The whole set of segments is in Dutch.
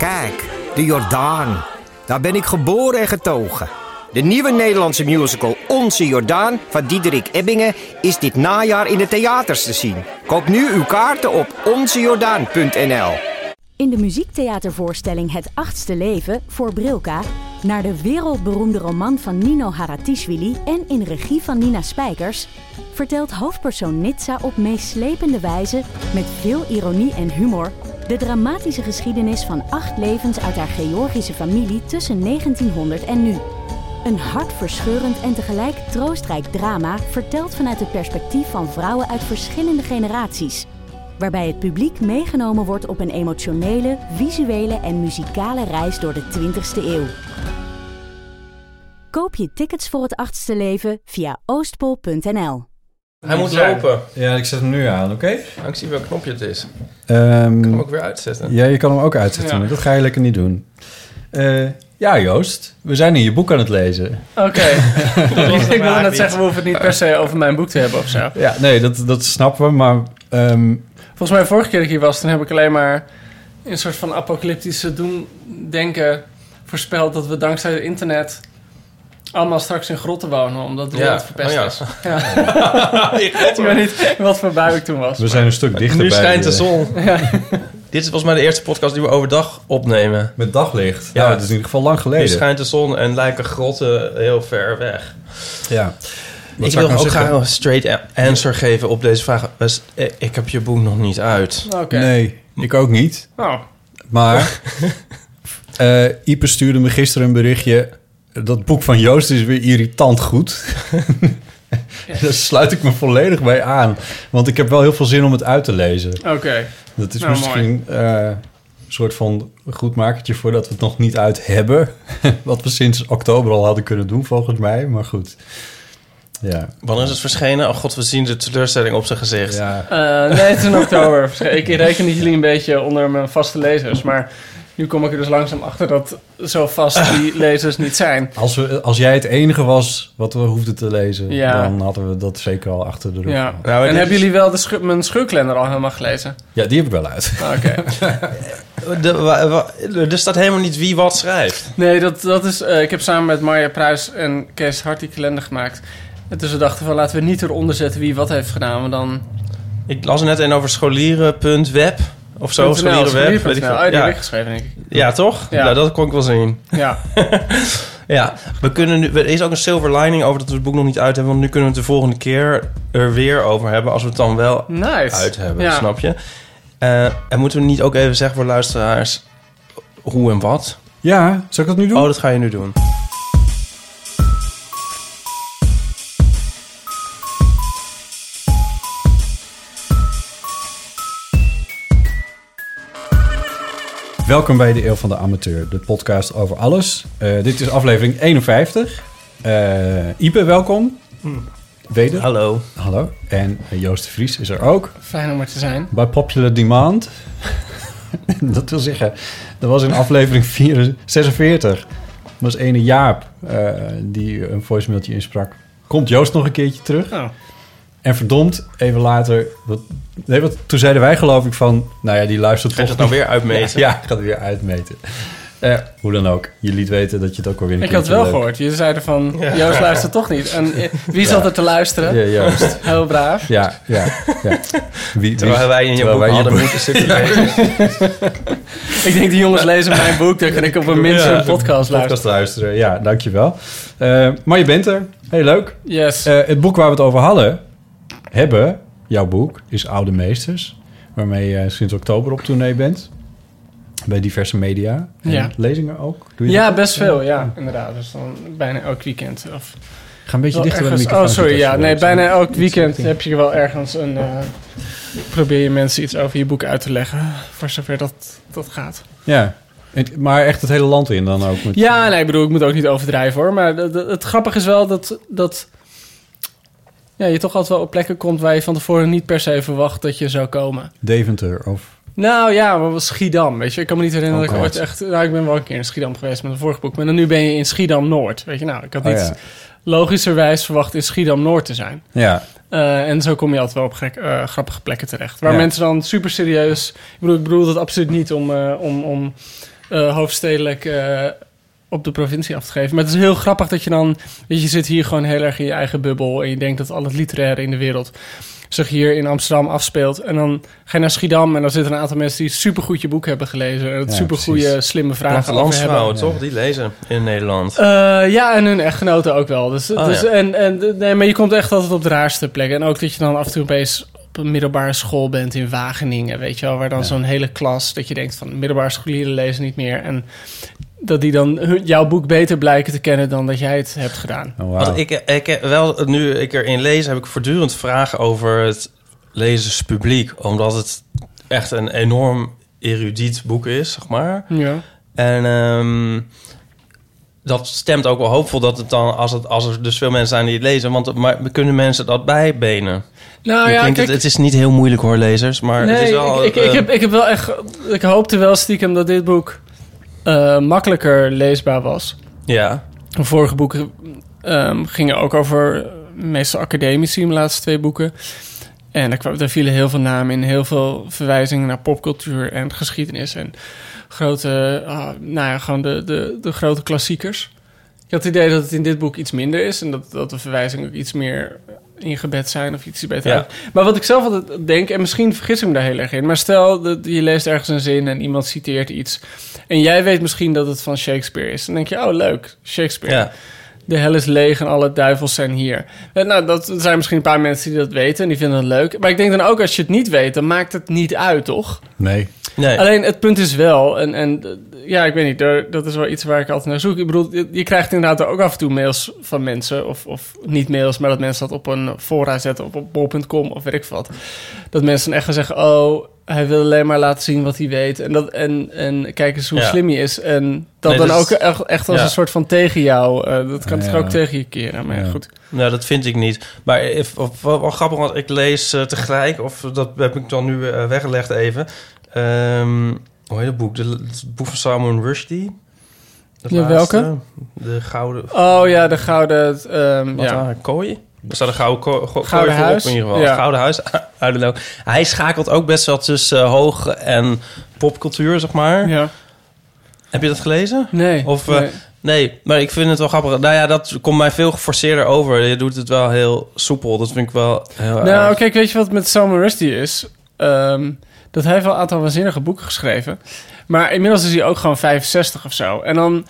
Kijk, de Jordaan. Daar ben ik geboren en getogen. De nieuwe Nederlandse musical Onze Jordaan van Diederik Ebbingen is dit najaar in de theaters te zien. Koop nu uw kaarten op onzejordaan.nl. In de muziektheatervoorstelling Het achtste leven voor Brilka, naar de wereldberoemde roman van Nino Haratischwili en in regie van Nina Spijkers, vertelt hoofdpersoon Nitsa op meeslepende wijze, met veel ironie en humor, de dramatische geschiedenis van 8 levens uit haar Georgische familie tussen 1900 en nu. Een hartverscheurend en tegelijk troostrijk drama verteld vanuit het perspectief van vrouwen uit verschillende generaties, waarbij het publiek meegenomen wordt op een emotionele, visuele en muzikale reis door de 20e eeuw. Koop je tickets voor Het achtste leven via oostpol.nl. Hij moet lopen. Ja, ik zet hem nu aan, oké? Nou, ik zie welk knopje het is. Ik kan hem ook weer uitzetten. Ja, je kan hem ook uitzetten. Ja. Dat ga je lekker niet doen. Ja, Joost, we zijn in je boek aan het lezen. Oké. Ik wil net zeggen, we hoeven het niet per se over mijn boek te hebben of zo. Ja, nee, dat snappen we, maar... Volgens mij, vorige keer dat ik hier was, dan heb ik alleen maar een soort van apocalyptische denken voorspeld dat we dankzij het internet allemaal straks in grotten wonen, omdat de wereld verpest is. Ja. Ja. Ik weet niet wat voor bui ik toen was. We zijn een stuk dichterbij. Nu schijnt de zon. Ja. Dit is volgens mij de eerste podcast die we overdag opnemen. Met daglicht. Ja, nou, het is in ieder geval lang geleden. Nu schijnt de zon en lijken grotten heel ver weg. Ja. Ik wil ook graag een straight answer geven op deze vraag. Ik heb je boek nog niet uit. Okay. Nee, ik ook niet. Oh. Maar Ipe stuurde me gisteren een berichtje. Dat boek van Joost is weer irritant goed. Yes. Daar sluit ik me volledig bij aan. Want ik heb wel heel veel zin om het uit te lezen. Okay. Dat is misschien een soort van goedmakertje voordat we het nog niet uit hebben. Wat we sinds oktober al hadden kunnen doen volgens mij. Maar goed. Ja. Wanneer is het verschenen? Oh god, we zien de teleurstelling op zijn gezicht. Ja. Nee, het is in oktober. Ik reken jullie een beetje onder mijn vaste lezers. Maar nu kom ik er dus langzaam achter dat zo vast die lezers niet zijn. Als jij het enige was wat we hoefden te lezen, dan hadden we dat zeker al achter de rug. Ja. Nou, en hebben jullie wel mijn scheurkalender al helemaal gelezen? Ja, die heb ik wel uit. Oké. Er staat helemaal niet wie wat schrijft. Nee, dat is... ik heb samen met Marja Pruijs en Kees Hart die kalender gemaakt. En dus we dachten van, laten we niet eronder zetten wie wat heeft gedaan, maar dan... Ik las er net een over scholieren.web of zo. Scholieren.web. Die heb ik geschreven, denk ik. Ja, toch? Ja. Nou, dat kon ik wel zien. Ja. Ja, we kunnen nu... Er is ook een silver lining over dat we het boek nog niet uit hebben, want nu kunnen we het de volgende keer er weer over hebben, als we het dan wel uit hebben, snap je? En moeten we niet ook even zeggen voor luisteraars hoe en wat? Ja, zal ik dat nu doen? Oh, dat ga je nu doen. Welkom bij de Eeuw van de Amateur, de podcast over alles. Dit is aflevering 51. Ipe, welkom. Weder. Hallo. En Joost de Vries is er ook. Fijn om er te zijn. By popular demand. Dat wil zeggen, dat was in aflevering 46. Dat was ene Jaap die een voicemailtje insprak. Komt Joost nog een keertje terug? Oh. En verdomd, even later... toen zeiden wij geloof ik van... Nou ja, die luistert toch... Ga je dat nou weer uitmeten? Ja, ik ga het weer uitmeten. Hoe dan ook. Je liet weten dat je het ook alweer... Ik had het wel gehoord. Je zei ervan... Ja. Joost luistert toch niet. En wie zat er te luisteren? Ja, Joost. Heel braaf. Ja. Terwijl wij in je boek hadden moeten zitten lezen. Ik denk, die jongens lezen mijn boek. Dan kan ik op een minst een podcast luisteren. Ja, dankjewel. Maar je bent er. Heel leuk. Yes. Het boek waar we het over hebben... Jouw boek is Oude Meesters, waarmee je sinds oktober op tournee bent. Bij diverse media en lezingen ook. Doe je dat? Best veel. Ja, inderdaad. Dus dan bijna elk weekend. Of... Ga een beetje dichter bij de microfoon. Oh, sorry. Ja, nee, bijna elk weekend heb je wel ergens een... probeer je mensen iets over je boek uit te leggen, voor zover dat gaat. Ja, maar echt het hele land in dan ook? Met... Ja, nee, ik bedoel, ik moet ook niet overdrijven hoor. Maar het grappige is wel dat ja, je toch altijd wel op plekken komt waar je van tevoren niet per se verwacht dat je zou komen. Deventer of? Nou ja, maar Schiedam, weet je. Ik kan me niet herinneren dat ik ooit echt... Nou, ik ben wel een keer in Schiedam geweest met een vorig boek. Maar dan nu ben je in Schiedam-Noord, weet je. Nou, ik had niet logischerwijs verwacht in Schiedam-Noord te zijn. Ja. En zo kom je altijd wel op grappige plekken terecht. Waar mensen dan super serieus... Ik bedoel dat absoluut niet om hoofdstedelijk op de provincie af te geven. Maar het is heel grappig dat je dan... je zit hier gewoon heel erg in je eigen bubbel... en je denkt dat al het literaire in de wereld... zich hier in Amsterdam afspeelt. En dan ga je naar Schiedam en dan zitten een aantal mensen... die supergoed je boek hebben gelezen. En het supergoede, slimme vragen over hebben. Landsvrouwen, toch? Die lezen in Nederland. Ja, en hun echtgenoten ook wel. Dus, nee, maar je komt echt altijd op de raarste plekken. En ook dat je dan af en toe opeens... op een middelbare school bent in Wageningen, weet je wel... waar dan zo'n hele klas, dat je denkt van... middelbare scholieren lezen niet meer... en dat die dan jouw boek beter blijken te kennen... dan dat jij het hebt gedaan. Oh, wow. Want nu ik erin lees... heb ik voortdurend vragen over het lezerspubliek... omdat het echt een enorm erudiet boek is, zeg maar. Ja. En... dat stemt ook wel hoopvol dat het dan... als er dus veel mensen zijn die het lezen... maar kunnen mensen dat bijbenen? Nou ja, kijk, het is niet heel moeilijk hoor, lezers. Maar nee, het is wel... Ik heb wel echt... Ik hoopte wel stiekem dat dit boek... makkelijker leesbaar was. Ja. De vorige boeken gingen ook over... meestal academici, mijn laatste twee boeken. En daar vielen heel veel namen in. Heel veel verwijzingen naar popcultuur en geschiedenis en... grote, gewoon de grote klassiekers. Ik had het idee dat het in dit boek iets minder is... en dat de verwijzingen ook iets meer ingebed zijn of iets beter uit. Maar wat ik zelf altijd denk, en misschien vergis ik me daar heel erg in... maar stel, dat je leest ergens een zin en iemand citeert iets... en jij weet misschien dat het van Shakespeare is. Dan denk je, oh leuk, Shakespeare. Ja. De hel is leeg en alle duivels zijn hier. En nou, dat zijn misschien een paar mensen die dat weten... en die vinden dat leuk. Maar ik denk dan ook, als je het niet weet... dan maakt het niet uit, toch? Nee. Alleen het punt is wel... en ik weet niet, dat is wel iets waar ik altijd naar zoek. Ik bedoel, je krijgt inderdaad ook af en toe mails van mensen... of niet mails, maar dat mensen dat op een fora zetten... of op bol.com of weet ik wat. Dat mensen dan echt gaan zeggen... oh, hij wil alleen maar laten zien wat hij weet... en kijk eens hoe slim hij is. En dat dan ook echt als een soort van tegen jou... dat kan toch ook tegen je keren, maar goed. Nou, dat vind ik niet. Maar wel grappig, want ik lees tegelijk... of dat heb ik dan nu weggelegd even... hoe heet het boek? Het boek van Salman Rushdie. Welke? De Gouden... Oh ja, de Gouden... kooi? Er staat een Gouden huis. Op in ieder geval. Ja. Gouden huis. Hij schakelt ook best wel tussen hoog en popcultuur, zeg maar. Ja. Heb je dat gelezen? Nee. Nee, maar ik vind het wel grappig. Nou ja, dat komt mij veel geforceerder over. Je doet het wel heel soepel. Dat vind ik wel heel erg. Kijk, weet je wat met Salman Rushdie is? Dat hij heeft wel een aantal waanzinnige boeken geschreven. Maar inmiddels is hij ook gewoon 65 of zo. En dan...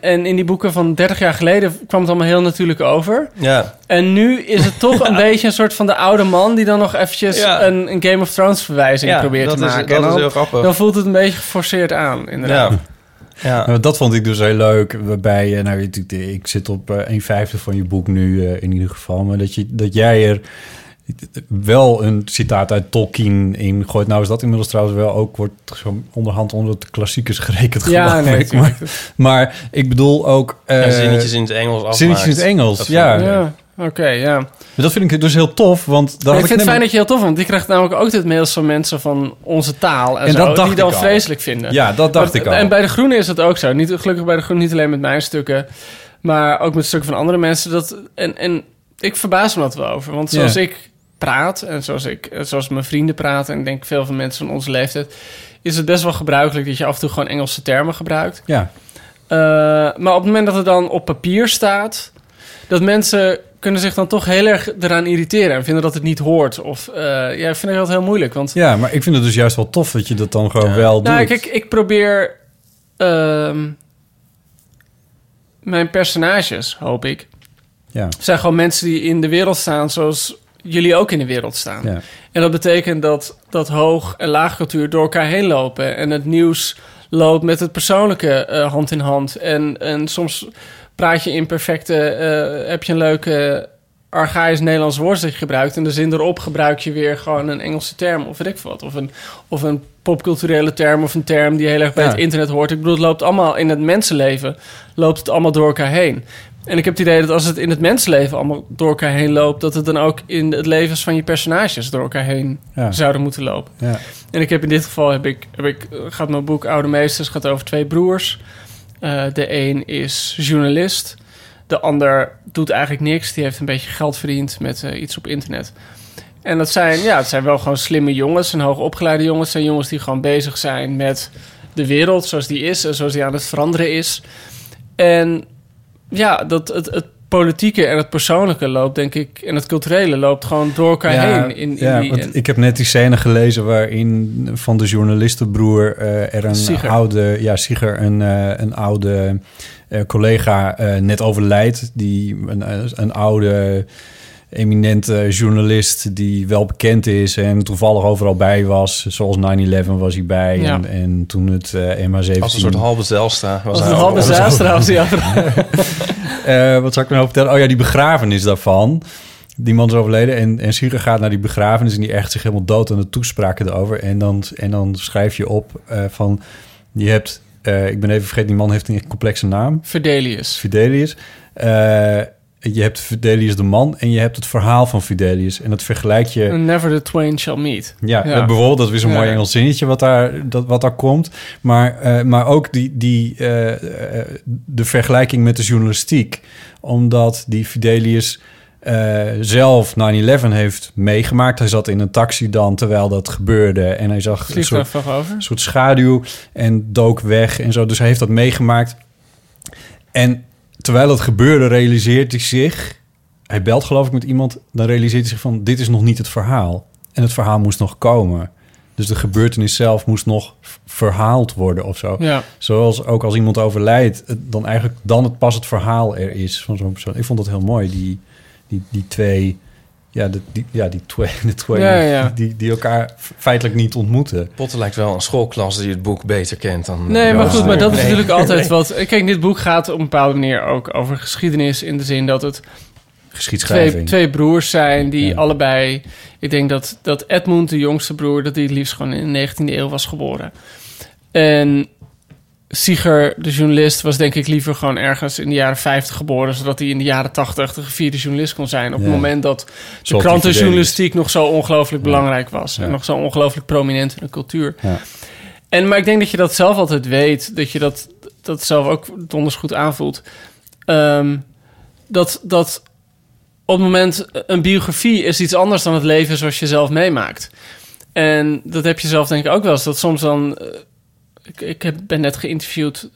En in die boeken van 30 jaar geleden kwam het allemaal heel natuurlijk over. Ja. En nu is het toch een beetje een soort van de oude man... die dan nog eventjes een Game of Thrones verwijzing probeert te maken. Dat is heel grappig. Dan voelt het een beetje geforceerd aan, inderdaad. Ja. Ja. Nou, dat vond ik dus heel leuk. Waarbij, ik zit op 1/5 van je boek nu in ieder geval. Maar dat jij er... wel een citaat uit Tolkien in gooit. Nou is dat inmiddels trouwens wel ook... wordt zo onderhand onder de klassiekers gerekend. Ja, nee, maar ik bedoel ook... zinnetjes in het Engels afmaakt. Dat vind ik dus heel tof, want... Ik vind het fijn dat je heel tof, want die krijgt namelijk ook dit mails van mensen van onze taal en zo, die dan vreselijk vinden. Ja, dat dacht ik al. En bij De Groene is dat ook zo. Gelukkig bij De Groene niet alleen met mijn stukken, maar ook met stukken van andere mensen. Ik verbaas me dat wel over, want zoals ik praat en zoals mijn vrienden praten... en ik denk veel van mensen van onze leeftijd... is het best wel gebruikelijk dat je af en toe gewoon Engelse termen gebruikt. Ja. Maar op het moment dat het dan op papier staat... dat mensen kunnen zich dan toch heel erg eraan irriteren... en vinden dat het niet hoort. Of ik vind dat heel moeilijk. Want... Ja, maar ik vind het dus juist wel tof dat je dat dan gewoon wel doet. Nou, kijk, ik probeer... mijn personages, hoop ik... Ja. Het zijn gewoon mensen die in de wereld staan... zoals jullie ook in de wereld staan. Ja. En dat betekent dat hoog- en laagcultuur door elkaar heen lopen. En het nieuws loopt met het persoonlijke hand in hand. En soms praat je imperfecte... heb je een leuke archaïs Nederlands woord dat je gebruikt... en de zin erop gebruik je weer gewoon een Engelse term... of weet ik wat, of een popculturele term... of een term die heel erg bij het internet hoort. Ik bedoel, het loopt allemaal in het mensenleven... loopt het allemaal door elkaar heen... En ik heb het idee dat als het in het mensenleven allemaal door elkaar heen loopt... dat het dan ook in het levens van je personages door elkaar heen zouden moeten lopen. Ja. En ik heb in dit geval, gaat mijn boek Oude Meesters gaat over twee broers. De een is journalist. De ander doet eigenlijk niks. Die heeft een beetje geld verdiend met iets op internet. En dat zijn wel gewoon slimme jongens en hoogopgeleide jongens. Dat zijn jongens die gewoon bezig zijn met... de wereld zoals die is en zoals die aan het veranderen is. En ja, dat het politieke en het persoonlijke loopt, denk ik, en het culturele loopt gewoon door elkaar heen. Ik heb net die scène gelezen waarin van de journalistenbroer er een Sieger. Sieger, een oude collega net overlijdt, die een oude eminente journalist die wel bekend is en toevallig overal bij was. Zoals 9-11 was hij bij. Ja. En toen het MH17... Als een soort Halbe Zijlstra. Wat zou ik nou vertellen? Oh ja, die begrafenis daarvan. Die man is overleden en Sieger gaat naar die begrafenis en die echt zich helemaal dood aan de toespraken erover. En dan schrijf je op van... Je hebt... ik ben even vergeten, die man heeft een complexe naam. Fidelius. Je hebt Fidelius de man en je hebt het verhaal van Fidelius. En dat vergelijk je... Never the twain shall meet. Ja. Bijvoorbeeld, dat is een mooi Engels zinnetje wat daar komt. Maar ook de vergelijking met de journalistiek. Omdat die Fidelius zelf 9-11 heeft meegemaakt. Hij zat in een taxi dan terwijl dat gebeurde. En hij zag een soort schaduw en dook weg en zo. Dus hij heeft dat meegemaakt. En... terwijl dat gebeurde, realiseert hij zich... hij belt geloof ik met iemand... dan realiseert hij zich van, dit is nog niet het verhaal. En het verhaal moest nog komen. Dus de gebeurtenis zelf moest nog verhaald worden of zo. Ja. Zoals ook als iemand overlijdt... dan pas het verhaal er is van zo'n persoon. Ik vond dat heel mooi, die twee... Die elkaar feitelijk niet ontmoeten. Potter lijkt wel een schoolklas die het boek beter kent dan... Nee, maar goed, maar dat is natuurlijk altijd wat... Kijk, dit boek gaat op een bepaalde manier ook over geschiedenis... in de zin dat het twee broers zijn die allebei... Ik denk dat Edmund, de jongste broer... dat die het liefst gewoon in de 19e eeuw was geboren. En Sieger, de journalist, was denk ik liever gewoon ergens in de jaren 50 geboren... zodat hij in de jaren 80 de gevierde journalist kon zijn... op het moment dat de krantenjournalistiek nog zo ongelooflijk belangrijk was... en nog zo ongelooflijk prominent in de cultuur. Ja. Maar ik denk dat je dat zelf altijd weet... dat je dat zelf ook donders goed aanvoelt... dat op het moment een biografie is iets anders dan het leven zoals je zelf meemaakt. En dat heb je zelf denk ik ook wel eens, dat soms dan... Ik ben net geïnterviewd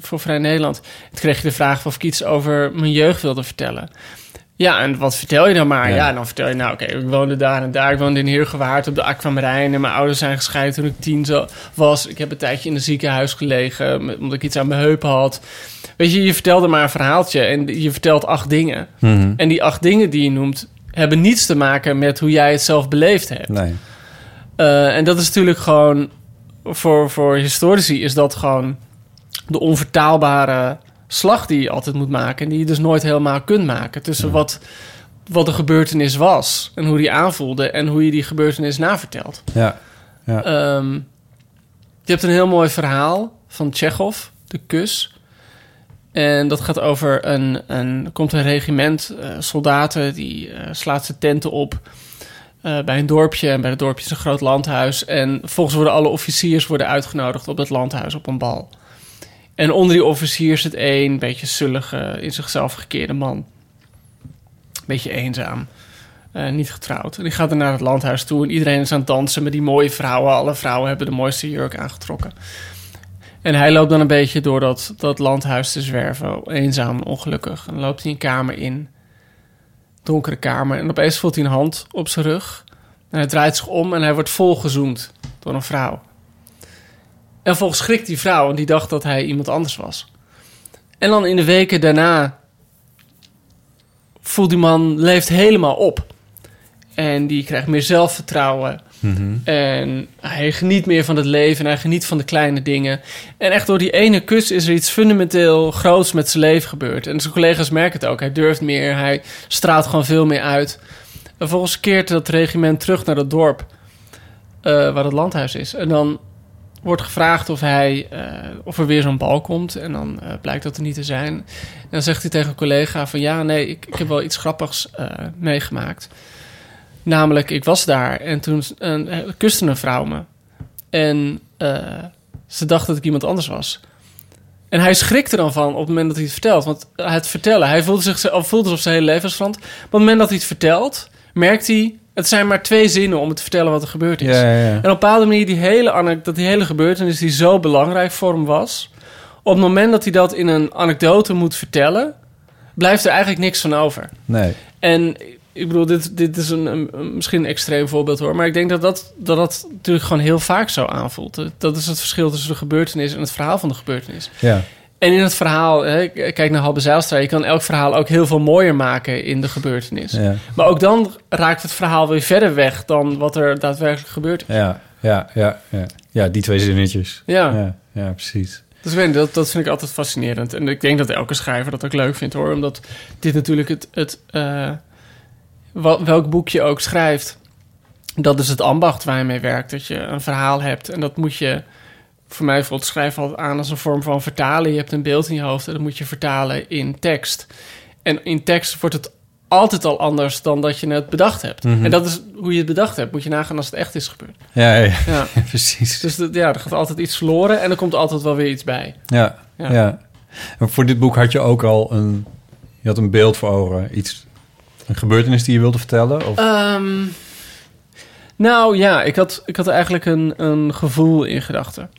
voor Vrij Nederland. Toen kreeg je de vraag of ik iets over mijn jeugd wilde vertellen. Ja, en wat vertel je dan maar? Ja, dan vertel je, ik woonde daar en daar. Ik woonde in Heergewaard op de Aquamarijn. En mijn ouders zijn gescheiden toen ik 10 was. Ik heb een tijdje in een ziekenhuis gelegen... omdat ik iets aan mijn heup had. Weet je, je vertelde maar een verhaaltje. En je vertelt 8 dingen. Mm-hmm. En die 8 dingen die je noemt... hebben niets te maken met hoe jij het zelf beleefd hebt. Nee. En dat is natuurlijk gewoon... Voor historici is dat gewoon de onvertaalbare slag die je altijd moet maken... en die je dus nooit helemaal kunt maken. Tussen wat de gebeurtenis was en hoe die aanvoelde... en hoe je die gebeurtenis navertelt. Ja. Je hebt een heel mooi verhaal van Tsjechov, De Kus. En dat gaat over er komt een regiment soldaten... die slaat zijn tenten op... bij een dorpje. En bij het dorpje is een groot landhuis. En volgens worden alle officiers uitgenodigd op dat landhuis op een bal. En onder die officiers zit een beetje zullige, in zichzelf gekeerde man. Beetje eenzaam. Niet getrouwd. En die gaat dan naar het landhuis toe. En iedereen is aan het dansen met die mooie vrouwen. Alle vrouwen hebben de mooiste jurk aangetrokken. En hij loopt dan een beetje door dat landhuis te zwerven. Eenzaam en ongelukkig. En dan loopt hij een kamer in. Donkere kamer. En opeens voelt hij een hand op zijn rug. En hij draait zich om en hij wordt volgezoend door een vrouw. En volgens schrikt die vrouw en die dacht dat hij iemand anders was. En dan in de weken daarna voelt die man, leeft helemaal op. En die krijgt meer zelfvertrouwen. Mm-hmm. En hij geniet meer van het leven en hij geniet van de kleine dingen. En echt door die ene kus is er iets fundamenteel groots met zijn leven gebeurd. En zijn collega's merken het ook. Hij durft meer, hij straalt gewoon veel meer uit. En volgens keert dat regiment terug naar dat dorp waar het landhuis is. En dan wordt gevraagd of er weer zo'n bal komt. En dan blijkt dat er niet te zijn. En dan zegt hij tegen een collega van... ja, nee, ik heb wel iets grappigs meegemaakt... Namelijk, ik was daar en toen kuste een vrouw me. En ze dacht dat ik iemand anders was. En hij schrikt er dan van op het moment dat hij het vertelt. Want het vertellen, hij voelde zich op zijn hele leven veranderd. Maar op het moment dat hij het vertelt, merkt hij... Het zijn maar twee zinnen om te vertellen wat er gebeurd is. Ja, ja. En op een bepaalde manier die hele gebeurtenis die zo belangrijk voor hem was, op het moment dat hij dat in een anekdote moet vertellen, blijft er eigenlijk niks van over. Nee. En ik bedoel, dit is een misschien een extreem voorbeeld hoor, maar ik denk dat natuurlijk gewoon heel vaak zo aanvoelt. Dat is het verschil tussen de gebeurtenis en het verhaal van de gebeurtenis. Ja. En in het verhaal, kijk naar Halbe Zijlstra, je kan elk verhaal ook heel veel mooier maken in de gebeurtenis. Ja. Maar ook dan raakt het verhaal weer verder weg dan wat er daadwerkelijk gebeurd is. Ja, die twee zinnetjes. Ja, precies. Dus dat vind ik altijd fascinerend. En ik denk dat elke schrijver dat ook leuk vindt hoor. Omdat dit natuurlijk welk boek je ook schrijft, dat is het ambacht waar je mee werkt. Dat je een verhaal hebt en dat moet je, voor mij bijvoorbeeld, schrijven altijd aan als een vorm van vertalen. Je hebt een beeld in je hoofd en dat moet je vertalen in tekst. En in tekst wordt het altijd al anders dan dat je het bedacht hebt. Mm-hmm. En dat is hoe je het bedacht hebt. Moet je nagaan als het echt is gebeurd. Ja. Precies. Dus er gaat altijd iets verloren en er komt altijd wel weer iets bij. Ja. En voor dit boek had je ook al een beeld voor ogen. Een gebeurtenis die je wilde vertellen? Of? Ik had eigenlijk een gevoel in gedachten.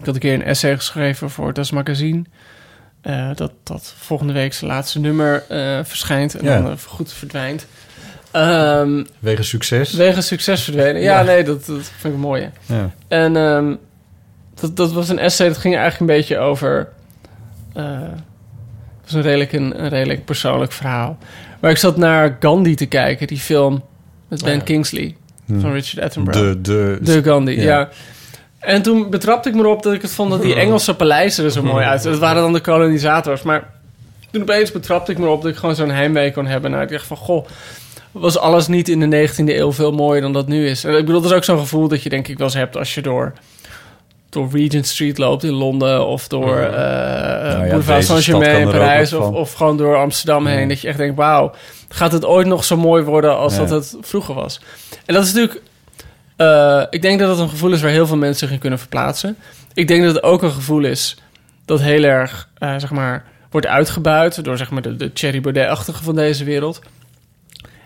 Ik had een keer een essay geschreven voor Das Magazine. Dat volgende week zijn laatste nummer verschijnt en dan goed verdwijnt. Wegens succes verdwenen. Dat vind ik mooi. Ja. En dat was een essay, dat ging eigenlijk een beetje over... Het was een redelijk persoonlijk verhaal. Maar ik zat naar Gandhi te kijken, die film met Ben Kingsley van Richard Attenborough. De Gandhi, ja. En toen betrapte ik me erop dat ik het vond dat die Engelse paleizen er zo mooi uitzagen. Dat waren dan de kolonisators. Maar toen opeens betrapte ik me erop dat ik gewoon zo'n heimwee kon hebben. Nou, ik dacht van, goh, was alles niet in de 19e eeuw veel mooier dan dat nu is. En ik bedoel, dat is ook zo'n gevoel dat je denk ik wel eens hebt als je door Regent Street loopt in Londen, of door Boulevard Saint-Germain in Parijs, of gewoon door Amsterdam heen. Dat je echt denkt, wauw, gaat het ooit nog zo mooi worden als dat het vroeger was? En dat is natuurlijk... ik denk dat het een gevoel is waar heel veel mensen zich in kunnen verplaatsen. Ik denk dat het ook een gevoel is dat heel erg, wordt uitgebuit door, de Thierry Baudet-achtige van deze wereld.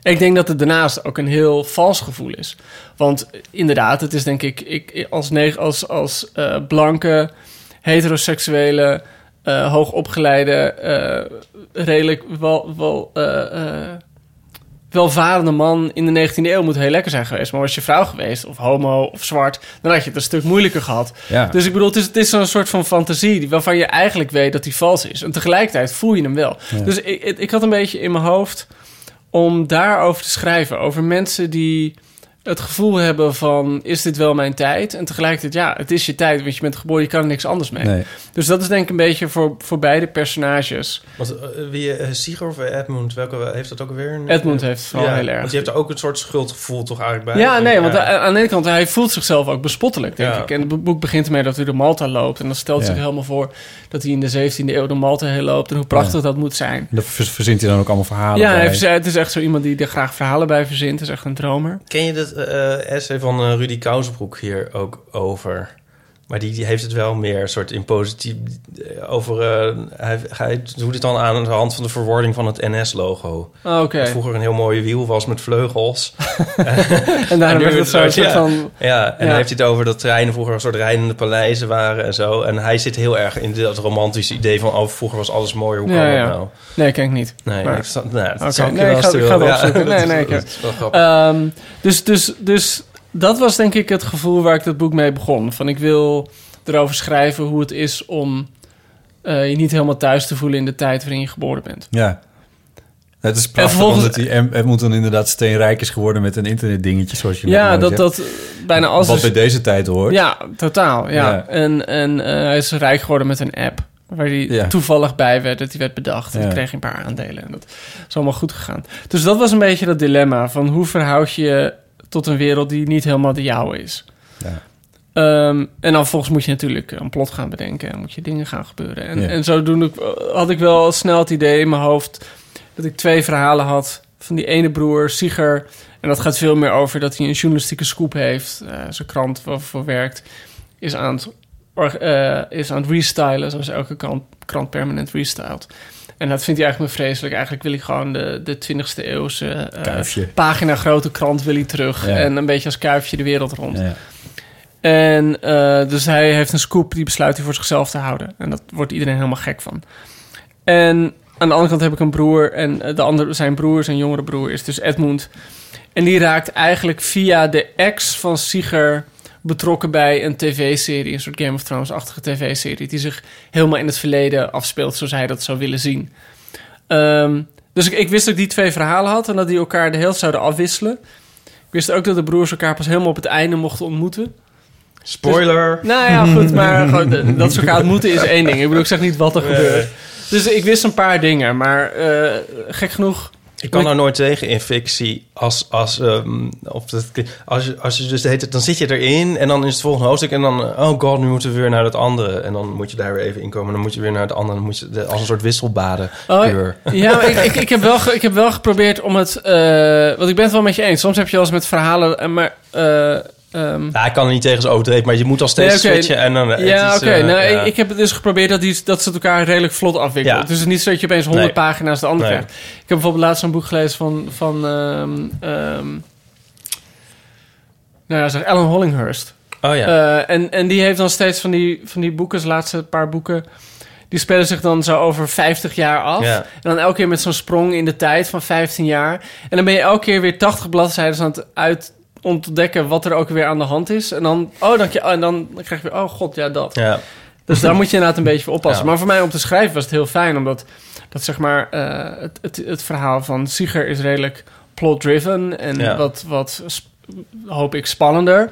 En ik denk dat het daarnaast ook een heel vals gevoel is. Want inderdaad, het is denk ik als blanke, heteroseksuele, hoogopgeleide, redelijk welvarende man in de 19e eeuw moet heel lekker zijn geweest. Maar was je vrouw geweest, of homo, of zwart, dan had je het een stuk moeilijker gehad. Ja. Dus ik bedoel, het is zo'n soort van fantasie waarvan je eigenlijk weet dat die vals is. En tegelijkertijd voel je hem wel. Ja. Dus ik had een beetje in mijn hoofd om daarover te schrijven. Over mensen die het gevoel hebben van, is dit wel mijn tijd? En tegelijkertijd, ja, het is je tijd, want je bent geboren, je kan er niks anders mee. Nee. Dus dat is denk ik een beetje voor beide personages. Want Sieger of Edmund, welke heeft dat ook weer? Edmund heeft vooral heel erg. Want die heeft er ook een soort schuldgevoel toch eigenlijk bij. Ja, nee, want aan de ene kant, hij voelt zichzelf ook bespottelijk, denk ik. En het boek begint ermee dat hij door Malta loopt. En dan stelt zich helemaal voor dat hij in de 17e eeuw door Malta heen loopt en hoe prachtig dat moet zijn. Dat verzint hij dan ook allemaal verhalen bij. Ja, het is echt zo iemand die er graag verhalen bij verzint. Het is echt een dromer. Ken je dat essay van Rudy Kousbroek hier ook over? Maar die heeft het wel meer soort in positief over. Hij doet het dan aan de hand van de verwoording van het NS-logo. Oh, oké. Dat vroeger een heel mooie wiel was met vleugels. En daar werd het soort van. Ja, en dan heeft hij het over dat treinen vroeger een soort rijdende paleizen waren en zo. En hij zit heel erg in dat romantische idee van, oh, vroeger was alles mooier. Hoe kan dat nou? Nee, ken ik niet. Nee, maar Dus dat was denk ik het gevoel waar ik dat boek mee begon. Van, ik wil erover schrijven hoe het is om je niet helemaal thuis te voelen in de tijd waarin je geboren bent. Ja, het is prachtig omdat hij moet dan inderdaad steenrijk is geworden met een internetdingetje zoals je dat bijna alles wat bij deze tijd hoort. Ja, totaal. Ja. En hij is rijk geworden met een app waar hij toevallig bij werd, dat die werd bedacht. En hij kreeg een paar aandelen. En dat is allemaal goed gegaan. Dus dat was een beetje dat dilemma van, hoe verhoud je tot een wereld die niet helemaal de jouwe is. Ja. En dan volgens moet je natuurlijk een plot gaan bedenken en moet je dingen gaan gebeuren. En zodoende had ik wel snel het idee in mijn hoofd dat ik twee verhalen had van die ene broer, Sieger. En dat gaat veel meer over dat hij een journalistieke scoop heeft. Zijn krant waarvoor werkt is aan het restylen, zoals elke krant permanent restylt. En dat vind hij eigenlijk me vreselijk. Eigenlijk wil ik gewoon de 20e eeuwse pagina grote krant wil ik terug. Ja. En een beetje als kuifje de wereld rond. Ja. En dus hij heeft een scoop, die besluit hij voor zichzelf te houden. En dat wordt iedereen helemaal gek van. En aan de andere kant heb ik een broer. En zijn jongere broer is dus Edmund. En die raakt eigenlijk via de ex van Sieger betrokken bij een tv-serie, een soort Game of Thrones-achtige tv-serie, die zich helemaal in het verleden afspeelt, zoals hij dat zou willen zien. Dus ik wist dat ik die twee verhalen had en dat die elkaar de hele zouden afwisselen. Ik wist ook dat de broers elkaar pas helemaal op het einde mochten ontmoeten. Spoiler! Dus, nou ja, goed, maar gewoon, dat ze elkaar ontmoeten is één ding. Ik bedoel, ik zeg niet wat er gebeurt. Dus ik wist een paar dingen, maar gek genoeg... Ik kan daar nooit tegen in fictie. Als je dus heet, dan zit je erin en dan is het volgende hoofdstuk en dan oh god, nu moeten we weer naar het andere en dan moet je daar weer even inkomen. Dan moet je weer naar het andere. Dan moet je als een soort wisselbaden. Ja, maar ik heb wel geprobeerd om het. Want ik ben het wel met je eens. Soms heb je wel eens met verhalen, maar. Ik kan er niet tegen, zo overdreven, maar je moet al steeds switchen. En dan, ik heb het dus geprobeerd dat ze het elkaar redelijk vlot afwikkelen. Ja. Dus het is niet zo dat je opeens 100 pagina's de andere krijgt. Ik heb bijvoorbeeld laatst een boek gelezen van Ellen Hollinghurst. Oh ja. En die heeft dan steeds van die boeken, de laatste paar boeken, die spelen zich dan zo over 50 jaar af. Ja. En dan elke keer met zo'n sprong in de tijd van 15 jaar. En dan ben je elke keer weer 80 bladzijden aan het uit ontdekken wat er ook weer aan de hand is. En dan, dan krijg je weer, oh god, ja, dat. Ja. Dus daar moet je inderdaad een beetje voor oppassen. Ja. Maar voor mij om te schrijven was het heel fijn, omdat dat zeg maar het verhaal van Sieger is redelijk plot-driven en hoop ik, spannender.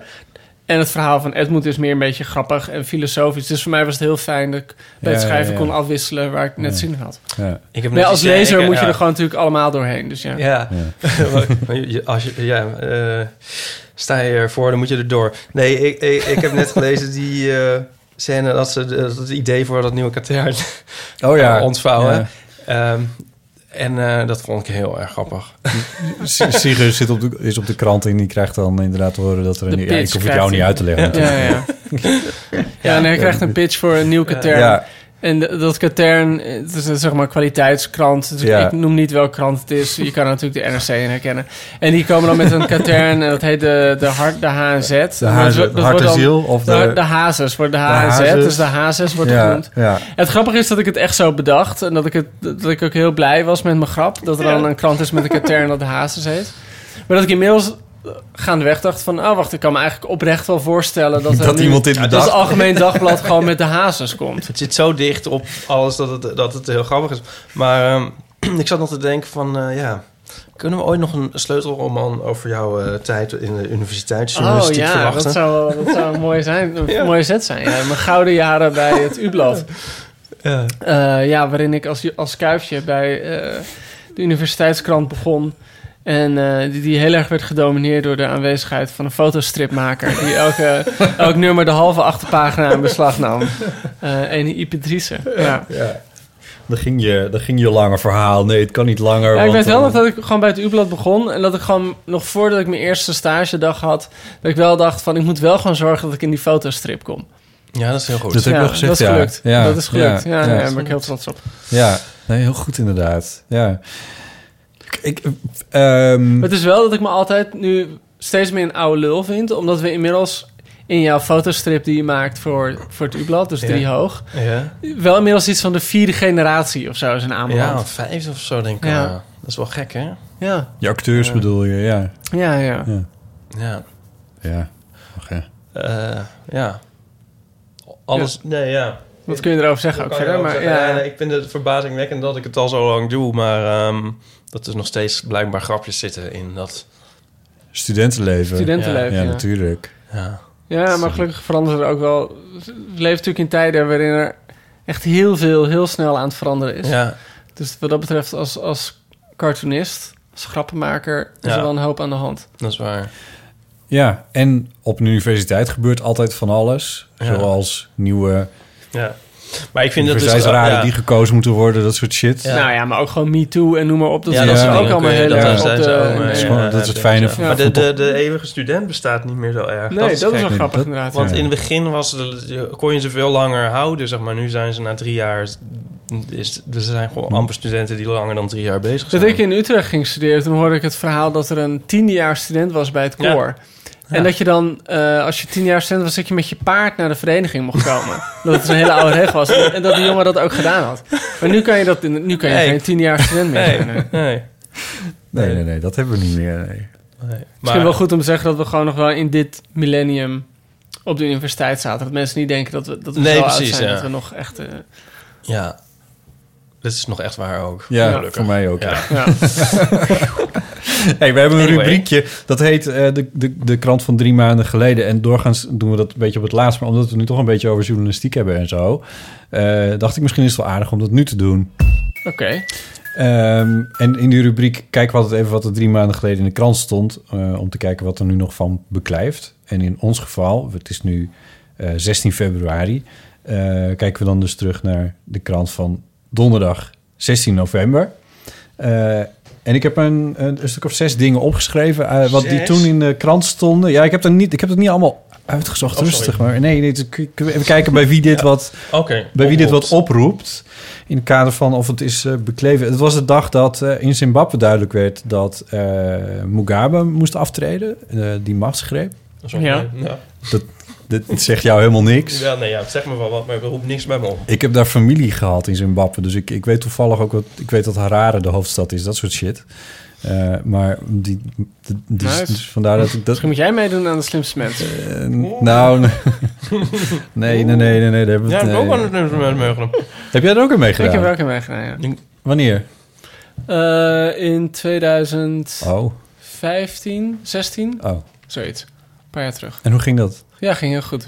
En het verhaal van Edmund is meer een beetje grappig en filosofisch. Dus voor mij was het heel fijn dat ik bij het schrijven kon afwisselen waar ik net zin had. Ja. Ik heb als lezer moet je er gewoon natuurlijk allemaal doorheen. Dus sta je ervoor, dan moet je er door. Nee, ik heb net gelezen die scène dat ze het idee voor dat nieuwe katern ontvouwen. Ja. En dat vond ik heel erg grappig. Sieger is op de krant en die krijgt dan inderdaad te horen dat er een... Ik hoef het jou niet uit te leggen. En hij krijgt een pitch voor een nieuw katern. Ja. En dat katern, het is zeg maar kwaliteitskrant. Dus ik noem niet welke krant het is. Je kan natuurlijk de NRC in herkennen. En die komen dan met een katern, dat heet de Hart, de HNZ. De Hart en Ziel? Of de Hazes wordt de HNZ, dus de Hazes wordt genoemd. Ja. Het grappige is dat ik het echt zo bedacht. En dat ik ook heel blij was met mijn grap. Dat er dan een krant is met een katern dat de Hazes heet. Maar dat ik inmiddels gaandeweg dacht van, ik kan me eigenlijk oprecht wel voorstellen dat het Algemeen Dagblad gewoon met de Hazes komt. Het zit zo dicht op alles dat het heel grappig is. Maar ik zat nog te denken van, kunnen we ooit nog een sleutelroman over jouw tijd in de universiteitsjournalistiek verwachten? Dat zou mooi zijn, mooie zet zijn. Ja. Mijn gouden jaren bij het U-blad. Ja. Waarin ik als kuifje bij de universiteitskrant begon. En die heel erg werd gedomineerd door de aanwezigheid van een fotostripmaker die elk nummer de halve achterpagina in beslag nam. Ene Ipatrice. Ja. Ja. Dan ging je langer verhaal. Nee, het kan niet langer. Ja, ik weet wel nog dat ik gewoon bij het U-blad begon. En dat ik gewoon nog voordat ik mijn eerste stagedag had, dat ik wel dacht van ik moet wel gewoon zorgen dat ik in die fotostrip kom. Ja, dat is heel goed. Dat heb ik nog gezegd, dat is gelukt. Ja. Dat is gelukt. Ja, daar ben ik heel trots op. Ja, nee, heel goed inderdaad. Ja. Het is wel dat ik me altijd nu steeds meer een oude lul vind, omdat we inmiddels in jouw fotostrip die je maakt voor het U-blad, dus 3 hoog... wel inmiddels iets van de 4e generatie of zo is een aanbod. Ja, 5e of zo denk ik. Ja. Dat is wel gek, hè? Ja. Je acteurs bedoel je, ja. Ja. Okay. Alles, Wat kun je erover zeggen ook verder? Maar, ik vind het verbazingwekkend dat ik het al zo lang doe, maar dat er nog steeds blijkbaar grapjes zitten in dat studentenleven. Ja, natuurlijk. Ja, maar gelukkig verandert er ook wel. We leven natuurlijk in tijden waarin er echt heel veel, heel snel aan het veranderen is. Ja. Dus wat dat betreft als cartoonist, als grappenmaker, is er wel een hoop aan de hand. Dat is waar. Ja, en op een universiteit gebeurt altijd van alles. Zoals nieuwe... Ja. Maar ik vind dat dus raden die gekozen moeten worden, dat soort shit. Ja. Nou ja, maar ook gewoon Me Too en noem maar op. Dat is ook allemaal heel erg. Dat is het fijne. Ja. Maar de eeuwige student bestaat niet meer zo erg. Nee, dat is wel grappig inderdaad. Want in het begin kon je ze veel langer houden, zeg maar. Nu zijn ze na 3 jaar Er zijn gewoon amper studenten die langer dan 3 jaar bezig zijn. Dat ik in Utrecht ging studeren, toen hoorde ik het verhaal dat er een 10-jaar student was bij het koor. Ja. Ja. En dat je dan, als je 10 jaar student was, dat je met je paard naar de vereniging mocht komen. Dat het een hele oude regel was. En dat die jongen dat ook gedaan had. Maar nu kan je geen 10-jaar student meer zijn. Nee, dat hebben we niet meer. Nee. Misschien maar, wel goed om te zeggen dat we gewoon nog wel in dit millennium op de universiteit zaten. Dat mensen niet denken dat we zo oud zijn. Ja. Dat we nog echt... Ja, dat is nog echt waar ook. Ja, voor mij ook. Ja. Ja. Hey, we hebben een rubriekje. Dat heet de krant van 3 maanden geleden. En doorgaans doen we dat een beetje op het laatst. Maar omdat we het nu toch een beetje over journalistiek hebben en zo... dacht ik, misschien is het wel aardig om dat nu te doen. Oké. En in die rubriek kijken we altijd even wat er 3 maanden geleden in de krant stond. Om te kijken wat er nu nog van beklijft. En in ons geval, het is nu 16 februari... kijken we dan dus terug naar de krant van donderdag 16 november. En ik heb een stuk of 6 dingen opgeschreven... wat die toen in de krant stonden. Ja, ik heb het niet allemaal uitgezocht, rustig. Maar nee, even kijken bij wie dit wat oproept... in het kader van of het is bekleven. Het was de dag dat in Zimbabwe duidelijk werd... dat Mugabe moest aftreden, die machtsgreep. Ja. Dit zegt jou helemaal niks. Ja, nee, het zegt me wel wat, maar ik roep niks bij me op. Ik heb daar familie gehad in Zimbabwe. Dus ik weet toevallig ook dat Harare de hoofdstad is. Dat soort shit. Maar vandaar dat ik dat... Misschien moet jij meedoen aan de slimste mens. Nee. Daar hebben we ik heb ook aan de slimste mens meegedaan. Heb jij er ook aan meegedaan? Ik heb er ook aan meegedaan, ja. Wanneer? In 2015, 16. Oh. Zoiets. Een paar jaar terug. En hoe ging dat? Ja, ging heel goed.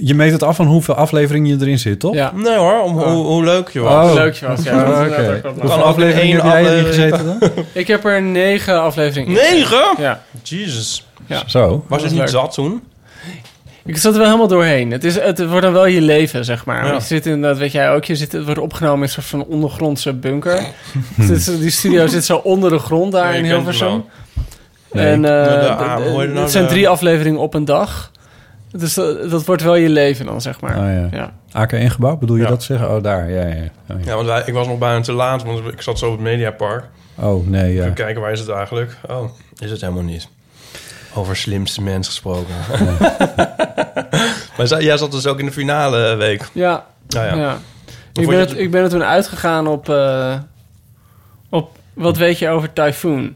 Je meet het af van hoeveel afleveringen je erin zit, toch? Ja. Nee hoor, hoe leuk je was. Hoe leuk je was, ja. Okay. Hoeveel afleveringen heb jij erin gezeten dan? Ik heb er 9 afleveringen in. 9? Ja. Jezus. Ja. Zo. Was het niet leuk. Zat toen? Ik zat er wel helemaal doorheen. Het wordt dan wel je leven, zeg maar. Ja. Je zit inderdaad, weet jij ook, het wordt opgenomen in soort van ondergrondse bunker. Die studio zit zo onder de grond daar in Hilversum. En het zijn 3 afleveringen op een dag. Dus dat wordt wel je leven dan, zeg maar. Oh, ja. AK-ingebouw, bedoel je dat zeggen? Oh, daar, ja. Ja, want ik was nog bijna te laat, want ik zat zo op het Mediapark. Oh, nee, ja. Even kijken, waar is het eigenlijk? Oh, is het helemaal niet. Over slimste mens gesproken. Nee. Maar jij zat dus ook in de finale week. Ja. Ja. Ik ben er toen uitgegaan op wat weet je over Typhoon.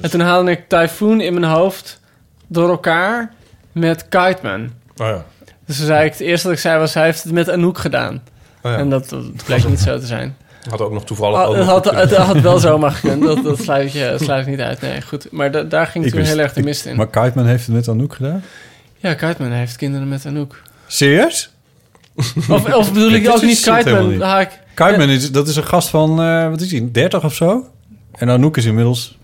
En toen haalde ik Typhoon in mijn hoofd door elkaar... met Kaidman. Oh ja. Dus toen zei ik, het eerste dat ik zei was... hij heeft het met Anouk gedaan. Oh ja. En dat bleek niet zo te zijn. Had ook nog toevallig... Het had wel zomaar gekund. Dat sluit niet uit. Nee, goed. Maar daar ging toen heel erg de mist in. Maar Kaidman heeft het met Anouk gedaan? Ja, Kaidman heeft kinderen met Anouk. Serieus? Of bedoel ik ook niet Kaidman? Kaidman, dat is een gast van... wat is hij, 30 of zo? En Anouk is inmiddels...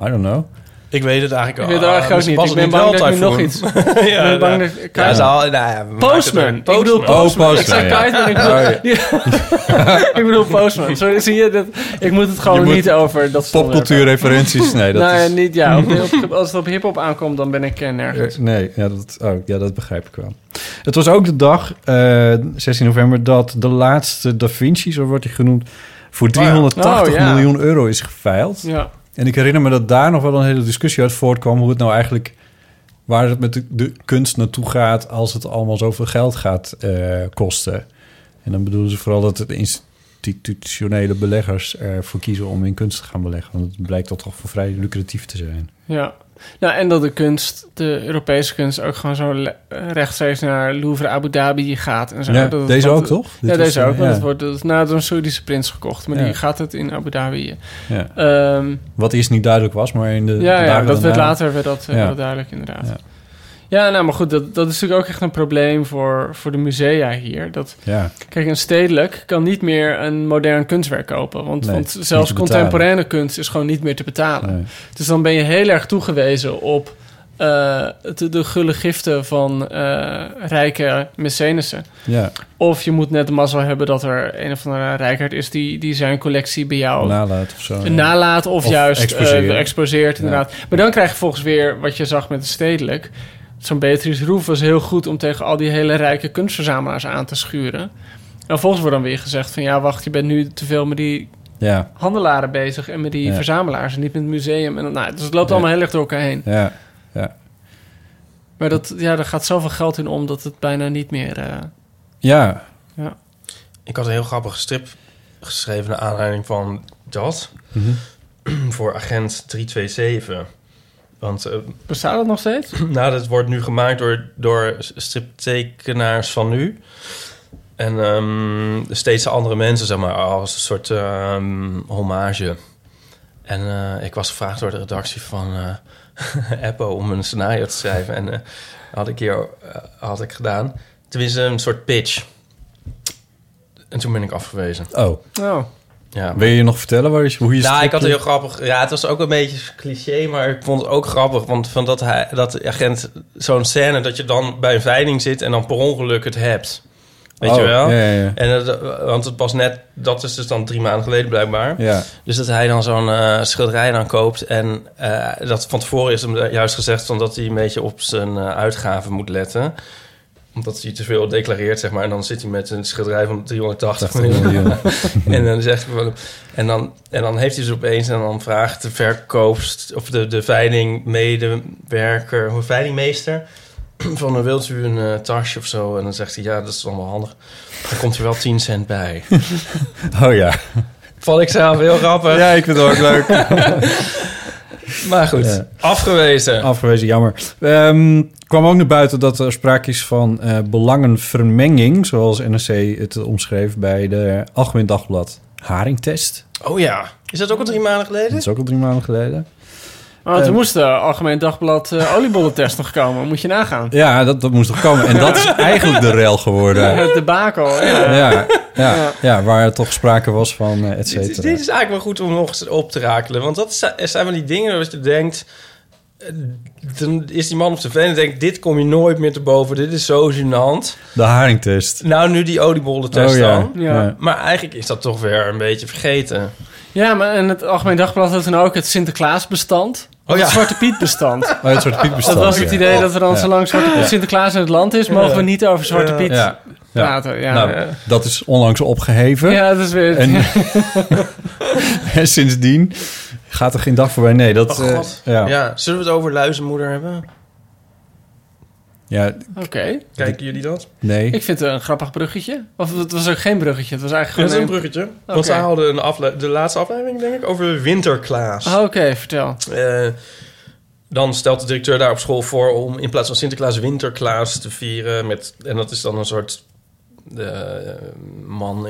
I don't know... Ik weet het eigenlijk al. Ik weet het eigenlijk ook niet. Ik ben bang dat ik nog iets... Ik ben bang dat ik... Postman. Ik bedoel Postman. Ik zei Kaidman. Ik bedoel Postman. Sorry, zie je dat? Ik moet het gewoon niet over... dat popcultuurreferenties. Nee, dat is... niet... Ja, als het op hiphop aankomt, dan ben ik nergens. Nee, dat begrijp ik wel. Het was ook de dag, 16 november... dat de laatste Da Vinci, zo wordt hij genoemd... voor 380 miljoen euro is geveild. Ja. En ik herinner me dat daar nog wel een hele discussie uit voortkwam... hoe het nou eigenlijk, waar het met de kunst naartoe gaat... als het allemaal zoveel geld gaat kosten. En dan bedoelen ze vooral dat de institutionele beleggers ervoor kiezen... om in kunst te gaan beleggen. Want het blijkt dat toch voor vrij lucratief te zijn. Ja, nou, en dat de Europese kunst... ook gewoon zo rechtstreeks naar Louvre, Abu Dhabi gaat. En zo. Ja, deze ook, toch? Ja, deze ook. Want het wordt door een Saoedische prins gekocht. Maar die gaat het in Abu Dhabi. Ja. Wat eerst niet duidelijk was, maar in de dagen dat werd later wel duidelijk, inderdaad. Ja. Ja, nou, maar goed, dat is natuurlijk ook echt een probleem voor de musea hier. Kijk, een stedelijk kan niet meer een modern kunstwerk kopen. Want zelfs contemporaine kunst is gewoon niet meer te betalen. Nee. Dus dan ben je heel erg toegewezen op de gulle giften van rijke mecenissen. Ja. Of je moet net de mazzel hebben dat er een of andere rijkaard is... die zijn collectie bij jou nalaat of zo. Nalaat of juist exposeert, inderdaad. Ja. Maar dan krijg je volgens weer wat je zag met het stedelijk... Zo'n Beatrice Roef was heel goed om tegen al die hele rijke kunstverzamelaars aan te schuren. En volgens wordt dan weer gezegd van... ja, wacht, je bent nu te veel met die handelaren bezig... en met die verzamelaars en niet met het museum. En, nou, dus het loopt allemaal heel erg door elkaar heen. Ja, ja. Maar dat, ja, er gaat zoveel geld in om dat het bijna niet meer... Ja. Ik had een heel grappige strip geschreven... naar aanleiding van dat... Mm-hmm. voor agent 327... Want, bestaat dat nog steeds? Nou, dat wordt nu gemaakt door striptekenaars van nu. En steeds andere mensen, zeg maar, als een soort hommage. En ik was gevraagd door de redactie van Eppo om een scenario te schrijven. En had ik gedaan. Tenminste, een soort pitch. En toen ben ik afgewezen. Oh. Ja, wil je nog vertellen hoe je... Nou, ik had het heel grappig... Ja, het was ook een beetje cliché, maar ik vond het ook grappig. Want van dat agent... Zo'n scène dat je dan bij een veiling zit... en dan per ongeluk het hebt. Weet je wel? Ja, ja. En want het was net... Dat is dus dan 3 maanden geleden blijkbaar. Ja. Dus dat hij dan zo'n schilderij dan koopt... en dat van tevoren is hem juist gezegd... Van dat hij een beetje op zijn uitgaven moet letten... omdat hij te veel declareert, zeg maar. En dan zit hij met een schilderij van 380 miljoen. En dan zegt hij... En dan heeft hij ze opeens... en dan vraagt de verkoopster... of de veilingmedewerker... of veilingmeester... van wilt u een tasje of zo? En dan zegt hij, ja, dat is allemaal handig. Dan komt er wel 10 cent bij. Oh ja. Vond ik zelf heel grappig. Ja, ik vind het ook leuk. Maar goed, afgewezen. Afgewezen, jammer. Kwam ook naar buiten dat er sprake is van belangenvermenging... zoals NRC het omschreef bij de Algemeen Dagblad. Haringtest. Oh ja. Is dat ook al 3 maanden geleden? Dat is ook al 3 maanden geleden. Maar toen moest de Algemeen Dagblad oliebollentest nog komen. Moet je nagaan. Ja, dat moest nog komen. En dat is eigenlijk de rel geworden. Het debakel. Ja, waar toch sprake was van et cetera. Dit is eigenlijk wel goed om nog eens op te rakelen. Want dat zijn wel die dingen dat je denkt... Dan is die man op tv en denkt... dit kom je nooit meer te boven. Dit is zo gênant. De haringtest. Nou, nu die oliebollentest dan. Ja. Maar eigenlijk is dat toch weer een beetje vergeten. Ja, maar en het Algemeen Dagblad had dan ook het Sinterklaasbestand. Het Zwarte Pietbestand. Het Zwarte Pietbestand. Dat was het idee dat er dan zolang Sinterklaas in het land is... mogen we niet over Zwarte Piet praten. Ja. Nou, dat is onlangs opgeheven. Ja, dat is weer... En sindsdien... Gaat er geen dag voorbij? Nee, dat... Zullen we het over Luizenmoeder hebben? Ja. Oké. Kijken jullie dat? Nee. Ik vind het een grappig bruggetje. Of het was ook geen bruggetje. Het was eigenlijk gewoon... Het is een bruggetje. Okay. Want ze haalden de laatste aflevering, denk ik, over Winterklaas. Oh, oké, vertel. Dan stelt de directeur daar op school voor om in plaats van Sinterklaas Winterklaas te vieren met... En dat is dan een soort... De man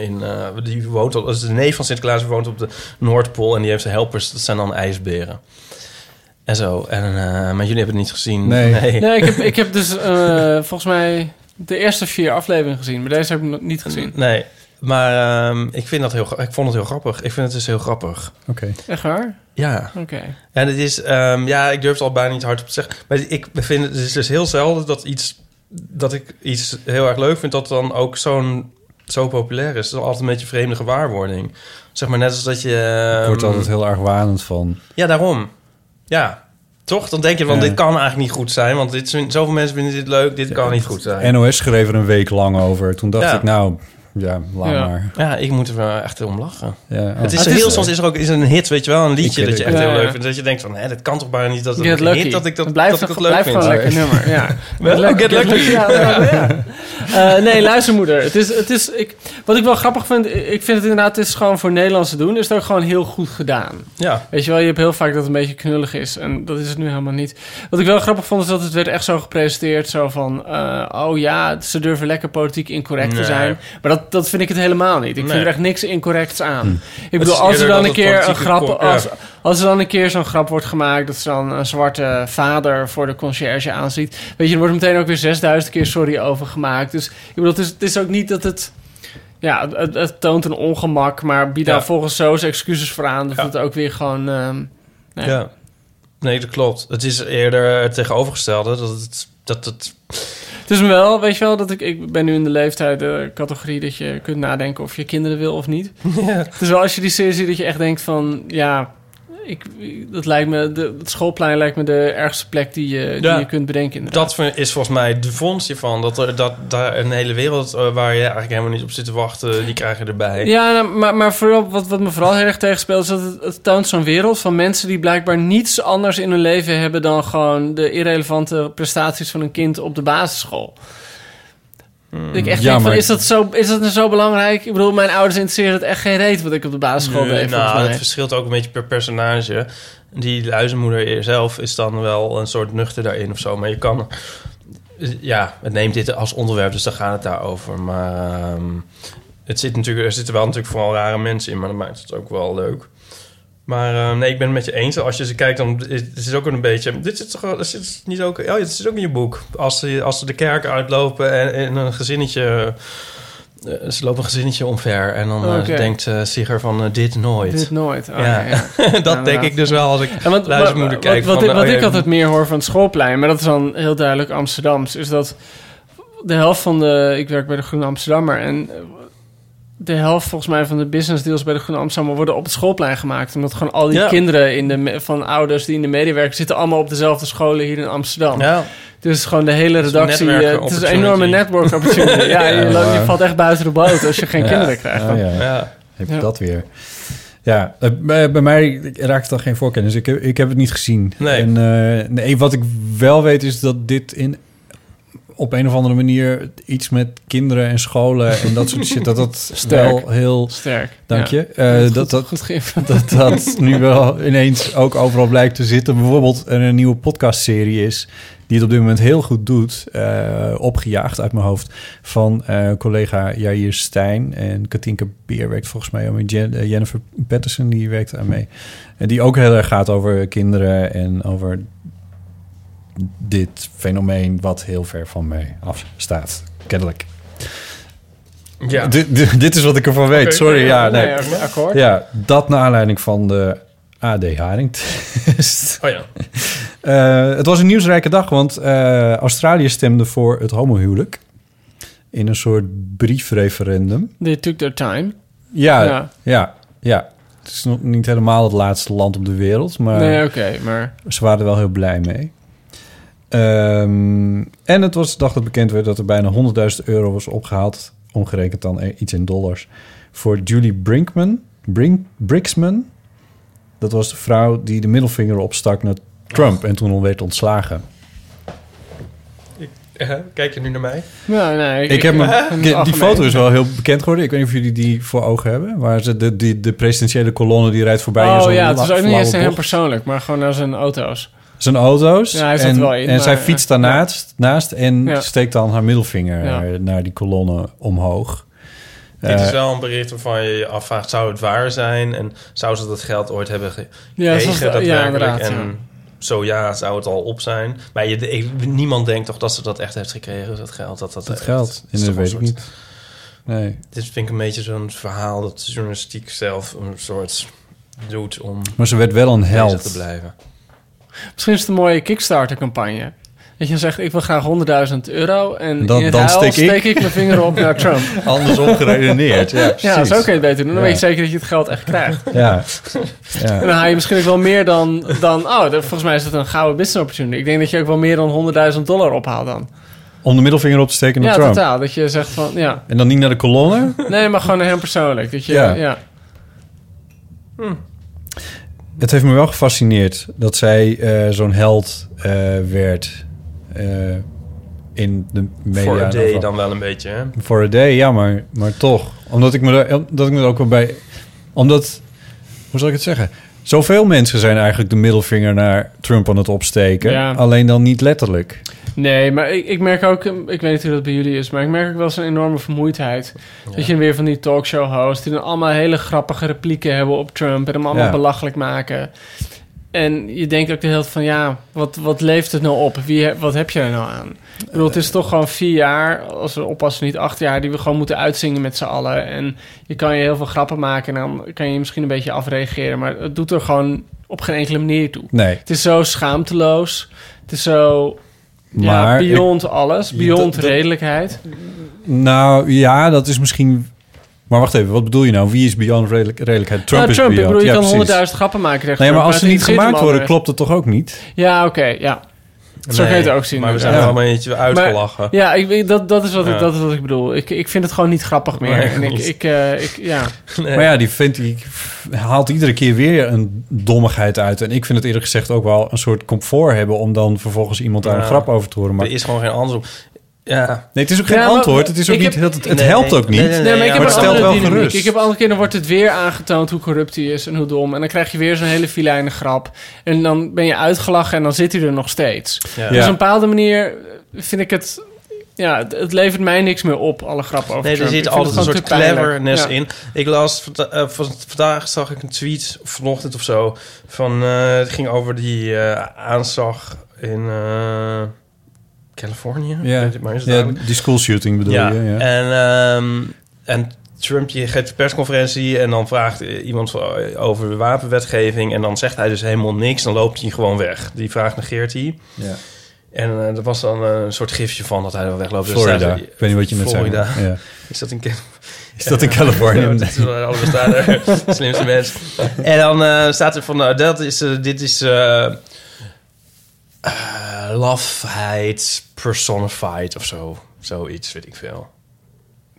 die woont op... De neef van Sinterklaas woont op de Noordpool... en die heeft zijn helpers, dat zijn dan ijsberen. En zo. Maar jullie hebben het niet gezien. Nee, ik heb dus volgens mij de eerste 4 afleveringen gezien... maar deze heb ik nog niet gezien. Nee, maar ik vond het heel grappig. Ik vind het dus heel grappig. Oké. Echt waar? Ja. Oké. En het is... ik durf het al bijna niet hardop te zeggen... maar ik vind het is dus heel zelden dat ik iets heel erg leuk vind... dat dan ook zo populair is. Dat is altijd een beetje vreemde gewaarwording. Zeg maar net als dat je... Ik word er altijd heel erg warend van. Ja, daarom. Ja, toch? Dan denk je, want dit kan eigenlijk niet goed zijn... want zoveel mensen vinden dit leuk, dit kan niet goed zijn. NOS schreef er een week lang over. Toen dacht ik, nou... Ja, laat maar. Ja, ik moet er wel echt om lachen. Ja, oh. Het is heel soms is er ook een hit, weet je wel, een liedje dat je echt heel leuk vindt. Dat je denkt van, dat kan toch bijna niet dat het een hit dat ik dat leuk vind. Blijft gewoon een lekker nummer, Get Lucky. Nee, Luizenmoeder. Wat ik wel grappig vind, ik vind het inderdaad, het is gewoon voor Nederlands te doen, is het ook gewoon heel goed gedaan. Ja. Weet je wel, je hebt heel vaak dat het een beetje knullig is en dat is het nu helemaal niet. Wat ik wel grappig vond, is dat het werd echt zo gepresenteerd, zo van, ze durven lekker politiek incorrect te zijn. Maar dat vind ik het helemaal niet. Ik vind er echt niks incorrects aan. Ik bedoel, als er dan een keer een grap... Als er dan een keer zo'n grap wordt gemaakt... dat ze dan een zwarte vader voor de conciërge aanziet... weet je, er wordt meteen ook weer 6000 keer sorry over gemaakt. Dus ik bedoel, het is ook niet dat het... Ja, het toont een ongemak... maar bied daar volgens zo zijn excuses voor aan... dat het ook weer gewoon... Nee, dat klopt. Het is eerder het tegenovergestelde dat het... Het is me wel, weet je wel, dat ik ben nu in de leeftijd de categorie dat je kunt nadenken of je kinderen wil of niet. Ja. Dus wel als je die serie ziet dat je echt denkt van, ja, Het schoolplein lijkt me de ergste plek die je kunt bedenken. Inderdaad. Dat is volgens mij de vondst hiervan. Dat daar een hele wereld waar je eigenlijk helemaal niet op zit te wachten, die krijg je erbij. Ja, maar vooral wat me vooral heel erg tegenspeelt is dat het toont zo'n wereld van mensen die blijkbaar niets anders in hun leven hebben dan gewoon de irrelevante prestaties van een kind op de basisschool. Ik echt denk van, is dat zo belangrijk? Ik bedoel, mijn ouders interesseren het echt geen reet wat ik op de basisschool deed. Nou, het verschilt ook een beetje per personage. Die luizenmoeder zelf is dan wel een soort nuchter daarin of zo. Maar je kan... Ja, het neemt dit als onderwerp, dus dan gaat het daarover. Maar er zitten wel vooral rare mensen in, maar dat maakt het ook wel leuk. Maar ik ben het met je eens. Als je ze kijkt, dan is het ook een beetje... Dit zit ook in je boek. Als ze de kerk uitlopen en een gezinnetje... Ze loopt een gezinnetje omver. En dan denkt Sieger van dit nooit. Dit nooit, oh, ja. Ja, ja. Dat nou, denk ik dus wel als ik luizenmoeder kijk. Wat ik altijd meer hoor van het schoolplein... maar dat is dan heel duidelijk Amsterdams... is dat de helft van de... Ik werk bij de Groene Amsterdammer en... De helft volgens mij van de business deals bij de Groene Amsterdam worden op het schoolplein gemaakt. Omdat gewoon al die kinderen van ouders die in de media werken... zitten allemaal op dezelfde scholen hier in Amsterdam. Ja. Dus gewoon de hele redactie... Het is een enorme network opportunity. Je valt echt buiten de boot als je geen kinderen krijgt. Dan. Heb je dat weer. Ja, bij mij raakt dan geen voorkennis. Ik heb het niet gezien. Nee. En, wat ik wel weet is dat dit op een of andere manier iets met kinderen en scholen en dat soort shit... dat stel heel... Sterk. Dank je. Ja, dat nu wel ineens ook overal blijkt te zitten. Bijvoorbeeld een nieuwe podcastserie is... die het op dit moment heel goed doet, opgejaagd uit mijn hoofd... van collega Jair Stijn en Katinka Beer werkt volgens mij... met Jennifer Patterson, die werkt aan mee. En die ook heel erg gaat over kinderen en over... dit fenomeen wat heel ver van mij af staat. Kennelijk. Ja. Dit is wat ik ervan weet. Sorry, nee, akkoord. Ja, dat naar aanleiding van de AD-haringtest. Oh ja. Het was een nieuwsrijke dag, want Australië stemde voor het homohuwelijk. In een soort briefreferendum. They took their time. Ja. Het is nog niet helemaal het laatste land op de wereld, maar... Nee, oké, maar... Ze waren er wel heel blij mee. En het was de dag dat bekend werd dat er bijna €100.000 was opgehaald... omgerekend dan iets in dollars... voor Julie Brigsman. Dat was de vrouw die de middelvinger opstak naar Trump... en toen al werd ontslagen. Kijk je nu naar mij? Nou, nee. Die foto is wel heel bekend geworden. Ik weet niet of jullie die voor ogen hebben. Waar ze de presidentiële kolonne die rijdt voorbij... Oh ja, het is ook niet eens heel persoonlijk... maar gewoon naar zijn auto's. Zijn auto's. Ja, hij zat en, wel in, en maar, zij fietst daarnaast en steekt dan haar middelvinger naar die kolonne omhoog. Dit is wel een bericht waarvan je je afvraagt... zou het waar zijn en zou ze dat geld ooit hebben gekregen daadwerkelijk? Ja, en zou het al op zijn. Maar niemand denkt toch dat ze dat echt heeft gekregen, dat geld? Dat geld, dat weet ik niet. Nee. Dit vind ik een beetje zo'n verhaal dat de journalistiek zelf een soort doet om... Maar ze werd wel een held. ...te blijven. Misschien is het een mooie Kickstarter-campagne. Dat je zegt, ik wil graag €100.000... en dan, in het huil steek ik mijn vinger op naar Trump. Andersom geredeneerd. Ja, zo kun je het beter doen. Dan weet je zeker dat je het geld echt krijgt. Ja. En dan haal je misschien ook wel meer dan... volgens mij is dat een gouden business opportunity. Ik denk dat je ook wel meer dan $100.000 ophaalt dan. Om de middelvinger op te steken naar Trump? Ja, totaal. Dat je zegt van, En dan niet naar de kolonne? Nee, maar gewoon naar hem persoonlijk. Dat je, Het heeft me wel gefascineerd dat zij zo'n held werd in de media. For a day dan wel een beetje, hè? For a day, ja, maar toch. Omdat ik me er ook wel bij... Omdat, hoe zal ik het zeggen? Zoveel mensen zijn eigenlijk de middelvinger naar Trump aan het opsteken. Ja. Alleen dan niet letterlijk. Nee, maar ik merk ook... Ik weet niet hoe dat bij jullie is... maar ik merk ook wel zo'n enorme vermoeidheid. Ja. Dat je weer van die talkshow hosts... die dan allemaal hele grappige replieken hebben op Trump... en hem allemaal belachelijk maken. En je denkt ook de hele tijd van... wat leeft het nou op? Wat heb je er nou aan? Ik bedoel, het is toch gewoon 4 jaar... als we oppassen niet 8 jaar... die we gewoon moeten uitzingen met z'n allen. En je kan je heel veel grappen maken... en dan kan je misschien een beetje afreageren... maar het doet er gewoon op geen enkele manier toe. Nee. Het is zo schaamteloos. Het is zo... Maar ja, beyond redelijkheid. Nou ja, dat is misschien... Maar wacht even, wat bedoel je nou? Wie is beyond redelijkheid? Trump, nou, Trump is beyond. Ik bedoel, je kan 100.000 grappen maken. Nee, maar als ze niet gemaakt worden, klopt het toch ook niet? Ja, oké, ja. Nee, zo kan je het ook zien. Maar we zijn wel een beetje uitgelachen. Ja, dat is wat ik bedoel. Ik vind het gewoon niet grappig meer. Nee, en ik nee. Maar ja, die haalt iedere keer weer een dommigheid uit. En ik vind het eerlijk gezegd ook wel een soort comfort hebben... om dan vervolgens iemand daar een grap over te horen maken. Er is gewoon geen antwoord op. Ja. Nee, het is ook geen antwoord. Het is ook niet, het helpt ook niet. Nee, maar ik heb het stelt wel gerust. Ik heb andere keer, dan wordt het weer aangetoond hoe corrupt hij is en hoe dom. En dan krijg je weer zo'n hele filijne grap. En dan ben je uitgelachen en dan zit hij er nog steeds. Ja. Dus op een bepaalde manier vind ik het... Ja, het levert mij niks meer op, alle grappen over Trump. Er zit altijd een soort cleverness in. Ik las, vandaag zag ik een tweet, vanochtend of zo... van het ging over die aanslag in... Californië? Ja, die schoolshooting bedoel je. Ja. En Trump geeft de persconferentie... en dan vraagt iemand over de wapenwetgeving... en dan zegt hij dus helemaal niks. Dan loopt hij gewoon weg. Die vraag negeert hij. Ja. En er was dan een soort gifje van dat hij wel wegloopt. Florida. Dus ik weet niet wat je net zei. Ja. Is dat in Californië? Ja, dat is alle bestaande slimste mens. En dan staat er van... lafheid personified of zo. Zoiets, weet ik veel.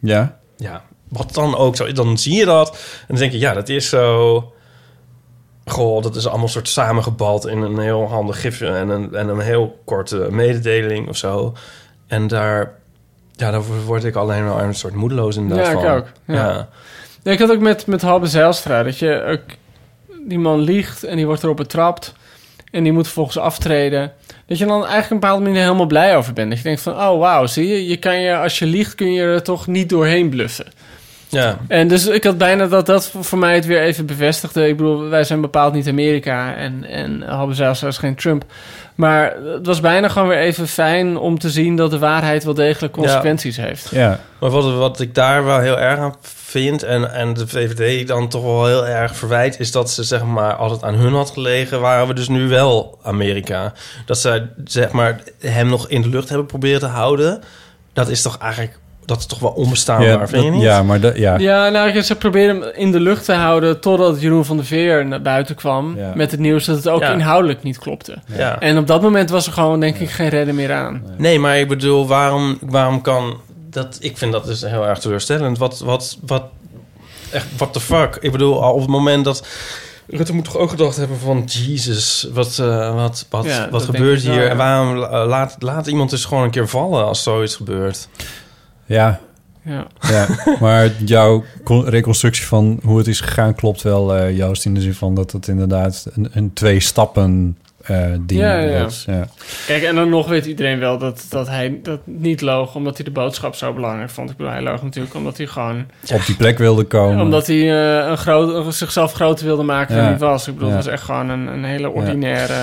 Ja? Ja. Wat dan ook zo. Dan zie je dat. En dan denk je, ja, dat is zo... Goh, dat is allemaal soort samengebald... in een heel handig gifje... en een heel korte mededeling of zo. En daar word ik alleen maar een soort moedeloos inderdaad van. Ja, ik ook. Ja. Ja. Ik had ook met Halbe Zijlstra... dat je ook... die man liegt en die wordt erop betrapt... en die moet vervolgens aftreden... dat je dan eigenlijk een bepaalde manier helemaal blij over bent. Dat je denkt van, oh wauw, zie je... als je liegt kun je er toch niet doorheen bluffen. Ja. En dus ik had bijna dat voor mij het weer even bevestigde. Ik bedoel, wij zijn bepaald niet Amerika... en Halbe Zijlstra is geen Trump. Maar het was bijna gewoon weer even fijn... om te zien dat de waarheid wel degelijk consequenties heeft. Ja. Maar wat ik daar wel heel erg aan vind... en de VVD dan toch wel heel erg verwijt... is dat ze, zeg maar, als het aan hun had gelegen... waren we dus nu wel Amerika. Dat ze, zeg maar, hem nog in de lucht hebben proberen te houden... dat is toch eigenlijk... Dat is toch wel onbestaanbaar, vind je niet? Ja, maar ze probeerden hem in de lucht te houden... totdat Jeroen van der Veer naar buiten kwam... met het nieuws dat het ook inhoudelijk niet klopte. Ja. En op dat moment was er gewoon, denk ik, geen redden meer aan. Nee, maar ik bedoel, waarom kan... dat? Ik vind dat dus heel erg teleurstellend. Echt, what the fuck? Ik bedoel, al op het moment dat... Rutte moet toch ook gedacht hebben van... Jezus, wat gebeurt hier? En waarom laat iemand dus gewoon een keer vallen... als zoiets gebeurt? Ja. Maar jouw reconstructie van hoe het is gegaan klopt wel, Joost, in de zin van dat het inderdaad een twee stappen ding is. Ja. Kijk, en dan nog weet iedereen wel dat hij dat niet loog, omdat hij de boodschap zo belangrijk vond. Ik bedoel, hij loog natuurlijk omdat hij gewoon... op die plek wilde komen. Omdat hij zichzelf groter wilde maken dan hij was. Ik bedoel, dat is echt gewoon een hele ordinaire...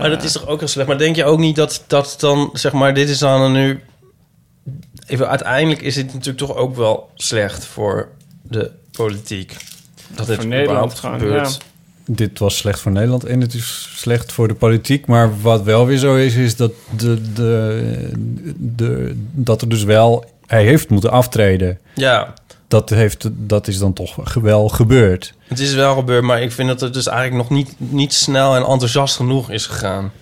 Maar dat is toch ook heel slecht? Maar denk je ook niet dat dan, zeg maar, dit is dan nu... Even, uiteindelijk is het natuurlijk toch ook wel slecht voor de politiek. Dat dit voor Nederland gebeurt. Ja. Dit was slecht voor Nederland en het is slecht voor de politiek. Maar wat wel weer zo is dat, dat er dus wel... Hij heeft moeten aftreden. Ja. Dat is dan toch wel gebeurd. Het is wel gebeurd, maar ik vind dat het dus eigenlijk nog niet snel en enthousiast genoeg is gegaan.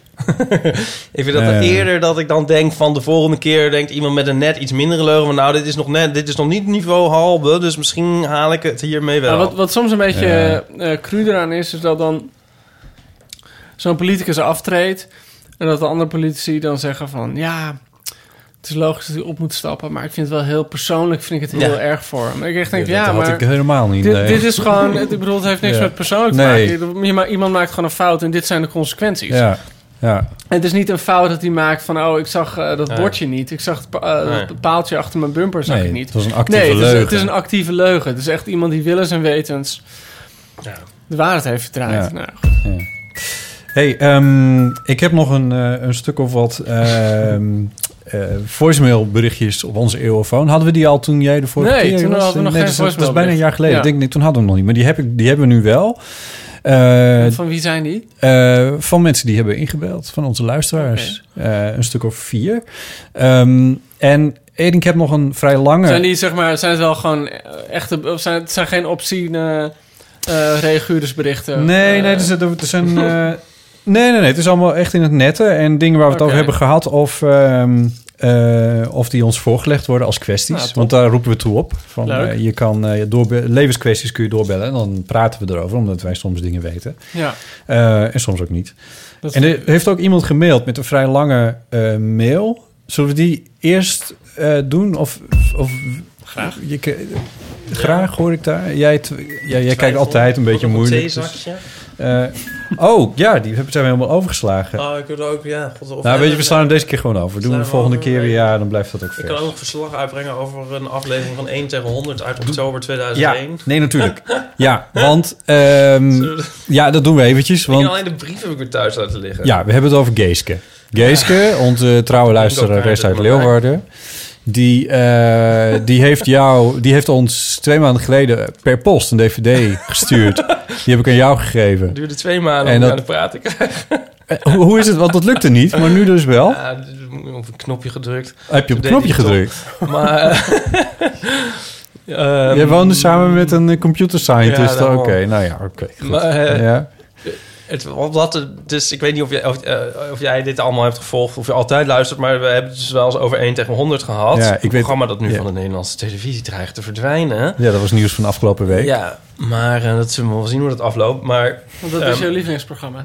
Ik vind dat eerder dat ik dan denk van de volgende keer... denkt iemand met een net iets mindere leugen... van nou, dit is nog niet niveau Halbe... dus misschien haal ik het hiermee wel. Wat soms een beetje cru eraan is dat dan zo'n politicus aftreedt... en dat de andere politici dan zeggen van... ja, het is logisch dat hij op moet stappen... maar ik vind het wel heel persoonlijk, vind ik het heel erg voor hem. Ik echt denk, dat had ik helemaal niet. Dit is gewoon, ik bedoel, het heeft niks met persoonlijk te maken. Iemand maakt gewoon een fout en dit zijn de consequenties. Ja. Ja. En het is niet een fout dat hij maakt van... oh, ik zag dat bordje niet. Ik zag dat paaltje achter mijn bumper zag ik niet. Het was een actieve leugen. Het is een actieve leugen. Het is echt iemand die willens en wetens de waarheid heeft verdraaid. Ja. Nou, goed. Ja. Hey, ik heb nog een stuk of wat voicemail berichtjes op onze eeuwofoon. Hadden we die al toen jij de vorige keer... toen hadden we nog geen voicemail. Dat is bijna een jaar geleden. Ja. Ik denk, toen hadden we hem nog niet. Maar die hebben we nu wel... van wie zijn die? Van mensen die hebben ingebeld, van onze luisteraars. Okay. Een stuk of 4. En ik heb nog een vrij lange... Zijn die, zeg maar, zijn het wel gewoon echte... Of zijn het geen obscene reaguurdersberichten? Nee, er zijn... Nee, het is allemaal echt in het nette. En dingen waar we het over hebben gehad... Of die ons voorgelegd worden als kwesties. Nou, want daar roepen we toe op. Van, je kan, levenskwesties kun je doorbellen. En dan praten we erover, omdat wij soms dingen weten. Ja. En soms ook niet. En er heeft ook iemand gemaild met een vrij lange mail. Zullen we die eerst doen? Of graag. Graag hoor ik daar. Jij kijkt altijd een beetje moeilijk. Dus. Die hebben we helemaal overgeslagen. Oh, ik heb er ook, ja. We slaan hem deze keer gewoon over. Doen we de volgende keer weer, ja, dan blijft dat ook vers. Ik kan ook een verslag uitbrengen over een aflevering van 1-100 uit oktober 2001. Ja, nee, natuurlijk. Ja, want... dat doen we eventjes. Want... Alleen de brief heb ik weer thuis laten liggen. Ja, we hebben het over Geeske. Geeske, onze trouwe luisteraar uit Leeuwarden. Die heeft ons 2 maanden geleden per post een dvd gestuurd. Die heb ik aan jou gegeven. Het duurde 2 maanden om aan te praten. Hoe is het? Want dat lukte niet, maar nu dus wel. Ja, op een knopje gedrukt. Heb je op een knopje gedrukt? Maar... Jij woonde samen met een computer scientist. Ja, oké. Goed. Maar, ja. Dus ik weet niet of jij dit allemaal hebt gevolgd... of je altijd luistert, maar we hebben het dus wel eens over 1-100 gehad. Ja, het programma dat nu van de Nederlandse televisie dreigt te verdwijnen. Ja, dat was nieuws van de afgelopen week. Ja, maar dat zullen we wel zien hoe dat afloopt. Maar, want dat is jouw lievelingsprogramma.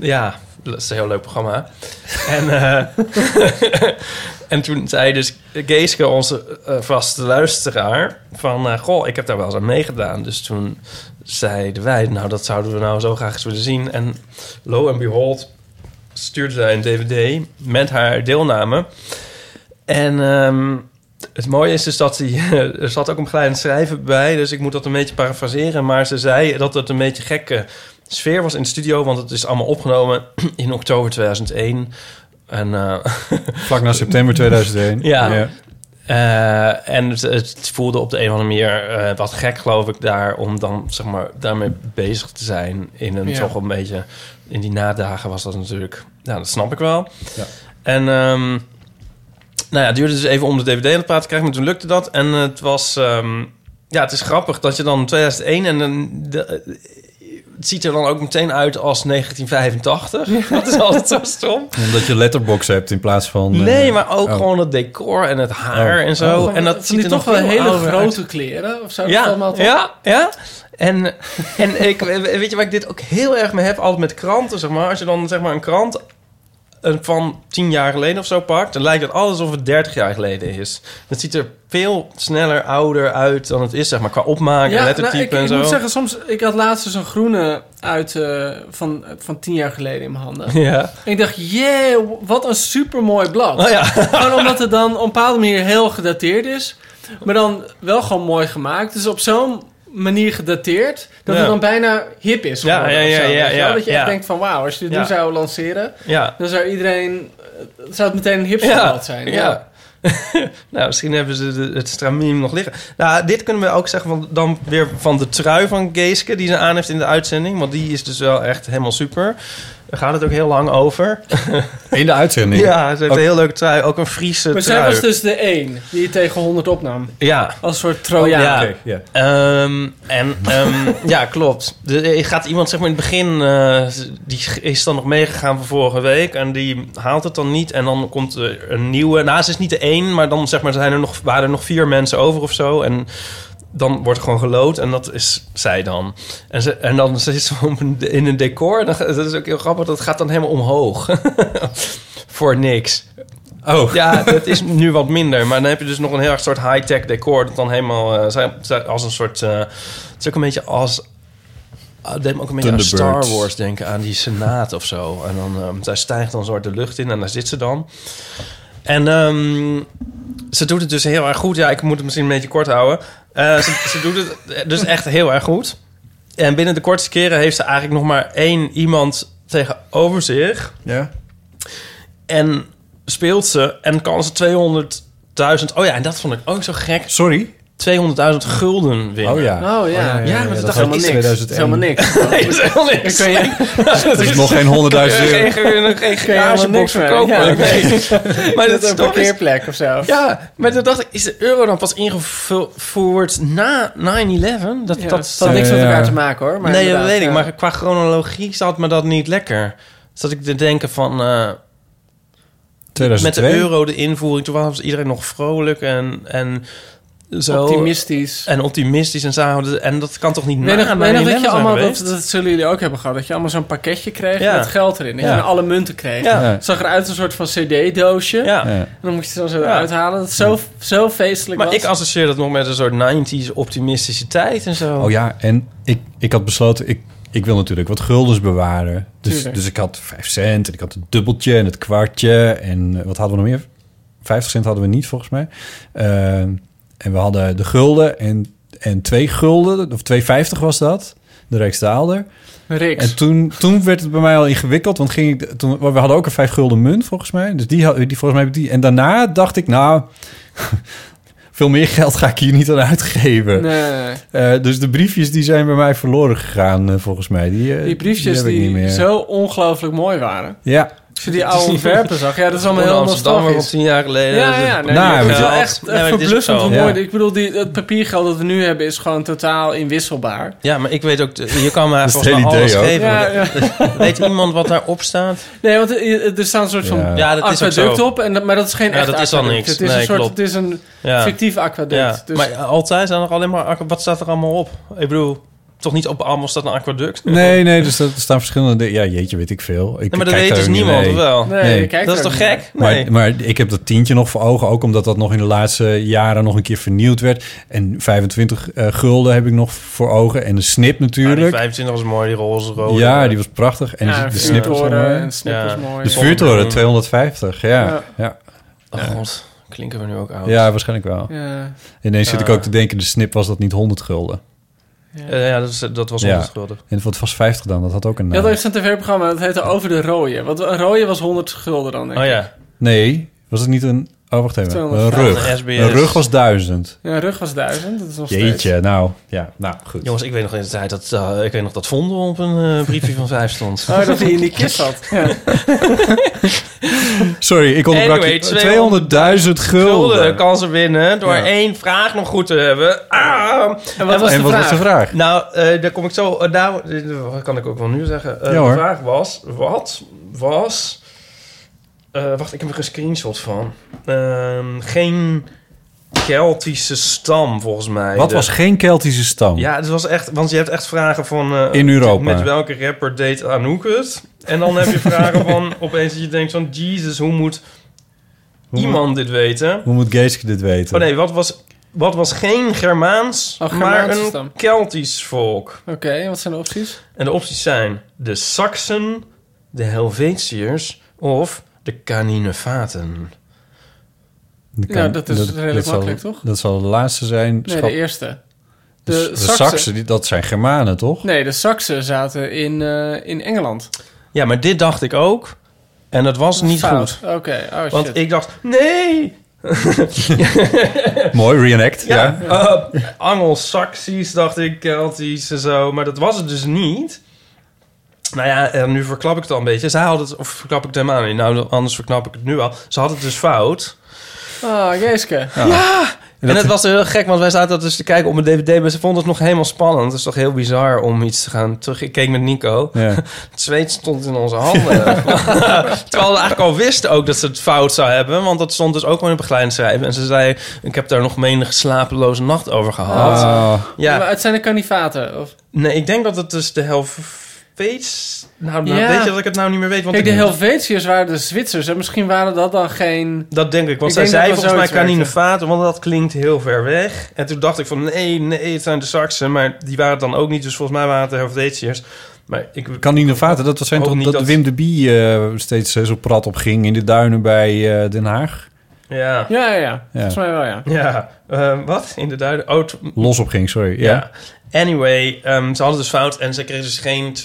Ja, dat is een heel leuk programma. En toen zei dus Geeske, onze vaste luisteraar... van, ik heb daar wel eens aan meegedaan. Dus toen... zeiden wij, dat zouden we zo graag eens willen zien. En lo and behold stuurde zij een dvd met haar deelname. En het mooie is dus dat er zat ook een begeleidend schrijver bij... dus ik moet dat een beetje parafraseren. Maar ze zei dat het een beetje gekke sfeer was in de studio... want het is allemaal opgenomen in oktober 2001. En, vlak na september 2001. Ja. En het voelde op de een of andere manier wat gek, geloof ik, daar om dan zeg maar daarmee bezig te zijn in een toch een beetje in die nadagen was dat natuurlijk. Nou, dat snap ik wel. Ja. En het duurde dus even om de DVD aan het praten te krijgen, maar toen lukte dat. En het was het is grappig dat je dan 2001 en dan. Het ziet er dan ook meteen uit als 1985. Dat is altijd zo stom. Omdat je letterbox hebt in plaats van... Nee, maar ook gewoon het decor en het haar en zo. En dat ziet er toch wel hele grote uit. Kleren? Of zou dat allemaal toch... Ja. En ik, weet je waar ik dit ook heel erg mee heb? Altijd met kranten, zeg maar. Als je dan zeg maar een krant van 10 jaar geleden of zo pakt... dan lijkt het alsof het 30 jaar geleden is. Dat ziet er... veel sneller ouder uit dan het is, zeg maar, qua opmaak en lettertype en zo. Ik moet zeggen, soms... Ik had laatst dus een groene uit van 10 jaar geleden in mijn handen. Ja. En ik dacht, wat een supermooi blad. Oh, ja. Maar omdat het dan op een bepaalde manier heel gedateerd is. Maar dan wel gewoon mooi gemaakt. Dus op zo'n manier gedateerd, dat het dan bijna hip is. Dat je echt denkt van, wauw, als je dit nu zou lanceren... dan zou iedereen... zou het meteen een hipster blad zijn. Ja. Misschien hebben ze het stramien nog liggen. Nou, dit kunnen we ook zeggen dan weer van de trui van Geeske... die ze aan heeft in de uitzending. Want die is dus wel echt helemaal super. Daar gaat het ook heel lang over. In de uitzending? Ja, ze heeft een heel leuke trui. Ook een Friese trui. Maar zij was dus de 1 die je tegen 100 opnam. Ja. Als een soort trojaan. Klopt. Er gaat iemand zeg maar in het begin... die is dan nog meegegaan van vorige week... en die haalt het dan niet. En dan komt er een nieuwe... ze is niet de 1, maar dan zeg maar, waren er nog 4 mensen over of zo... En, dan wordt gewoon geloot en dat is zij dan. En dan zit ze in een decor. Dat is ook heel grappig. Dat gaat dan helemaal omhoog. Voor niks. Oh. Ja, dat is nu wat minder. Maar dan heb je dus nog een heel erg soort high-tech decor. Dat dan helemaal als een soort... het is ook een beetje als... deed me ook een beetje aan Star Wars denken. Aan die senaat of zo. En dan zij stijgt dan soort de lucht in en daar zit ze dan. En ze doet het dus heel erg goed. Ja, ik moet het misschien een beetje kort houden. Ze doet het dus echt heel erg goed. En binnen de kortste keren heeft ze eigenlijk nog maar 1 iemand tegenover zich. Ja. En speelt ze en kan ze 200.000... Oh ja, en dat vond ik ook zo gek. Sorry? 200.000 gulden winnen. Ja, dat is helemaal niks. Dat is helemaal niks. Het is nog geen 100.000 euro. Geen garagebox verkopen. Maar dat is een parkeerplek of zo. Ja, maar toen dacht ik, is de euro dan pas ingevoerd na 9-11? Dat had niks met elkaar te maken, hoor. Nee, dat weet ik. Maar qua chronologie zat me dat niet lekker. Dus dat ik te denken van... 2002. Met de euro, de invoering, toen was iedereen nog vrolijk en zo optimistisch. En zo. En dat kan toch niet nagaan? Nee, dat je allemaal, dat zullen jullie ook hebben gehad. Dat je allemaal zo'n pakketje kreeg met geld erin. Dat je alle munten kreeg. Ja. Het zag eruit als een soort van cd-doosje. Ja. En dan moest je het dan zo uithalen. Dat zo feestelijk was. Maar ik associeer dat nog met een soort 90s optimistische tijd en zo. Oh ja, en ik had besloten... Ik wil natuurlijk wat guldens bewaren. Dus ik had 5 cent en ik had het dubbeltje en het kwartje. En wat hadden we nog meer? 50 cent hadden we niet, volgens mij. En we hadden de gulden en 2 gulden. Of 2,50 was dat. De Rijksdaalder. En toen werd het bij mij al ingewikkeld. Want we hadden ook een 5 gulden munt, volgens mij. Dus die volgens mij... En daarna dacht ik, nou... Veel meer geld ga ik hier niet aan uitgeven. Nee. Dus de briefjes die zijn bij mij verloren gegaan, volgens mij. Die briefjes die zo ongelooflijk mooi waren. Ja. Als je die oude ontwerpen zag. Ja, dat is allemaal heel nostalgisch. Al 10 jaar geleden. Ja. Het is wel echt verblussend hoe mooi. Ik bedoel, het papiergeld dat we nu hebben is gewoon totaal inwisselbaar. Ja, maar ik weet ook... Je kan maar volgens mij alles geven. Ja. Weet iemand wat daarop staat? Nee, want er staat een soort van aquaduct op. Maar dat is geen echt aquaduct. Dat is dan niks. Het is een fictief aquaduct. Maar altijd staan er alleen maar... Wat staat er allemaal op? Ik bedoel... Toch niet op allemaal staat een aquaduct? Nee, dus er staan verschillende... Ja, jeetje, weet ik veel. Maar dat weet dus niemand wel. Nee. Dat is toch gek? Nee. Maar ik heb dat tientje nog voor ogen. Ook omdat dat nog in de laatste jaren nog een keer vernieuwd werd. En 25 gulden heb ik nog voor ogen. En de snip natuurlijk. Die 25 was mooi, die roze rode. Ja, die was prachtig. En de snip was mooi. Dus vuurtoren, 250. Ja. Oh, god. Klinken we nu ook oud? Ja, waarschijnlijk wel. Ja. Ineens zit ik ook te denken, de snip was dat niet 100 gulden. Ja, dat was 100 gulden. En wat was 50 dan? Dat had ook een naam. Ja, dat is een tv-programma, dat heette Over de Rooien. Want een rooie was 100 gulden dan, denk ik. Oh ja. Nee, was het niet een... Oh, wacht even. Een rug. Een rug was 1000. Ja, een rug was 1000. Dat is nog steeds. Jeetje, nou. Ja, nou, goed. Jongens, ik weet nog in de tijd dat... ik weet nog dat Vondel op een briefje van 5 stond. Oh, dat hij in die kist zat. Ja. Sorry, ik onderbrak je. 200.000 gulden kan ze winnen door 1 vraag nog goed te hebben. En wat was de vraag? Nou, daar kom ik zo... dat kan ik ook wel nu zeggen. De vraag was... Wat was... wacht, ik heb er een screenshot van. Geen Keltische stam, volgens mij. Wat was geen Keltische stam? Ja, het was echt... Want je hebt echt vragen van... in Europa. Met welke rapper deed Anouk het? En dan heb je vragen van... Opeens dat je denkt van... Jezus, hoe moet iemand dit weten? Hoe moet Geeske dit weten? Oh nee, wat was geen Germaans... maar een stam. Keltisch volk? Oké, wat zijn de opties? En de opties zijn... De Saksen... De Helvetiërs... Of... De Caninefaten. Ja, dat is redelijk makkelijk, toch? Dat zal de laatste zijn. Nee, de eerste. De Saksen, dat zijn Germanen, toch? Nee, de Saksen zaten in Engeland. Ja, maar dit dacht ik ook. En dat was niet fout. Goed. Oké, want shit. Ik dacht, nee! Mooi, reenact. Ja. Anglo-Saxisch dacht ik, Keltisch en zo. Maar dat was het dus niet. Nou ja, en nu verklap ik het al een beetje. Zij had het, of verklap ik het helemaal niet. Nou, anders verklap ik het nu al. Ze had het dus fout. Geeske. Ja! En het was heel gek, want wij zaten dus te kijken op een DVD. Maar ze vonden het nog helemaal spannend. Het is toch heel bizar om iets te gaan terug... Ik keek met Nico. Ja. Het zweet stond in onze handen. Terwijl we eigenlijk al wisten ook dat ze het fout zou hebben. Want dat stond dus ook wel in het begeleidend schrijven. En ze zei, ik heb daar nog menige slapeloze nacht over gehad. Ja, maar het zijn de kanifaten, of? Nee, ik denk dat het dus de helft... Weet je dat ik het nou niet meer weet? Want kijk, de Helvetiërs waren de Zwitsers. En misschien waren dat dan geen... Dat denk ik, want zij zei volgens mij caninefaten. Want dat klinkt heel ver weg. En toen dacht ik van, nee, het zijn de Saksen. Maar die waren het dan ook niet. Dus volgens mij waren het de Helvetiërs. Maar ik... Caninefaten, dat was zijn toch dat Wim de Bie steeds zo prat op ging in de duinen bij Den Haag? Ja. Ja. Volgens mij wel, ja. Ja. Wat? Inderdaad. Oh, los op ging, sorry. Ja. Anyway, ze hadden dus fout en ze kregen dus geen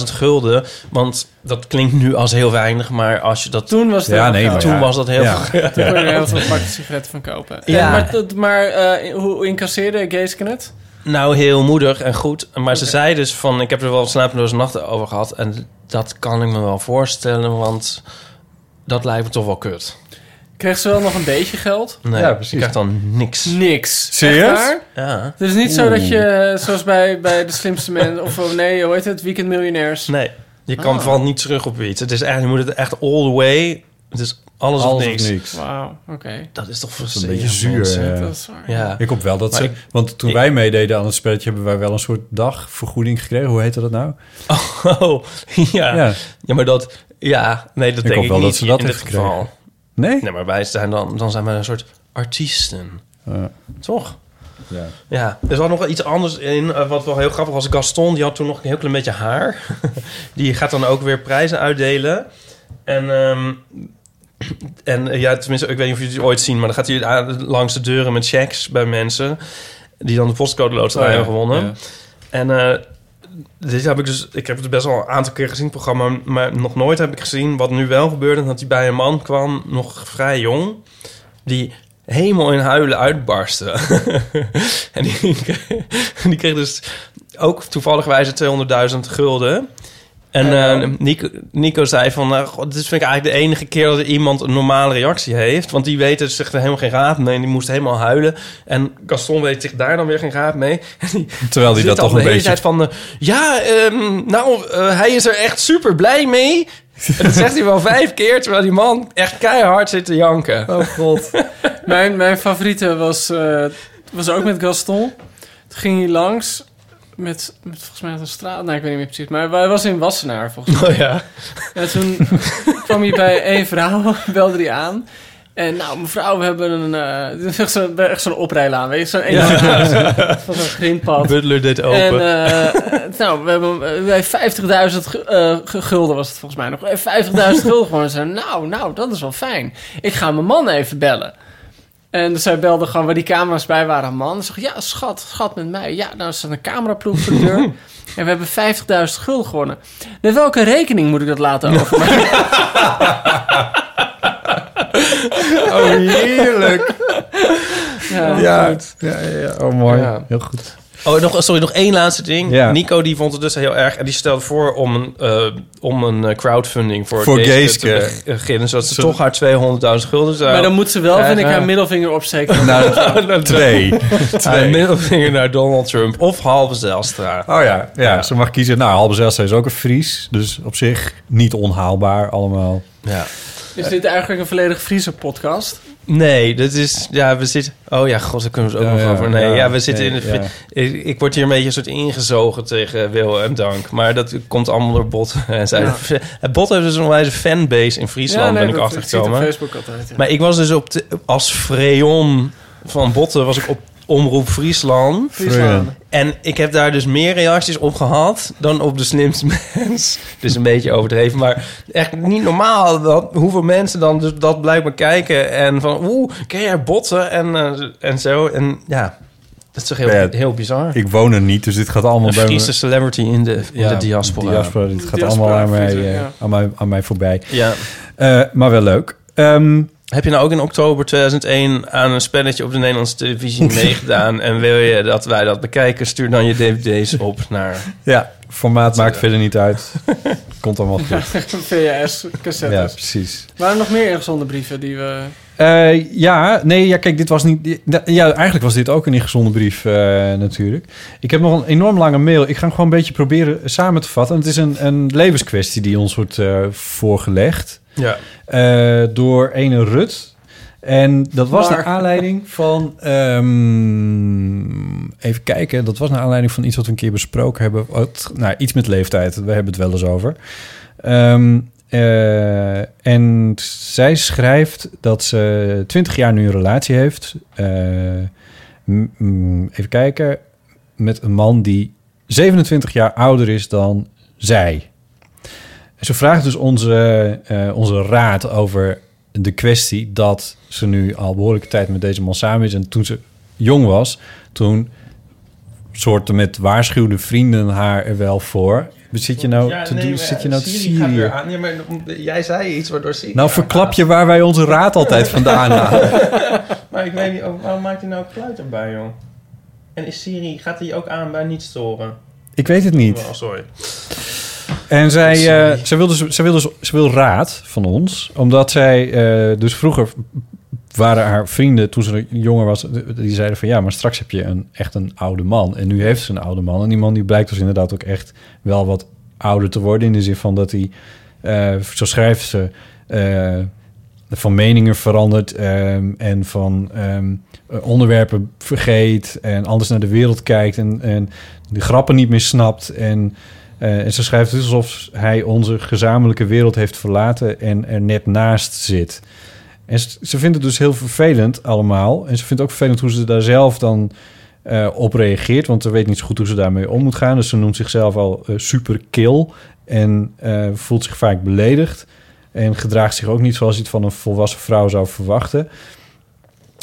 200.000 gulden. Want dat klinkt nu als heel weinig, maar als je dat... Toen was dat, heel veel. Toen kon je er heel veel pakjes sigaretten van kopen. Ja. Ja. Maar hoe incasseerde Geeske het? Nou, heel moedig en goed. Maar ze zei dus van... Ik heb er wel slapeloze nachten over gehad. En dat kan ik me wel voorstellen, want dat lijkt me toch wel kut. Kreeg ze wel nog een beetje geld? Nee, ja, precies. Je krijgt dan niks. Niks. Serieus? Ja. Dus niet zo dat je, zoals bij de slimste mensen... of nee, hoe heet het? Weekend miljonairs. Nee, je kan vooral niet terug op iets. Het is echt, je moet het echt all the way... Het is alles of niks. Wauw, oké. Dat is toch frustrerend. Een beetje zuur. Ja. Ik hoop wel dat maar ze... want toen wij meededen aan het spelletje... hebben wij wel een soort dagvergoeding gekregen. Hoe heette dat nou? Oh, ja. Ja, maar dat... Ja, nee, dat ik denk ik wel niet dat ze dat in dit geval. Nee? Nee, maar wij zijn dan zijn wij een soort artiesten. Toch? Ja. Ja, er zat nog iets anders in, wat wel heel grappig was. Gaston, die had toen nog een heel klein beetje haar. Die gaat dan ook weer prijzen uitdelen. En ja, tenminste, ik weet niet of jullie het ooit zien... maar dan gaat hij langs de deuren met checks bij mensen... die dan de postcode loterij hebben gewonnen. Ja. En dit heb ik dus... Ik heb het best wel een aantal keer gezien, het programma... maar nog nooit heb ik gezien wat nu wel gebeurde... dat hij bij een man kwam, nog vrij jong... die helemaal in huilen uitbarstte. En die kreeg dus ook toevalligwijze 200.000 gulden... En Nico zei van... God, dit vind ik eigenlijk de enige keer dat iemand een normale reactie heeft. Want die weet zich er helemaal geen raad mee. En die moest helemaal huilen. En Gaston weet zich daar dan weer geen raad mee. Terwijl hij dat toch een beetje... van... hij is er echt super blij mee. En dat zegt hij wel 5 keer. Terwijl die man echt keihard zit te janken. Oh god. Mijn favoriete was ook met Gaston. Toen ging hij langs... Met volgens mij een straat... Nee, ik weet niet meer precies. Maar hij was in Wassenaar, volgens mij. Oh ja. En toen kwam hij bij een vrouw, belde hij aan. En nou, mevrouw, we hebben een... echt zo'n oprijlaan, weet je? Zo'n enorm huis van zo'n grindpad. Butler deed open. En we hebben bij 50.000 gulden was het volgens mij nog. 50.000 gulden gewoon. Zei, nou, dat is wel fijn. Ik ga mijn man even bellen. En dus hij belde gewoon waar die camera's bij waren, man. En zei, ja, schat met mij. Ja, nou is dat een cameraploeg voor de deur. En we hebben 50.000 gulden gewonnen. Naar welke rekening moet ik dat laten overmaken? Oh, heerlijk. Ja, goed. Oh, mooi. Ja. Heel goed. Oh, nog 1 laatste ding. Ja. Nico die vond het dus heel erg... en die stelde voor om een crowdfunding voor Geeske te beginnen... zodat ze toch haar 200.000 gulden zou... Maar dan moet ze wel, vind ik, haar middelvinger opsteken. Naar 2. Haar middelvinger naar Donald Trump of Halbe Zijlstra. Oh ja, ze mag kiezen. Nou, Halbe Zijlstra is ook een Fries. Dus op zich niet onhaalbaar allemaal. Ja. Is dit eigenlijk een volledig Friese podcast? Nee, dat is... Ja, we zitten... Oh ja, god, daar kunnen we het ook nog over. Nee, we zitten in de... Ja. Ik word hier een beetje een soort ingezogen tegen wil en dank. Maar dat komt allemaal door Bot. Het Bot heeft dus een wijze fanbase in Friesland, ben ik achtergekomen. Ik zie het op Facebook altijd. Ja. Maar ik was dus als Freon van Botten was ik op Omroep Friesland. En ik heb daar dus meer reacties op gehad dan op de slimste mens. Dus een beetje overdreven, maar echt niet normaal hoeveel mensen dan dus dat blijkbaar kijken. En van, ken jij Botten en zo. En ja, dat is toch heel bizar. Ik woon er niet, dus dit gaat allemaal bij me. Een Friese celebrity in de diaspora. Dit gaat allemaal aan mij voorbij. Ja. Maar wel leuk. Heb je nou ook in oktober 2001 aan een spelletje op de Nederlandse televisie meegedaan? En wil je dat wij dat bekijken? Stuur dan je dvd's op naar... Ja, formaat maakt verder niet uit. Komt allemaal goed. VHS, cassettes. Ja, precies. Waren er nog meer ingezonden brieven die we... kijk, dit was niet... Ja, eigenlijk was dit ook een ingezonden brief natuurlijk. Ik heb nog een enorm lange mail. Ik ga hem gewoon een beetje proberen samen te vatten. Het is een levenskwestie die ons wordt voorgelegd. Ja. Door ene Rut. En dat was naar aanleiding van... even kijken. Dat was naar aanleiding van iets wat we een keer besproken hebben. Iets met leeftijd. We hebben het wel eens over. En zij schrijft dat ze 20 jaar nu een relatie heeft. Even kijken. Met een man die 27 jaar ouder is dan zij. Ze vraagt dus onze raad over de kwestie dat ze nu al behoorlijke tijd met deze man samen is. En toen ze jong was, toen soorten met waarschuwde vrienden haar er wel voor. Zit je nou te Syrië? Ja, maar jij zei iets waardoor Syrië... Nou, verklap je waar wij onze raad altijd vandaan halen. Maar ik weet niet, waarom maakt hij nou kluit erbij, joh? En is Syrië, gaat hij ook aan bij niet storen? Ik weet het niet. Oh, sorry. En zij ze wil raad van ons, omdat zij dus vroeger waren haar vrienden toen ze jonger was, die zeiden van ja, maar straks heb je echt een oude man. En nu heeft ze een oude man. En die man die blijkt dus inderdaad ook echt wel wat ouder te worden in de zin van dat hij, zo schrijft ze, van meningen verandert en van onderwerpen vergeet en anders naar de wereld kijkt en de grappen niet meer snapt. En ze schrijft dus alsof hij onze gezamenlijke wereld heeft verlaten en er net naast zit. En ze vindt het dus heel vervelend allemaal. En ze vindt ook vervelend hoe ze daar zelf dan op reageert. Want ze weet niet zo goed hoe ze daarmee om moet gaan. Dus ze noemt zichzelf al super kil. En voelt zich vaak beledigd. En gedraagt zich ook niet zoals je het van een volwassen vrouw zou verwachten.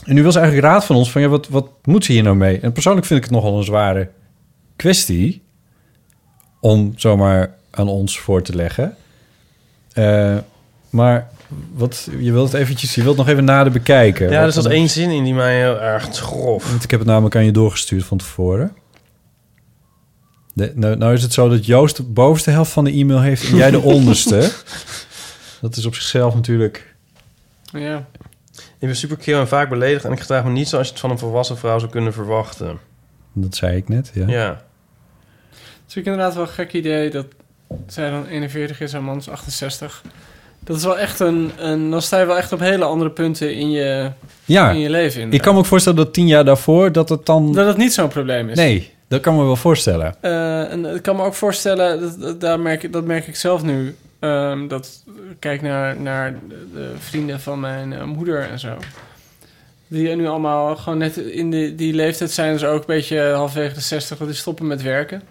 En nu wil ze eigenlijk raad van ons. Van ja, wat moet ze hier nou mee? En persoonlijk vind ik het nogal een zware kwestie. Om zomaar aan ons voor te leggen. Maar... je wilt nog even nader bekijken. Ja, er zat één zin in die mij heel erg trof. Want ik heb het namelijk aan je doorgestuurd van tevoren. Nou is het zo dat Joost de bovenste helft van de e-mail heeft en jij de onderste. Dat is op zichzelf natuurlijk... Ja. Ik ben super keel en vaak beledigd en ik gedraag me niet zoals je het van een volwassen vrouw zou kunnen verwachten. Dat zei ik net, ja. Ja. Het is natuurlijk inderdaad wel een gek idee dat zij dan 41 is en man is 68... Dat is wel echt dan sta je wel echt op hele andere punten in je leven. Inderdaad. Ik kan me ook voorstellen dat 10 jaar daarvoor dat het dan... Dat het niet zo'n probleem is. Nee, dat kan me wel voorstellen. En ik kan me ook voorstellen, dat merk ik zelf nu. Dat kijk naar de vrienden van mijn moeder en zo. Die nu allemaal gewoon net in die leeftijd zijn. Dus ook een beetje halfwege de 60, dat die stoppen met werken.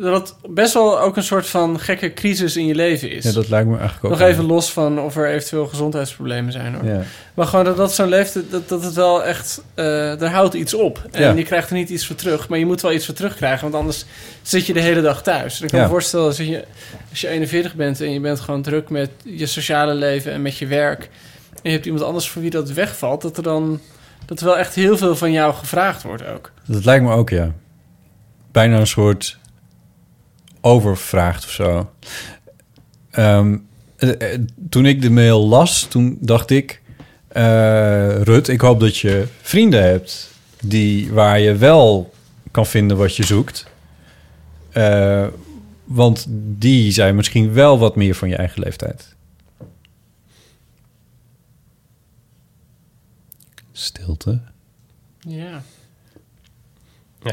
Dat best wel ook een soort van gekke crisis in je leven is. Ja, dat lijkt me eigenlijk ook. Nog even los van of er eventueel gezondheidsproblemen zijn, hoor. Ja. Maar gewoon dat zo'n leeftijd, dat het wel echt... daar houdt iets op. En je krijgt er niet iets voor terug. Maar je moet wel iets voor terugkrijgen. Want anders zit je de hele dag thuis. En ik kan me voorstellen, als je 41 bent... en je bent gewoon druk met je sociale leven en met je werk... en je hebt iemand anders voor wie dat wegvalt... dat er wel echt heel veel van jou gevraagd wordt ook. Dat lijkt me ook, ja. Bijna een soort... overvraagd of zo. Toen ik de mail las, toen dacht ik... Rut, ik hoop dat je vrienden hebt... waar je wel kan vinden wat je zoekt. Want die zijn misschien wel wat meer van je eigen leeftijd. Stilte. Ja. Ja,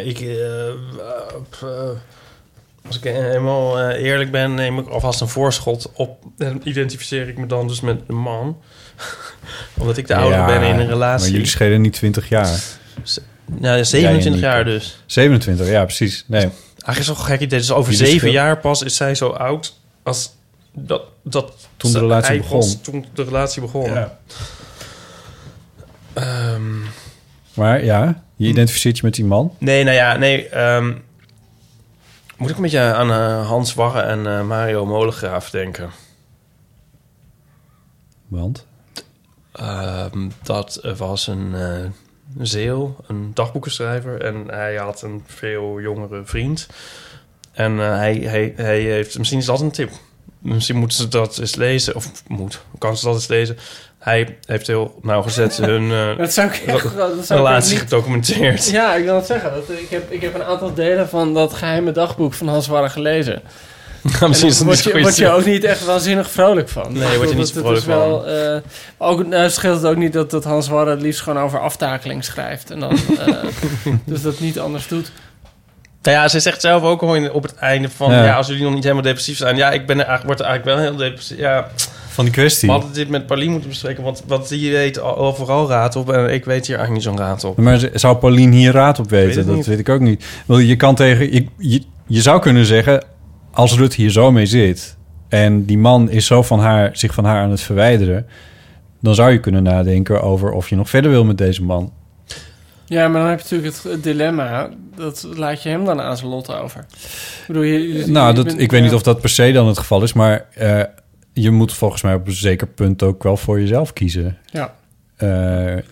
als ik helemaal eerlijk ben, neem ik alvast een voorschot op... en identificeer ik me dan dus met de man. Omdat ik de ouder ben in een relatie. Maar jullie schelen niet 20 jaar. 27 jaar dus. 27, ja, precies. Nee. Eigenlijk is het een gek idee. Dus over 7 jaar pas is zij zo oud als dat toen de relatie begon. Ja. Maar ja, je identificeert je met die man? Moet ik een beetje aan Hans Warren en Mario Molengraaf denken? Want? Dat was een Zeeuw, een dagboekenschrijver. En hij had een veel jongere vriend. En hij heeft... Misschien is dat een tip. Misschien moeten ze dat eens lezen. Kan ze dat eens lezen? Hij heeft heel nauwgezet hun relatie gedocumenteerd. Ja, ik wil het zeggen. Ik heb een aantal delen van dat geheime dagboek van Hans Warren gelezen. Word je ook niet echt waanzinnig vrolijk van. Nee, word je niet vrolijk van. Scheelt het ook niet dat Hans Warren het liefst gewoon over aftakeling schrijft. En dan, dus dat niet anders doet. Nou ja, ze zegt zelf ook al op het einde van... Ja, als jullie nog niet helemaal depressief zijn... Ja, word eigenlijk wel heel depressief. Ja. Van die kwestie. We hadden dit met Paulien moeten bespreken... want die weet overal raad op... en ik weet hier eigenlijk niet zo'n raad op. Maar zou Paulien hier raad op weten? Dat weet ik ook niet. Want je kan je zou kunnen zeggen... als Rut hier zo mee zit... en die man is zo zich van haar aan het verwijderen... dan zou je kunnen nadenken over of je nog verder wil met deze man. Ja, maar dan heb je natuurlijk het dilemma. Dat laat je hem dan aan zijn lot over. Ik bedoel, ik weet niet of dat per se dan het geval is, maar je moet volgens mij op een zeker punt ook wel voor jezelf kiezen. Ja.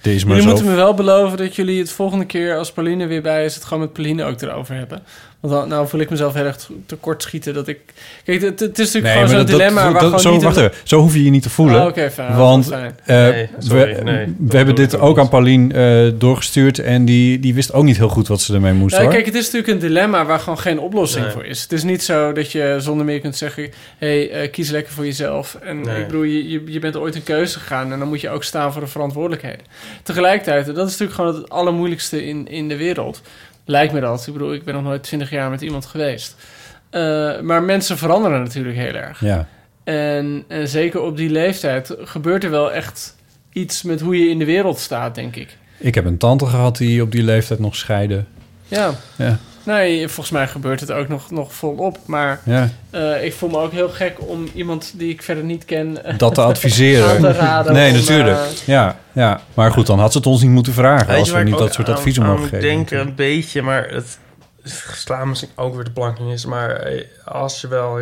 Jullie moeten me wel beloven dat jullie het volgende keer als Pauline weer bij is, het gewoon met Pauline ook erover hebben. Want dan voel ik mezelf heel erg tekortschieten dat ik... Kijk, het is natuurlijk gewoon zo'n dilemma waar gewoon niet... Wacht even, zo hoef je je niet te voelen. Oh, okay, fijn, want we hebben dit ook aan Paulien doorgestuurd en die wist ook niet heel goed wat ze ermee moest. Nou, hoor. Kijk, het is natuurlijk een dilemma waar gewoon geen oplossing voor is. Het is niet zo dat je zonder meer kunt zeggen, kies lekker voor jezelf. En ik bedoel, je bent ooit een keuze gegaan en dan moet je ook staan voor de verantwoordelijkheden. Tegelijkertijd, dat is natuurlijk gewoon het allermoeilijkste in de wereld. Lijkt me dat. Ik bedoel, ik ben nog nooit 20 jaar met iemand geweest. Maar mensen veranderen natuurlijk heel erg. Ja. En zeker op die leeftijd gebeurt er wel echt iets met hoe je in de wereld staat, denk ik. Ik heb een tante gehad die op die leeftijd nog scheidde. Ja. Nee, volgens mij gebeurt het ook nog volop. Maar ik voel me ook heel gek om iemand die ik verder niet ken... Dat te adviseren. Aan te raden. Nee, natuurlijk. Ja. Maar goed, dan had ze het ons niet moeten vragen. Weet als we niet dat soort adviezen mogen geven. Ik denk een beetje, maar het slaan misschien ook weer de plank in is. Maar als je wel...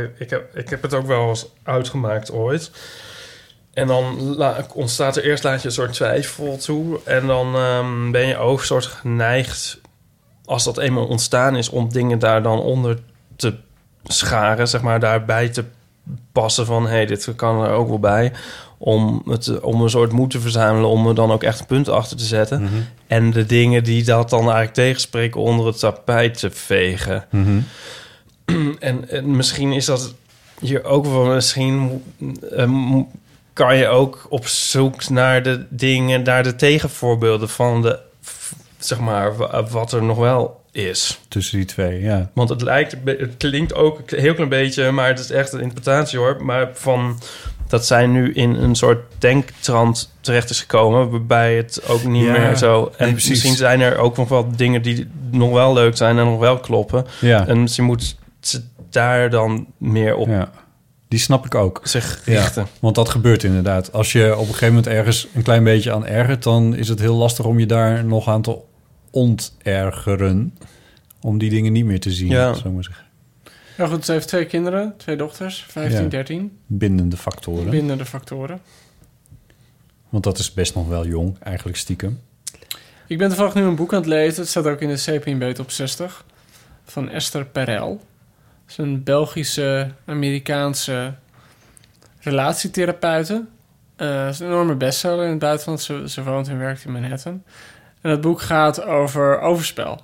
Ik heb het ook wel eens uitgemaakt ooit. En dan ontstaat er eerst een soort twijfel toe. En dan ben je ook soort geneigd... als dat eenmaal ontstaan is, om dingen daar dan onder te scharen, zeg maar, daarbij te passen van... dit kan er ook wel bij, om een soort moed te verzamelen... om er dan ook echt een punt achter te zetten. Mm-hmm. En de dingen die dat dan eigenlijk tegenspreken onder het tapijt te vegen. Mm-hmm. En misschien is dat hier ook wel... misschien kan je ook op zoek naar de dingen... naar de tegenvoorbeelden van de... zeg maar, wat er nog wel is. Tussen die twee, ja. Want het klinkt ook een heel klein beetje... maar het is echt een interpretatie, hoor. Maar van dat zij nu in een soort denktrand terecht is gekomen... waarbij het ook niet meer zo... En misschien zijn er ook nog wel dingen die nog wel leuk zijn... en nog wel kloppen. Ja. En misschien moet ze daar dan meer op... Ja. Die snap ik ook. Zich richten. Ja, want dat gebeurt inderdaad. Als je op een gegeven moment ergens een klein beetje aan ergert... dan is het heel lastig om je daar nog aan te ontergeren. Om die dingen niet meer te zien, zou ik maar zeggen. Ja, goed, ze heeft 2 kinderen, 2 dochters, 15, 13. Bindende factoren. Want dat is best nog wel jong, eigenlijk stiekem. Ik ben toevallig nu een boek aan het lezen. Het staat ook in de CPMB Top 60. Van Esther Perel. Het is een Belgische, Amerikaanse relatietherapeute. Het is een enorme bestseller in het buitenland. Ze woont en werkt in Manhattan. En dat boek gaat over overspel.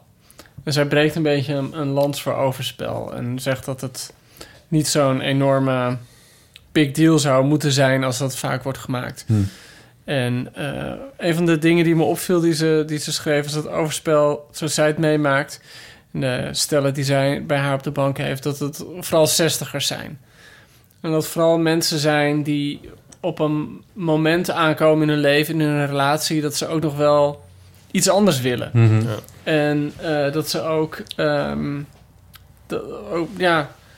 En zij breekt een beetje een lans voor overspel. En zegt dat het niet zo'n enorme big deal zou moeten zijn... als dat vaak wordt gemaakt. En een van de dingen die me opviel die ze schreef... is dat overspel, zoals zij het meemaakt... de stellen die zij bij haar op de bank heeft... dat het vooral 60ers zijn. En dat vooral mensen zijn die op een moment aankomen in hun leven... in hun relatie, dat ze ook nog wel iets anders willen. Mm-hmm. Ja. En dat ze ook... het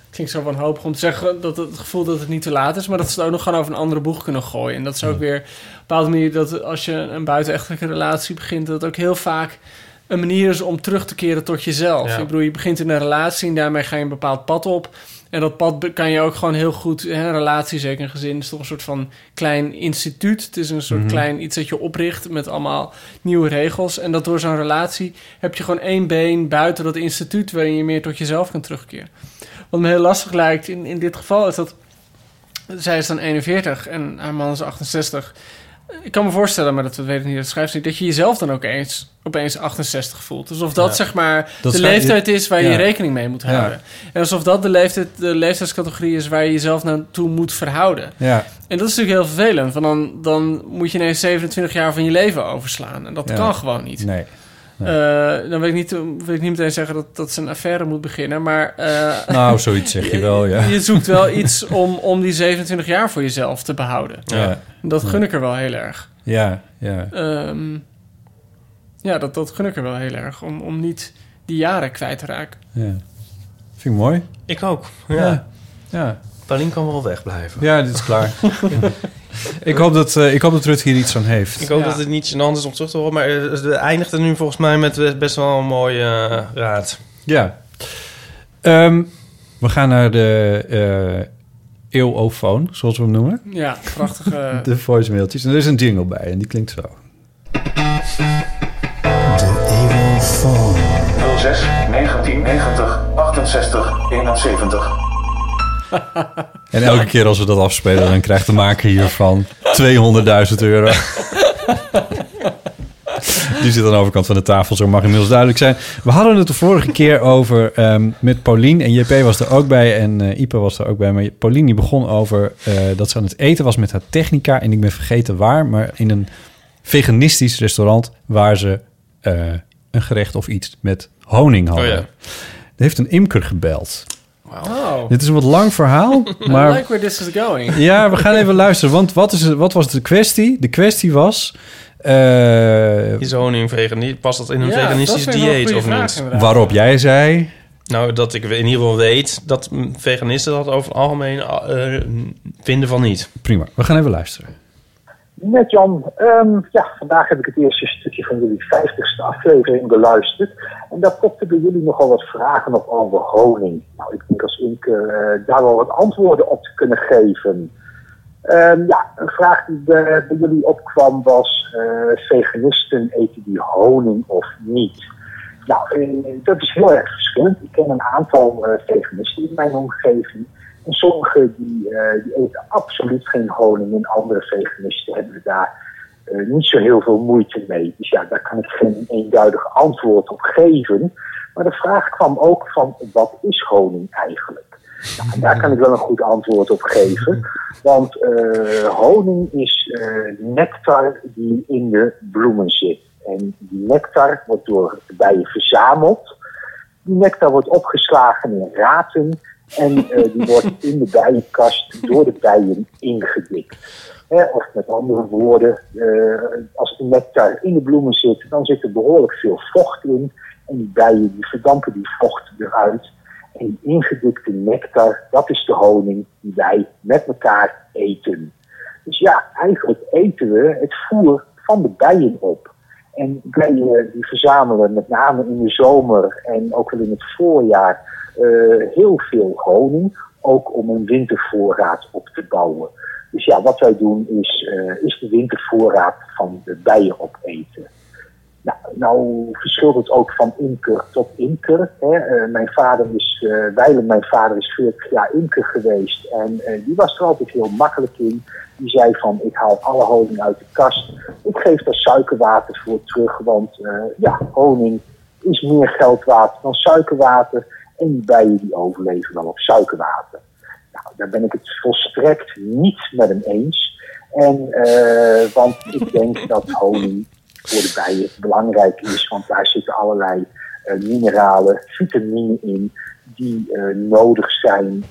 klinkt zo wanhopig om te zeggen... dat het gevoel dat het niet te laat is... maar dat ze het ook nog gewoon over een andere boeg kunnen gooien. En dat ze ook weer... op een bepaalde manier dat als je een buitenechtelijke relatie begint... dat ook heel vaak... een manier is om terug te keren tot jezelf. Ja. Ik bedoel, je begint in een relatie en daarmee ga je een bepaald pad op. En dat pad kan je ook gewoon heel goed... Een relatie, zeker een gezin, is toch een soort van klein instituut. Het is een soort klein iets dat je opricht met allemaal nieuwe regels. En dat door zo'n relatie heb je gewoon 1 been buiten dat instituut... waarin je meer tot jezelf kan terugkeren. Wat me heel lastig lijkt in dit geval is dat... zij is dan 41 en haar man is 68... Ik kan me voorstellen, maar dat weet ik niet, dat schrijft niet... dat je jezelf dan ook opeens 68 voelt. Alsof dat zeg maar dat de leeftijd is waar je rekening mee moet houden. Ja. En alsof dat de leeftijdscategorie is waar je jezelf naartoe moet verhouden. Ja. En dat is natuurlijk heel vervelend. Want dan moet je ineens 27 jaar van je leven overslaan. En dat kan gewoon niet. Nee. Dan wil ik niet meteen zeggen dat ze een affaire moet beginnen, maar... zoiets zeg je wel, ja. Je zoekt wel iets om die 27 jaar voor jezelf te behouden. Ja. Dat gun ik er wel heel erg. Ja. Dat gun ik er wel heel erg, om niet die jaren kwijt te raken. Ja. Vind ik mooi. Ik ook, ja. Paulien kan wel wegblijven. Ja, dit is klaar. Ik hoop dat Rut hier iets aan heeft. Ik hoop dat het niet gênant is om terug te horen. Maar het eindigt er nu volgens mij met best wel een mooie raad. Ja. We gaan naar de eeuwofoon, zoals we hem noemen. Ja, prachtige... de voicemailtjes. En er is een jingle bij en die klinkt zo. De eeuwofoon. 06 1990 68 71. En elke keer als we dat afspelen, dan krijgt de maker hiervan €200.000. Die zit aan de overkant van de tafel, zo mag inmiddels duidelijk zijn. We hadden het de vorige keer over met Paulien. En JP was er ook bij en Ipe was er ook bij. Maar Paulien die begon over dat ze aan het eten was met haar technica. En ik ben vergeten waar, maar in een veganistisch restaurant... waar ze een gerecht of iets met honing hadden. Oh ja. Er heeft een imker gebeld... Wow. Dit is een wat lang verhaal. Maar... I like where this is going. Ja, we gaan even luisteren. Want wat was de kwestie? De kwestie was... is honing veganistisch? Past dat in een veganistisch dieet of vraag, niet? Inderdaad. Waarop jij zei... Nou, dat ik in ieder geval weet dat veganisten dat over het algemeen vinden van niet. Prima, we gaan even luisteren. Net Jan, vandaag heb ik het eerste stukje van jullie 50ste aflevering beluisterd. En daar popten bij jullie nogal wat vragen op over honing. Nou, ik denk als ik daar wel wat antwoorden op te kunnen geven. Een vraag die bij jullie opkwam was, veganisten eten die honing of niet? Nou, dat is heel erg verschillend. Ik ken een aantal veganisten in mijn omgeving. En sommigen die eten absoluut geen honing en andere veganisten hebben daar niet zo heel veel moeite mee. Dus ja, daar kan ik geen eenduidig antwoord op geven. Maar de vraag kwam ook van, wat is honing eigenlijk? Nou, en daar kan ik wel een goed antwoord op geven. Want honing is nectar die in de bloemen zit. En die nectar wordt door bijen verzameld. Die nectar wordt opgeslagen in raten... En die wordt in de bijenkast door de bijen ingedikt. Of met andere woorden, als de nectar in de bloemen zit, dan zit er behoorlijk veel vocht in. En die bijen die verdampen die vocht eruit. En die ingedikte nectar, dat is de honing die wij met elkaar eten. Dus ja, eigenlijk eten we het voer van de bijen op. En bijen die verzamelen met name in de zomer en ook wel in het voorjaar... heel veel honing, ook om een wintervoorraad op te bouwen. Dus ja, wat wij doen is de wintervoorraad van de bijen opeten. Nou verschilt het ook van imker tot imker. Hè. Mijn vader is 40 jaar imker geweest en die was er altijd heel makkelijk in. Die zei van, ik haal alle honing uit de kast, ik geef daar suikerwater voor terug, want honing is meer geldwater dan suikerwater. En die bijen die overleven wel op suikerwater. Nou, daar ben ik het volstrekt niet met hem eens. Want ik denk dat honing voor de bijen belangrijk is. Want daar zitten allerlei mineralen, vitaminen in... die nodig zijn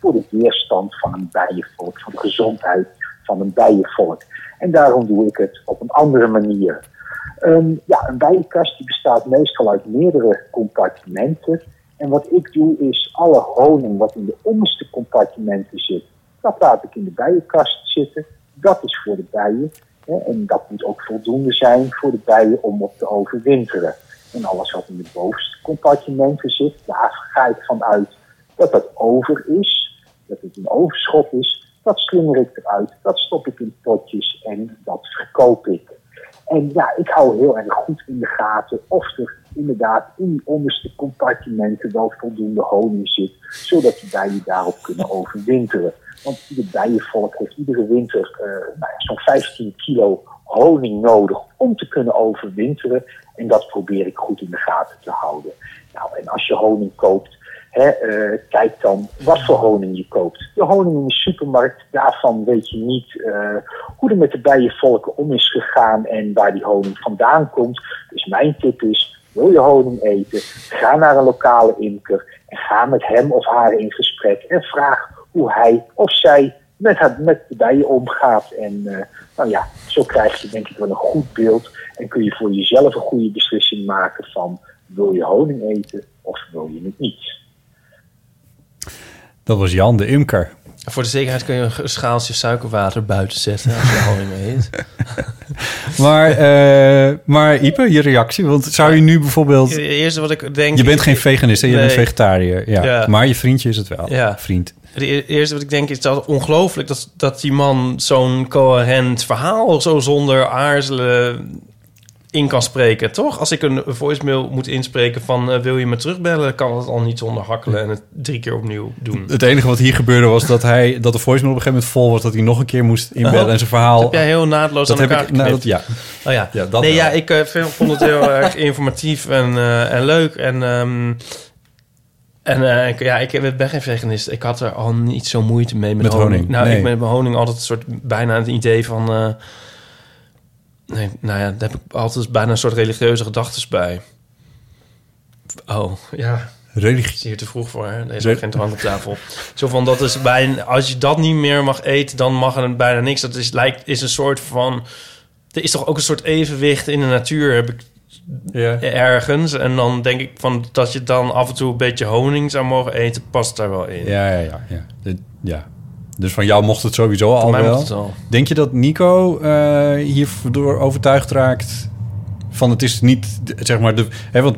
voor de weerstand van een bijenvolk. Voor de gezondheid van een bijenvolk. En daarom doe ik het op een andere manier. Een bijenkast die bestaat meestal uit meerdere compartimenten. En wat ik doe is alle honing wat in de onderste compartimenten zit, dat laat ik in de bijenkast zitten. Dat is voor de bijen. Hè, en dat moet ook voldoende zijn voor de bijen om op te overwinteren. En alles wat in de bovenste compartimenten zit, daar ga ik vanuit dat dat over is. Dat het een overschot is. Dat slinger ik eruit. Dat stop ik in potjes en dat verkoop ik. En ja, ik hou heel erg goed in de gaten of er inderdaad in die onderste compartimenten wel voldoende honing zit, zodat de bijen daarop kunnen overwinteren. Want de bijenvolk heeft iedere winter zo'n 15 kilo honing nodig om te kunnen overwinteren. En dat probeer ik goed in de gaten te houden. Nou, en als je honing koopt, kijk dan wat voor honing je koopt. De honing in de supermarkt, daarvan weet je niet hoe er met de bijenvolken om is gegaan en waar die honing vandaan komt. Dus mijn tip is, wil je honing eten, ga naar een lokale imker en ga met hem of haar in gesprek en vraag hoe hij of zij met de bijen omgaat. En zo krijg je denk ik wel een goed beeld en kun je voor jezelf een goede beslissing maken van wil je honing eten of wil je het niet. Dat was Jan de Imker. Voor de zekerheid kun je een schaaltje suikerwater buiten zetten als je er al niet mee eens. Maar Ipe, je reactie. Want zou je nu bijvoorbeeld... Het eerste wat ik denk... Je bent geen veganist, hè? Je bent vegetariër. Ja. Ja. Maar je vriendje is het wel. Ja. Vriend. Het eerste wat ik denk is dat ongelooflijk... dat die man zo'n coherent verhaal... zo zonder aarzelen in kan spreken, toch? Als ik een voicemail moet inspreken van... wil je me terugbellen, kan het al niet zonder hakkelen... en het 3 keer opnieuw doen. Het enige wat hier gebeurde was dat de voicemail op een gegeven moment vol was... dat hij nog een keer moest inbellen en zijn verhaal... Dat heb jij heel naadloos aan elkaar geknipt. Ik vond het heel erg informatief en leuk. Ik ben geen veganist. Ik had er al niet zo moeite mee met honing. Ik ben met honing altijd een soort... bijna het idee van... daar heb ik altijd bijna een soort religieuze gedachtes bij. Oh, ja. Religie. Is hier te vroeg voor, hè? Deze begint hand op tafel. Zo van, dat is bijna... Als je dat niet meer mag eten, dan mag er bijna niks. Dat is een soort van... Er is toch ook een soort evenwicht in de natuur, heb ik ergens. En dan denk ik van dat je dan af en toe een beetje honing zou mogen eten, past daar wel in. Ja. Dus van jou mocht het sowieso al wel. Denk je dat Nico hierdoor overtuigd raakt van het is niet, zeg maar... Het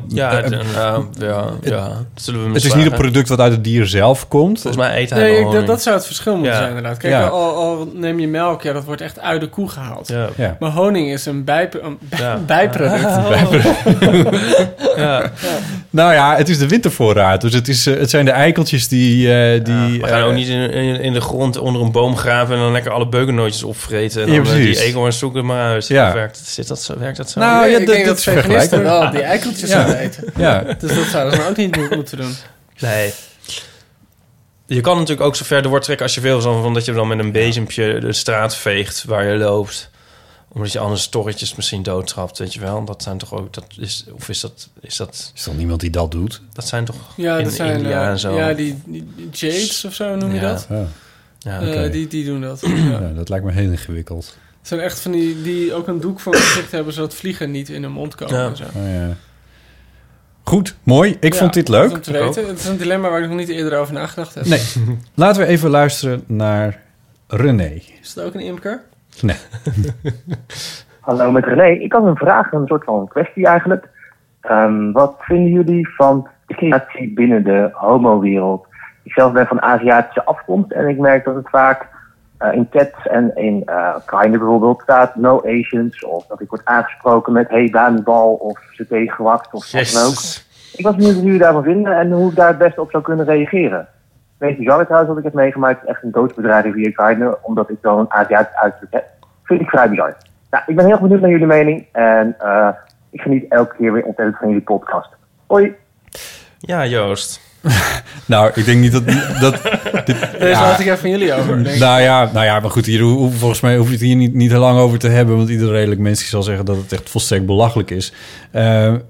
is niet een product wat uit het dier zelf komt. Volgens mij eet hij honing. Dat zou het verschil moeten zijn, inderdaad. Kijk, al neem je melk, dat wordt echt uit de koe gehaald. Ja. Ja. Maar honing is een bijproduct. Nou ja, het is de wintervoorraad. Dus het zijn de eikeltjes die... we gaan ook niet in de grond onder een boom graven... en dan lekker alle beukennootjes opvreten. En dan die eekhoorns zoeken maar uit. Werkt dat zo? Nou, ik denk dat veganisten wel die eikeltjes zouden eten. Ja. Dus dat zouden ze ook niet moeten doen. Nee. Je kan natuurlijk ook zo ver door trekken als je wil... van dat je dan met een bezempje de straat veegt waar je loopt... omdat je anders torretjes misschien doodtrapt, weet je wel. Dat zijn toch ook... Is dat is toch niemand die dat doet? Dat zijn toch in India en zo? Ja, die Jades of zo noem je dat. Oh. Ja, okay. Die doen dat. Ja, dat lijkt me heel ingewikkeld. Het zijn echt van die ook een doek van gezicht hebben... zodat vliegen niet in hun mond komen. Ja. En zo. Oh, ja. Goed, mooi. Ik vond dit leuk. Om te weten. Het is een dilemma waar ik nog niet eerder over nagedacht heb. Nee. Laten we even luisteren naar René. Is dat ook een imker? Nee. Hallo, met René. Ik had een vraag, een soort van kwestie eigenlijk. Wat vinden jullie van discriminatie binnen de homo-wereld? Ik zelf ben van Aziatische afkomst en ik merk dat het vaak in chats en in Grindr bijvoorbeeld staat no Asians. Of dat ik word aangesproken met hey bananenbal of saté gewakt of wat dan ook. Ik was benieuwd wat jullie daarvan vinden en hoe ik daar het beste op zou kunnen reageren. Weet je, trouwens wat ik heb meegemaakt, echt een doodsbedreiging via Kaidman, omdat ik zo'n Aziatisch uiterlijk heb. Vind ik vrij bizar. Nou, ik ben heel benieuwd naar jullie mening en ik geniet elke keer weer ontzettend van jullie podcast. Hoi! Ja, Joost. Nou, ik denk niet dat deze had ik even van jullie over. Denk nou ja, maar goed, hier, volgens mij hoef je het hier niet heel lang over te hebben... want ieder redelijk mens zal zeggen dat het echt volstrekt belachelijk is.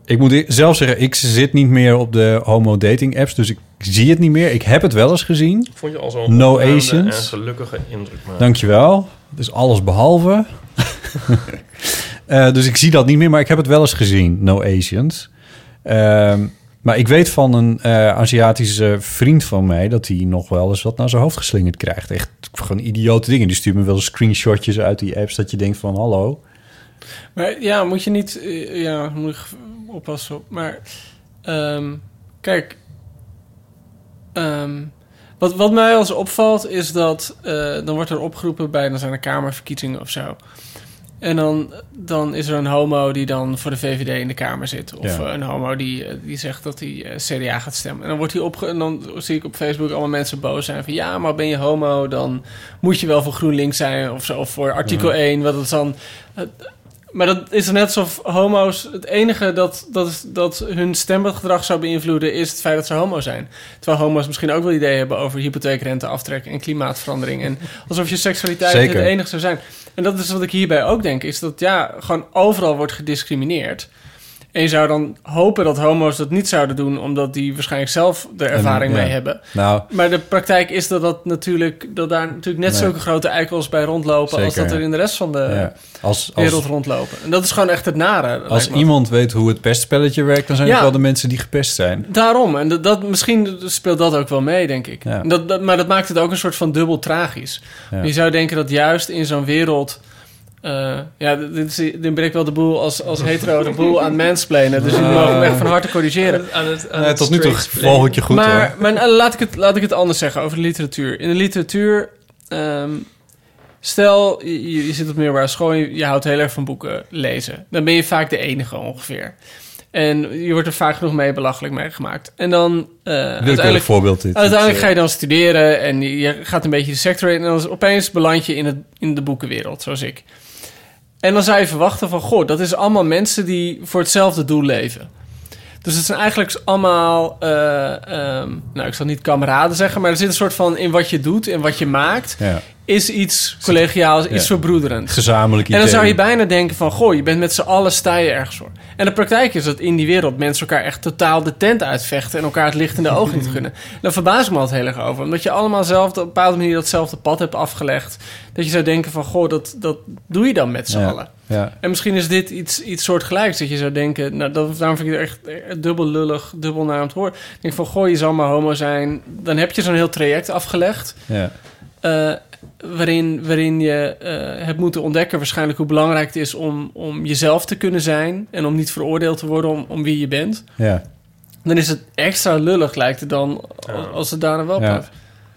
Ik moet zelf zeggen, ik zit niet meer op de homo-dating-apps... dus ik zie het niet meer. Ik heb het wel eens gezien. Vond je al zo'n no Asians. En gelukkige indruk maken. Dankjewel. Dus alles behalve. Dus ik zie dat niet meer, maar ik heb het wel eens gezien. No Asians. Maar ik weet van een Aziatische vriend van mij... dat hij nog wel eens wat naar zijn hoofd geslingerd krijgt. Echt gewoon idiote dingen. Die stuurt me wel screenshotjes uit die apps... dat je denkt van, hallo. Maar ja, moet je niet... ja, moet je oppassen op. Maar kijk... wat mij als opvalt is dat... dan wordt er opgeroepen bij... dan zijn er kamerverkiezingen of zo... En dan is er een homo die dan voor de VVD in de Kamer zit. Of een homo die zegt dat hij CDA gaat stemmen. En dan, dan zie ik op Facebook allemaal mensen boos zijn van... ja, maar ben je homo, dan moet je wel voor GroenLinks zijn of zo. Of voor artikel 1, wat het dan... maar dat is net alsof homo's... het enige dat hun stemgedrag zou beïnvloeden... is het feit dat ze homo zijn. Terwijl homo's misschien ook wel ideeën hebben... over hypotheekrenteaftrek en klimaatverandering. En alsof je seksualiteit het enige zou zijn. En dat is wat ik hierbij ook denk. Is dat gewoon overal wordt gediscrimineerd. En je zou dan hopen dat homo's dat niet zouden doen, omdat die waarschijnlijk zelf de ervaring mee hebben. Nou, maar de praktijk is dat daar natuurlijk net zulke grote eikels bij rondlopen, zeker, als dat er in de rest van de wereld rondlopen. En dat is gewoon echt het nare. Als iemand weet hoe het pestspelletje werkt, dan zijn het wel de mensen die gepest zijn. Daarom. En dat misschien speelt dat ook wel mee, denk ik. Ja. Maar dat maakt het ook een soort van dubbel tragisch. Ja. Je zou denken dat juist in zo'n wereld... dit breekt wel de boel als hetero de boel aan mansplainen. Dus jullie mogen me echt van harte corrigeren. Tot nu toe volg ik je goed, maar, hoor. Maar laat ik het anders zeggen over de literatuur. In de literatuur... stel, je zit op middelbare school en je houdt heel erg van boeken lezen. Dan ben je vaak de enige ongeveer. En je wordt er vaak genoeg mee belachelijk mee gemaakt. En dan... uiteindelijk, voorbeeld dit. Uiteindelijk ga je dan studeren en je gaat een beetje de sector in. En dan opeens beland je in de boekenwereld, zoals ik. En dan zou je verwachten van... Goh, dat is allemaal mensen die voor hetzelfde doel leven. Dus het zijn eigenlijk allemaal... ik zal niet kameraden zeggen... maar er zit een soort van in wat je doet, in wat je maakt... Ja. Is iets collegiaals, iets verbroederend. Gezamenlijk idee. En dan zou je bijna denken van... goh, je bent met z'n allen, sta je ergens voor. En de praktijk is dat in die wereld mensen elkaar echt totaal de tent uitvechten... en elkaar het licht in de ogen niet gunnen. Daar verbaas ik me altijd heel erg over. Omdat je allemaal zelf op een bepaalde manier datzelfde pad hebt afgelegd. Dat je zou denken van... goh, dat doe je dan met z'n allen. Ja. En misschien is dit iets soortgelijks. Dat je zou denken... nou, daarom vind ik het echt dubbel lullig, dubbel naar het horen. Ik denk van, goh, je zal maar homo zijn. Dan heb je zo'n heel traject afgelegd. Ja. Waarin je hebt moeten ontdekken waarschijnlijk hoe belangrijk het is om jezelf te kunnen zijn... en om niet veroordeeld te worden om wie je bent. Ja. Dan is het extra lullig, lijkt het dan, als het daarna wel blijft.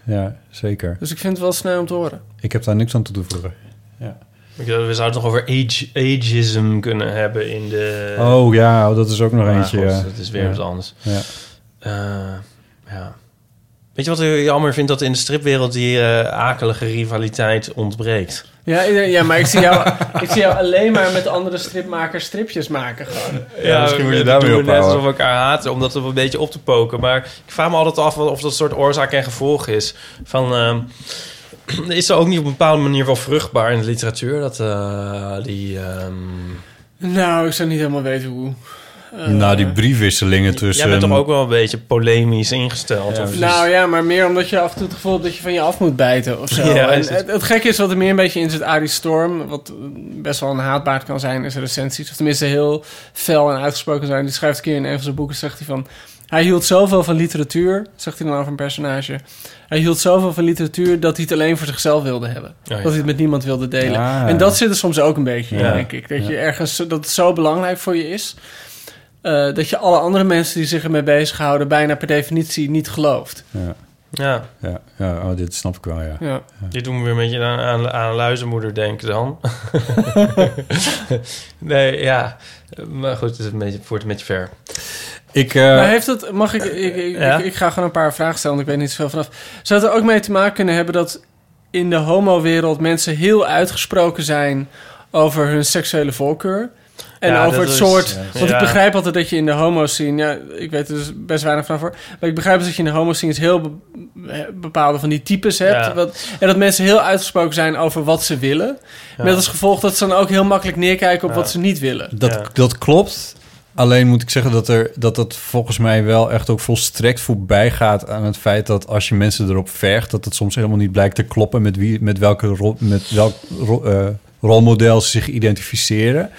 Ja, zeker. Dus ik vind het wel sneu om te horen. Ik heb daar niks aan toe te voegen. Ja. We zouden het nog over ageism kunnen hebben in de... Oh ja, dat is ook nog eentje. God, dat is weer wat anders. Ja. Weet je wat ik jammer vind? Dat in de stripwereld die akelige rivaliteit ontbreekt. Ja, maar ik zie jou alleen maar met andere stripmakers stripjes maken. Gewoon. Ja, misschien moet je daar weer ophouden. Net alsof we elkaar haten, om dat een beetje op te poken. Maar ik vraag me altijd af of dat soort oorzaak en gevolg is. Van, is er ook niet op een bepaalde manier wel vruchtbaar in de literatuur? Dat die... Nou, ik zou niet helemaal weten hoe... die briefwisselingen tussen... Jij bent toch ook wel een beetje polemisch ingesteld? Ja, of nou ja, maar meer omdat je af en toe het gevoel hebt... dat je van je af moet bijten of zo. Ja, en het gekke is wat er meer een beetje in zit... Arie Storm, wat best wel een haatbaard kan zijn... in zijn recensies, of tenminste heel fel en uitgesproken zijn. Die schrijft een keer in een van zijn boeken... zegt hij van... Hij hield zoveel van literatuur, zegt hij dan over een personage. Hij hield zoveel van literatuur dat hij het alleen voor zichzelf wilde hebben. Oh, ja. Dat hij het met niemand wilde delen. Ja. En dat zit er soms ook een beetje in, denk ik. Dat je ergens, dat het zo belangrijk voor je is... dat je alle andere mensen die zich ermee bezighouden... bijna per definitie niet gelooft. Ja. Oh, dit snap ik wel, ja. Dit doen we weer een beetje aan Luizenmoeder denken dan. Nee, ja. Maar goed, het wordt een beetje ver. Ik ga gewoon een paar vragen stellen... want ik weet niet zoveel vanaf. Zou het er ook mee te maken kunnen hebben... dat in de homo-wereld mensen heel uitgesproken zijn... over hun seksuele voorkeur... En over het soort... Want ik begrijp altijd dat je in de homo-scene... ik weet er dus best weinig van voor... maar ik begrijp dat je in de homo-scene... het heel bepaalde van die types hebt. Ja. En dat mensen heel uitgesproken zijn... over wat ze willen. Ja. Met als gevolg dat ze dan ook heel makkelijk neerkijken... op wat ze niet willen. Dat klopt. Alleen moet ik zeggen dat volgens mij wel echt ook volstrekt voorbij gaat aan het feit dat als je mensen erop vergt... dat het soms helemaal niet blijkt te kloppen... met welk rolmodel ze zich identificeren...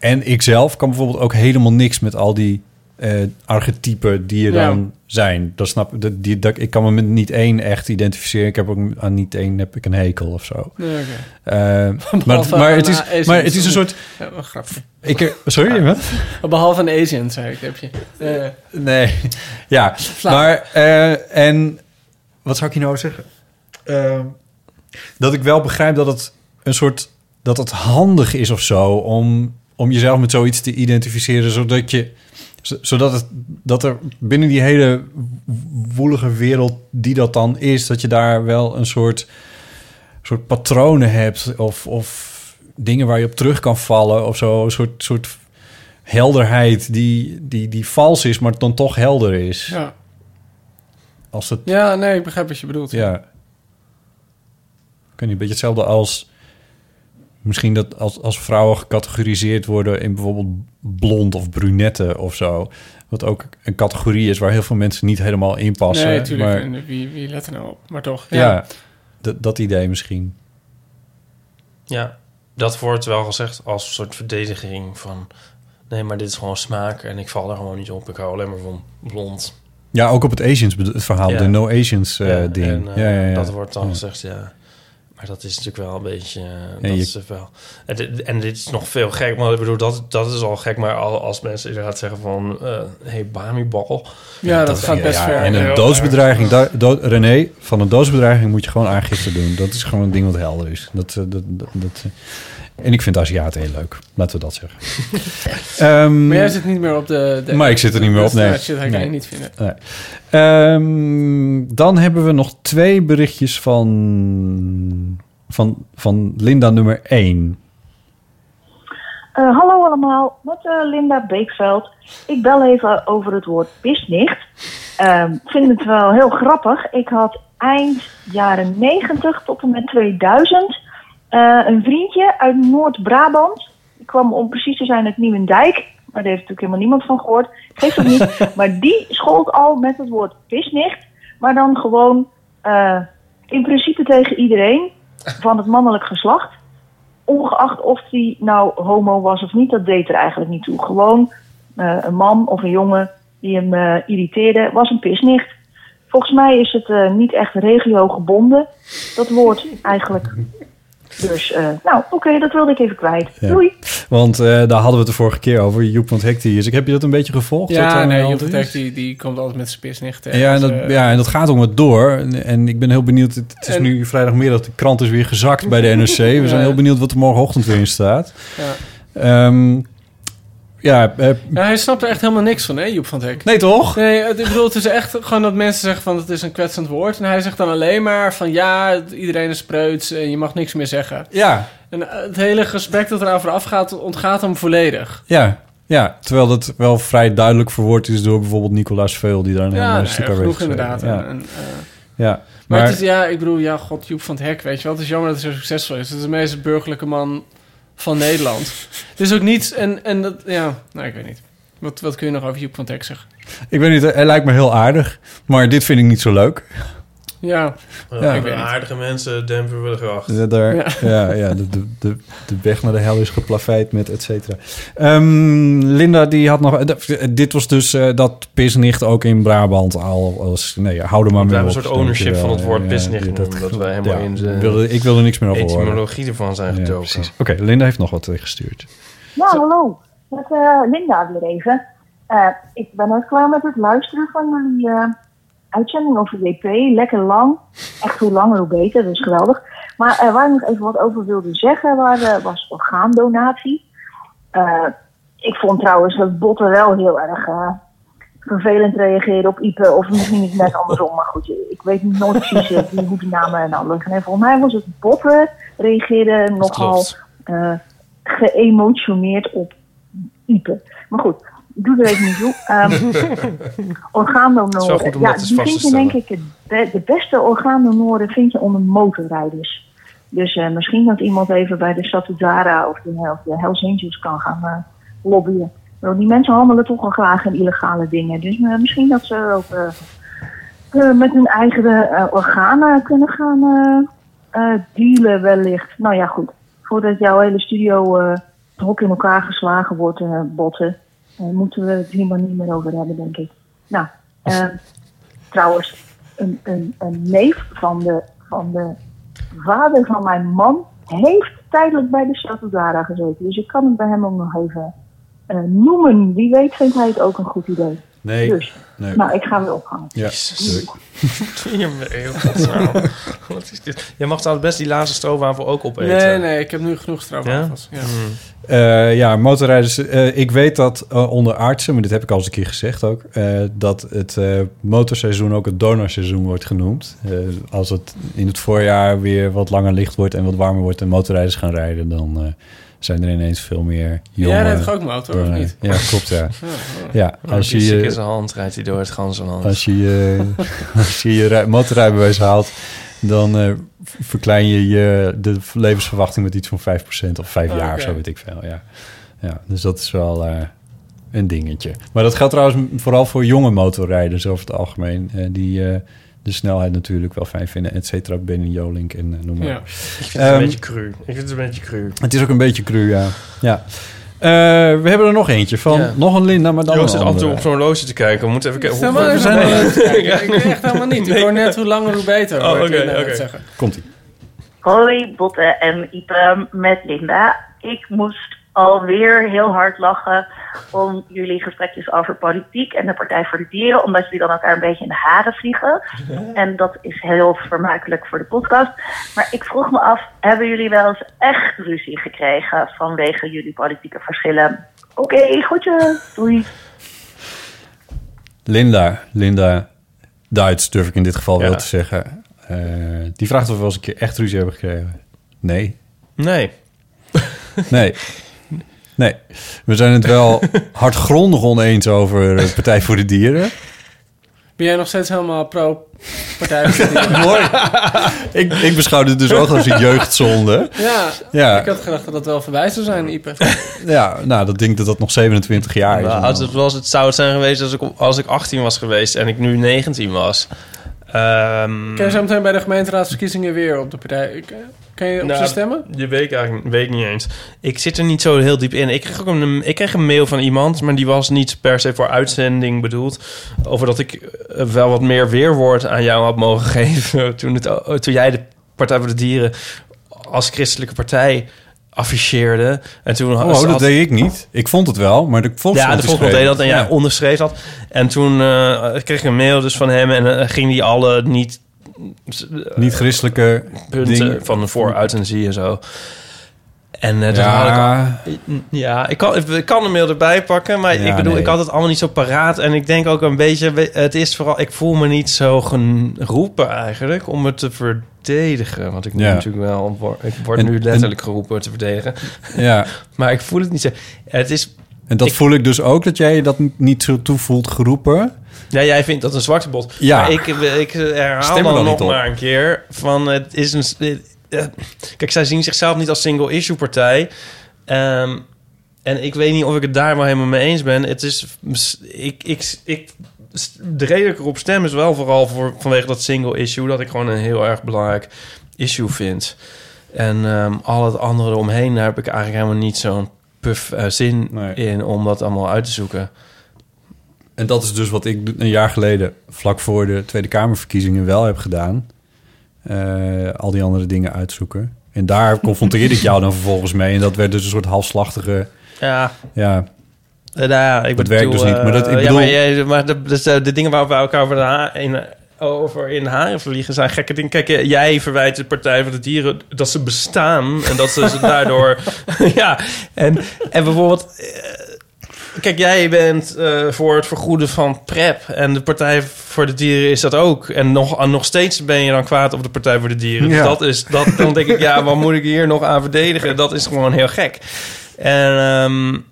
En ikzelf kan bijvoorbeeld ook helemaal niks met al die archetypen die er dan zijn. Dat snap ik. Ik kan me met niet één echt identificeren. Ik heb ook aan niet één heb ik een hekel of zo. Nee, okay. maar het is een soort. Ja, wat grappig. Sorry, wat? Behalve een Asian, zei ik, heb je. Nee. Ja. Maar en wat zou ik je nou zeggen? Dat ik wel begrijp dat het een soort. Dat het handig is of zo om jezelf met zoiets te identificeren... zodat er binnen die hele woelige wereld die dat dan is... dat je daar wel een soort patronen hebt... of dingen waar je op terug kan vallen of zo. Een soort helderheid die vals is, maar dan toch helder is. Ja, ik begrijp wat je bedoelt. Ja. Ik weet niet, een beetje hetzelfde als... Misschien dat als vrouwen gecategoriseerd worden in bijvoorbeeld blond of brunette of zo. Wat ook een categorie is waar heel veel mensen niet helemaal in passen. Nee, natuurlijk. Maar wie let er nou op? Maar toch. Ja, dat idee misschien. Ja, dat wordt wel gezegd als een soort verdediging van... nee, maar dit is gewoon smaak en ik val er gewoon niet op. Ik hou alleen maar van blond. Ja, ook op het Asians verhaal, de no Asians ding. En, dat wordt dan gezegd, ja... Maar dat is natuurlijk wel een beetje... En dit is nog veel gek. Maar ik bedoel, dat is al gek. Maar als mensen inderdaad zeggen van... hey, Bamibal. Ja, dat gaat best ver. En een doodsbedreiging... René, van een doodsbedreiging moet je gewoon aangifte doen. Dat is gewoon een ding wat helder is. En ik vind Aziaten heel leuk. Laten we dat zeggen. Maar jij zit niet meer op de... Maar ik zit er niet meer op, nee. Dat ga ik niet vinden. Nee. Dan hebben we nog 2 berichtjes van Linda nummer 1. Hallo allemaal, met Linda Beekveld. Ik bel even over het woord pisnicht. Ik vind het wel heel grappig. Ik had eind jaren 90 tot en met 2000... een vriendje uit Noord-Brabant. Die kwam om precies te zijn uit Nieuwendijk. Maar daar heeft natuurlijk helemaal niemand van gehoord. Geeft het niet. Maar die schold al met het woord pisnicht. Maar dan gewoon in principe tegen iedereen van het mannelijk geslacht. Ongeacht of die nou homo was of niet. Dat deed er eigenlijk niet toe. Gewoon een man of een jongen die hem irriteerde was een pisnicht. Volgens mij is het niet echt regiogebonden. Dat woord eigenlijk... Dus, oké, dat wilde ik even kwijt. Ja. Doei. Want daar hadden we het de vorige keer over. Joep van het Hek die is. Heb je dat een beetje gevolgd? Ja, Joep van het Hek die komt altijd met zijn pisnicht. En dat gaat om het door. En ik ben heel benieuwd. Het is nu vrijdagmiddag. De krant is weer gezakt bij de NRC. We zijn heel benieuwd wat er morgenochtend weer in staat. Ja. Hij snapt er echt helemaal niks van, hè, Joep van het Hek? Nee, toch? Nee, ik bedoel, het is echt gewoon dat mensen zeggen van... het is een kwetsend woord. En hij zegt dan alleen maar van... ja, iedereen is preuts en je mag niks meer zeggen. Ja. En het hele gesprek dat er over afgaat... ontgaat hem volledig. Ja, terwijl dat wel vrij duidelijk verwoord is... door bijvoorbeeld Nicolaas Veul, die daar een heel stuk aan weet. Ja, inderdaad. Ja. Maar het is, ik bedoel, god, Joep van het Hek, weet je wel. Het is jammer dat hij zo succesvol is. Het is de meest burgerlijke man... van Nederland. Het is ook niets... en dat... Ja, nou, ik weet niet. Wat kun je nog over Joep van het Hek zeggen? Ik weet niet, hij lijkt me heel aardig. Maar dit vind ik niet zo leuk. Ja. Aardige mensen dempen we de gracht. De weg naar de hel is geplaveid met et cetera. Linda, die had nog... Dit was dus dat pisnicht ook in Brabant al. Hou er maar mee op. Een soort ownership van het woord pisnicht noemen. Dat wij helemaal in de... Ik wil er niks meer over horen. Etymologie ervan zijn gedoken. Ja, oké, Linda heeft nog wat gestuurd. Nou, hallo. Met Linda weer even. Ik ben ook klaar met het luisteren van jullie... uitzending over WP, lekker lang. Echt hoe langer hoe beter, dat is geweldig. Maar waar ik nog even wat over wilde zeggen... was orgaandonatie. Ik vond trouwens dat botten wel heel erg vervelend reageren op Ipe... of misschien is het net andersom, maar goed. Ik weet nooit precies hoe die namen en alles. En volgens mij was het botten reageren nogal geëmotioneerd op Ipe. Maar goed... Doe er even niet toe. Orgaandonoren. Ja, die vind je denk ik... De beste orgaandonoren vind je onder motorrijders. Dus misschien dat iemand even bij de Satudara of de Hells Angels kan gaan lobbyen. Want die mensen handelen toch al graag in illegale dingen. Dus misschien dat ze ook met hun eigen organen kunnen gaan dealen wellicht. Nou ja, goed. Voordat jouw hele studio het hok in elkaar geslagen wordt, botten... moeten we het helemaal niet meer over hebben, denk ik. Nou, trouwens, een neef van de vader van mijn man... heeft tijdelijk bij de Satudara gezeten. Dus ik kan het bij hem ook nog even noemen. Wie weet vindt hij het ook een goed idee. Nee. Dus, nee. Nou, ik ga weer ophangen. Ja, leuk. Wat is dit? Je mag trouwens best die laatste stroopwafel ook opeten. Nee, ik heb nu genoeg stroopwafels. Ja? Ja. Motorrijders. Ik weet dat onder artsen, maar dit heb ik al eens een keer gezegd ook... dat het motorseizoen ook het donorseizoen wordt genoemd. Als het in het voorjaar weer wat langer licht wordt en wat warmer wordt... en motorrijders gaan rijden, dan... zijn er ineens veel meer jongen... Jij rijdt ook motor, of niet? Ja, klopt, ja. Als je ziek in zijn hand, rijdt hij door het ganzenland. Als je je motorrijbewijs haalt... dan verklein je de levensverwachting met iets van 5% of 5 jaar, okay. Zo weet ik veel. Ja. Ja, dus dat is wel een dingetje. Maar dat geldt trouwens vooral voor jonge motorrijders over het algemeen. Die de snelheid natuurlijk wel fijn vinden, et cetera. Ben Jolink en noem maar. Ja, ik vind het een beetje cru. Het is ook een beetje cru, ja. Ja. We hebben er nog eentje van. Ja. Nog een Linda, maar dan Joost zit af en toe op zo'n horloge te kijken. We moeten even kijken. Ik weet echt helemaal niet. Ik hoor net hoe langer hoe beter. Oh, oké. Zeggen. Komt-ie. Hoi, Botte en Ipe met Linda. Ik moest alweer heel hard lachen om jullie gesprekjes over politiek en de Partij voor de Dieren, omdat jullie dan elkaar een beetje in de haren vliegen. En dat is heel vermakelijk voor de podcast. Maar ik vroeg me af, hebben jullie wel eens echt ruzie gekregen vanwege jullie politieke verschillen? Oké, goedjes. Doei. Linda Duits durf ik in dit geval wel te zeggen. Die vraagt of we wel eens een keer echt ruzie hebben gekregen. Nee. We zijn het wel hardgrondig oneens over de Partij voor de Dieren. Ben jij nog steeds helemaal pro-Partij voor de Dieren? Mooi. Ik beschouw dit dus ook als een jeugdzonde. Ja, ik had gedacht dat dat wel verwijs zou zijn, Ipe. Ja, nou, dat denk ik dat nog 27 jaar is. Het zou het zijn geweest als ik 18 was geweest en ik nu 19 was. Kan je zo meteen bij de gemeenteraadsverkiezingen weer op de partij? Kan je op ze stemmen? Je weet niet eens. Ik zit er niet zo heel diep in. Ik kreeg een mail van iemand, maar die was niet per se voor uitzending bedoeld. Over dat ik wel wat meer weerwoord aan jou had mogen geven. Toen jij de Partij voor de Dieren als christelijke partij afficheerde. En toen dat deed ik niet. Ik vond het wel, maar de Volkskrant deed dat en jij onderschreef dat. En toen kreeg ik een mail dus van hem en ging die alle niet christelijke punten dingen van de vooruit en zie je zo. En ik kan de mail erbij pakken, maar ik had het allemaal niet zo paraat. En ik denk ook een beetje, het is vooral, ik voel me niet zo geroepen eigenlijk om het te verdedigen. Want ik nu natuurlijk wel, ik word nu letterlijk geroepen te verdedigen. Ja. Maar ik voel het niet zo. Het is, en dat voel ik dus ook, dat jij je dat niet zo toevoelt geroepen. Ja, jij vindt dat een zwarte bot. Ja. Maar ik herhaal dan nog maar een keer van, het is een... Kijk, zij zien zichzelf niet als single-issue partij. En ik weet niet of ik het daar wel helemaal mee eens ben. Het is... De reden dat ik erop stem is wel vooral vanwege dat single-issue, dat ik gewoon een heel erg belangrijk issue vind. En al het andere eromheen, daar heb ik eigenlijk helemaal niet zo'n zin in om dat allemaal uit te zoeken. En dat is dus wat ik een jaar geleden, vlak voor de Tweede Kamerverkiezingen, wel heb gedaan. Al die andere dingen uitzoeken. En daar confronteerde ik jou dan vervolgens mee. En dat werd dus een soort halfslachtige... Ja. Ik dat werkt dus niet. Maar dat, ik bedoel... de dingen waar we elkaar over in de haren vliegen zijn gekke dingen. Kijk, jij verwijt de Partij voor de Dieren dat ze bestaan. En dat ze daardoor... ja, en bijvoorbeeld... Kijk, jij bent voor het vergoeden van PrEP. En de Partij voor de Dieren is dat ook. En nog steeds ben je dan kwaad op de Partij voor de Dieren. Ja. Dus dan denk ik, wat moet ik hier nog aan verdedigen? Dat is gewoon heel gek. En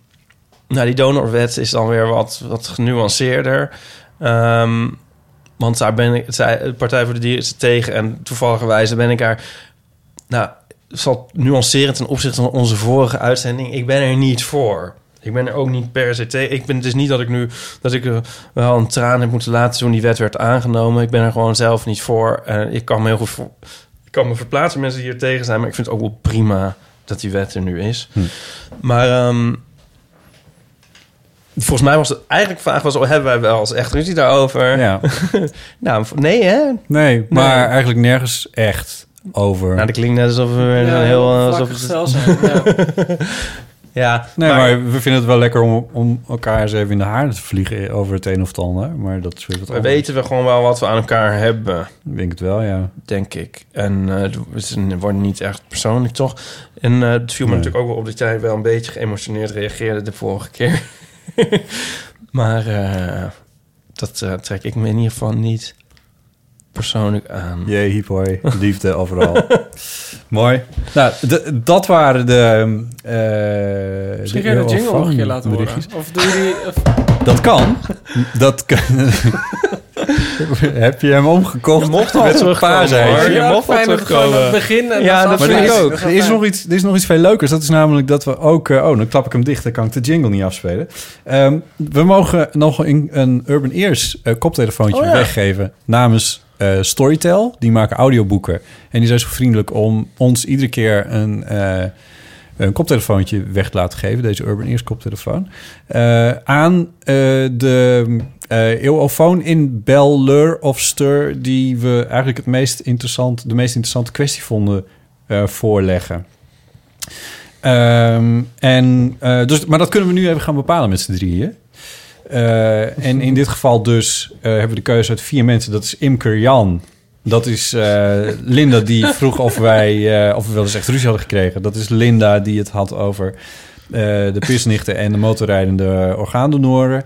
die donorwet is dan weer wat genuanceerder. Want daar ben ik, de Partij voor de Dieren is tegen. En toevalligerwijze ben ik daar... Nou, het zal nuanceren ten opzichte van onze vorige uitzending. Ik ben er niet voor. Ik ben er ook niet per se tegen. Het is niet dat ik wel een traan heb moeten laten toen die wet werd aangenomen. Ik ben er gewoon zelf niet voor. Ik kan me heel goed verplaatsen, mensen die hier tegen zijn. Maar ik vind het ook wel prima dat die wet er nu is. Maar volgens mij was het eigenlijk vaag. Hebben wij wel eens echt ruzie daarover? Ja. Nee hè? Nee, maar eigenlijk nergens echt over. Nou, dat klinkt net alsof we Ja, nee, maar we vinden het wel lekker om elkaar eens even in de haren te vliegen over het een of het ander. Maar dat is weer wat anders. Weten we gewoon wel wat we aan elkaar hebben. Ik denk het wel, ja. Denk ik. En het wordt niet echt persoonlijk, toch? En het viel me natuurlijk ook wel op dat jij wel een beetje geëmotioneerd reageerde de vorige keer. Maar dat trek ik me in ieder geval niet persoonlijk aan. Jee, hipoi, liefde overal. Mooi. Nou, dat waren de... Misschien kun je de jingle nog een keer laten horen. Of doe je die... Dat kan. Heb je hem omgekocht? Je mocht al terugpaar zijn. Hoor. Je mocht wel terugkomen. Het begin en ja, dat vind ik ook. Er is nog iets veel leukers. Dat is namelijk dat we ook... dan klap ik hem dicht. Dan kan ik de jingle niet afspelen. We mogen nog een Urban Ears koptelefoontje weggeven namens... Storytel, die maken audioboeken. En die zijn zo vriendelijk om ons iedere keer een koptelefoontje weg te laten geven. Deze Urban Ears koptelefoon. Aan de eeuwofoon in Belleur of Stur... die we eigenlijk de meest interessante kwestie vonden voorleggen. Maar dat kunnen we nu even gaan bepalen met z'n drieën. En in dit geval dus hebben we de keuze uit 4 mensen. Dat is Imker Jan. Dat is Linda die vroeg of we wel eens echt ruzie hadden gekregen. Dat is Linda die het had over de pisnichten en de motorrijdende orgaandonoren.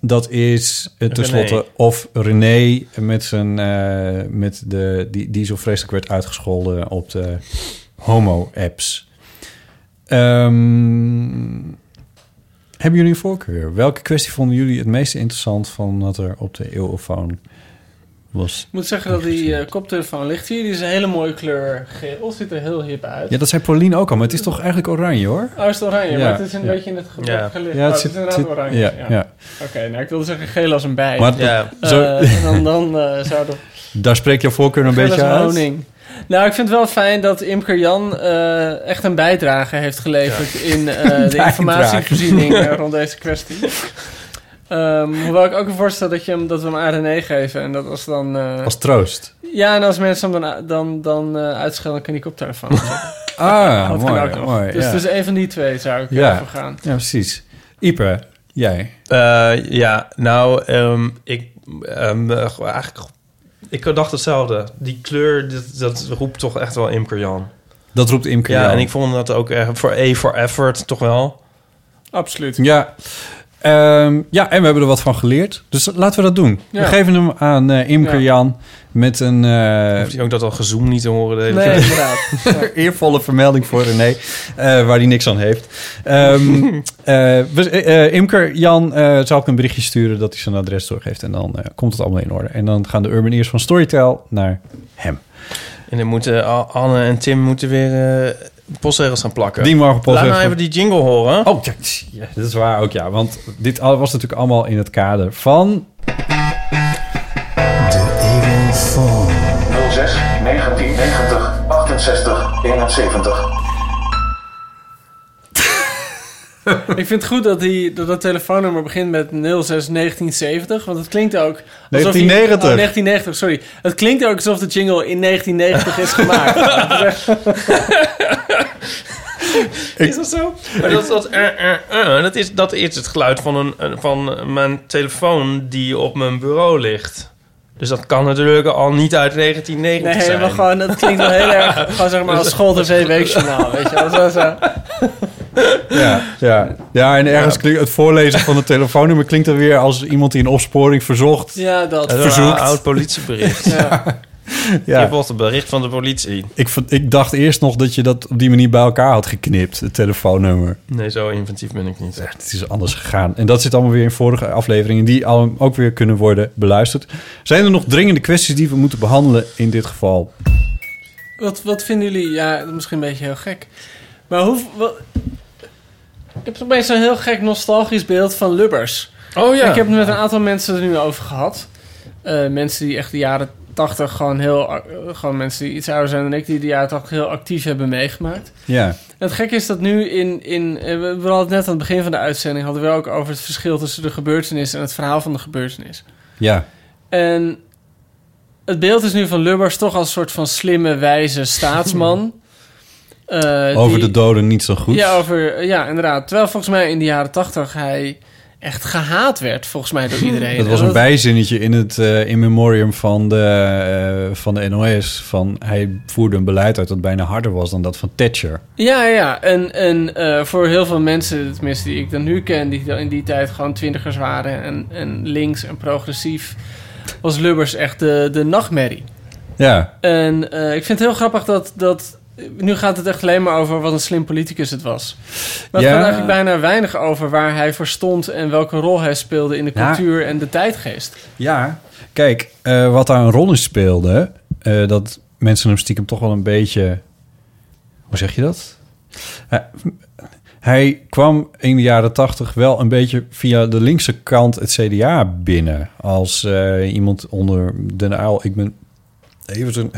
Dat is tenslotte of René die zo vreselijk werd uitgescholden op de homo-apps. Hebben jullie een voorkeur? Welke kwestie vonden jullie het meest interessant van wat er op de eeuwofoon was? Ik moet zeggen dat die koptelefoon ligt hier. Die is een hele mooie kleur geel. Ziet er heel hip uit. Ja, dat zei Pauline ook al. Maar het is toch eigenlijk oranje, hoor? Oh, is het oranje? Ja, maar het is een beetje in het gelicht. Ja, het is inderdaad oranje. Ja. Oké, nou, ik wilde zeggen geel als een bij. Maar dan zou dat... Daar spreekt jouw voorkeur een beetje uit. Honing. Nou, ik vind het wel fijn dat Imker Jan echt een bijdrage heeft geleverd in de informatievoorziening rond deze kwestie. Hoewel ik ook me voorstel dat we hem aan René geven. En dat als dan... als troost. Ja, en als mensen hem dan uitschelden, kan ik op telefoon. Dat mooi. Kan ook nog. Mooi, dus één van die twee zou ik over gaan. Ja, precies. Ieper, jij? Ik eigenlijk... Ik dacht hetzelfde. Die kleur, dat roept toch echt wel Imker Jan. Dat roept Imker Jan. Ja, en ik vond dat ook voor for effort toch wel. Absoluut. Ja. En we hebben er wat van geleerd. Dus laten we dat doen. Ja. We geven hem aan Imker Jan met een... Hoeft hij ook dat al gezoom niet te horen? Nee, inderdaad. Eervolle vermelding voor René, waar hij niks aan heeft. Imker Jan zal ik een berichtje sturen dat hij zijn adres doorgeeft. En dan komt het allemaal in orde. En dan gaan de Urban Ears van Storytel naar hem. En dan moeten Anne en Tim moeten weer... postregels gaan plakken. Die mogen postregels. Laat nou even die jingle horen. Oh, ja, dat is waar ook, ja. Want dit was natuurlijk allemaal in het kader van... De Eeuwofoon. 06 1990 68 71. Ik vind het goed dat telefoonnummer begint met 06-1970. Want het klinkt ook... 1990. 1990, sorry. Het klinkt ook alsof de jingle in 1990 is gemaakt. Is dat zo? Dat is het geluid van mijn telefoon die op mijn bureau ligt. Dus dat kan natuurlijk al niet uit 1990 zijn. Nee, maar gewoon, dat klinkt wel heel erg... Gewoon zeg maar als school-tv-weekjournaal, weet je wel. Zo. Ja, en ergens klinkt het voorlezen van het telefoonnummer... klinkt er weer als iemand die een opsporing verzocht. Ja, dat. Verzoekt. Dat is een oud politiebericht. Ja. Je volgt het bericht van de politie. Ik dacht eerst nog dat je dat op die manier bij elkaar had geknipt, het telefoonnummer. Nee, zo inventief ben ik niet. Ja, het is anders gegaan. En dat zit allemaal weer in vorige afleveringen... die ook weer kunnen worden beluisterd. Zijn er nog dringende kwesties die we moeten behandelen in dit geval? Wat vinden jullie... Ja, misschien een beetje heel gek. Maar ik heb opeens zo'n heel gek nostalgisch beeld van lubbers. Oh ja. Ik heb het met een aantal mensen er nu over gehad. Mensen die echt de jaren 80 gewoon mensen die iets ouder zijn dan ik, die de jaren 80 heel actief hebben meegemaakt. Ja. En het gekke is dat nu we hadden het net aan het begin van de uitzending, hadden we ook over het verschil tussen de gebeurtenis en het verhaal van de gebeurtenis. Ja. En het beeld is nu van lubbers toch als een soort van slimme, wijze staatsman. Over de doden niet zo goed. Ja, inderdaad. Terwijl volgens mij in de jaren 80 hij echt gehaat werd, volgens mij door iedereen. Dat was een bijzinnetje in het in memoriam van de NOS. Van hij voerde een beleid uit dat bijna harder was dan dat van Thatcher. Ja. En voor heel veel mensen, tenminste die ik dan nu ken, die in die tijd gewoon twintigers waren en links en progressief, was lubbers echt de nachtmerrie. Ja. En ik vind het heel grappig dat Nu gaat het echt alleen maar over wat een slim politicus het was. Maar het gaat eigenlijk bijna weinig over waar hij voor stond... en welke rol hij speelde in de cultuur en de tijdgeest. Ja, kijk, wat daar een rol in speelde... dat mensen hem stiekem toch wel een beetje... Hoe zeg je dat? Hij kwam in de jaren 80 wel een beetje via de linkse kant het CDA binnen. Als iemand onder Den Uyl... Ik ben even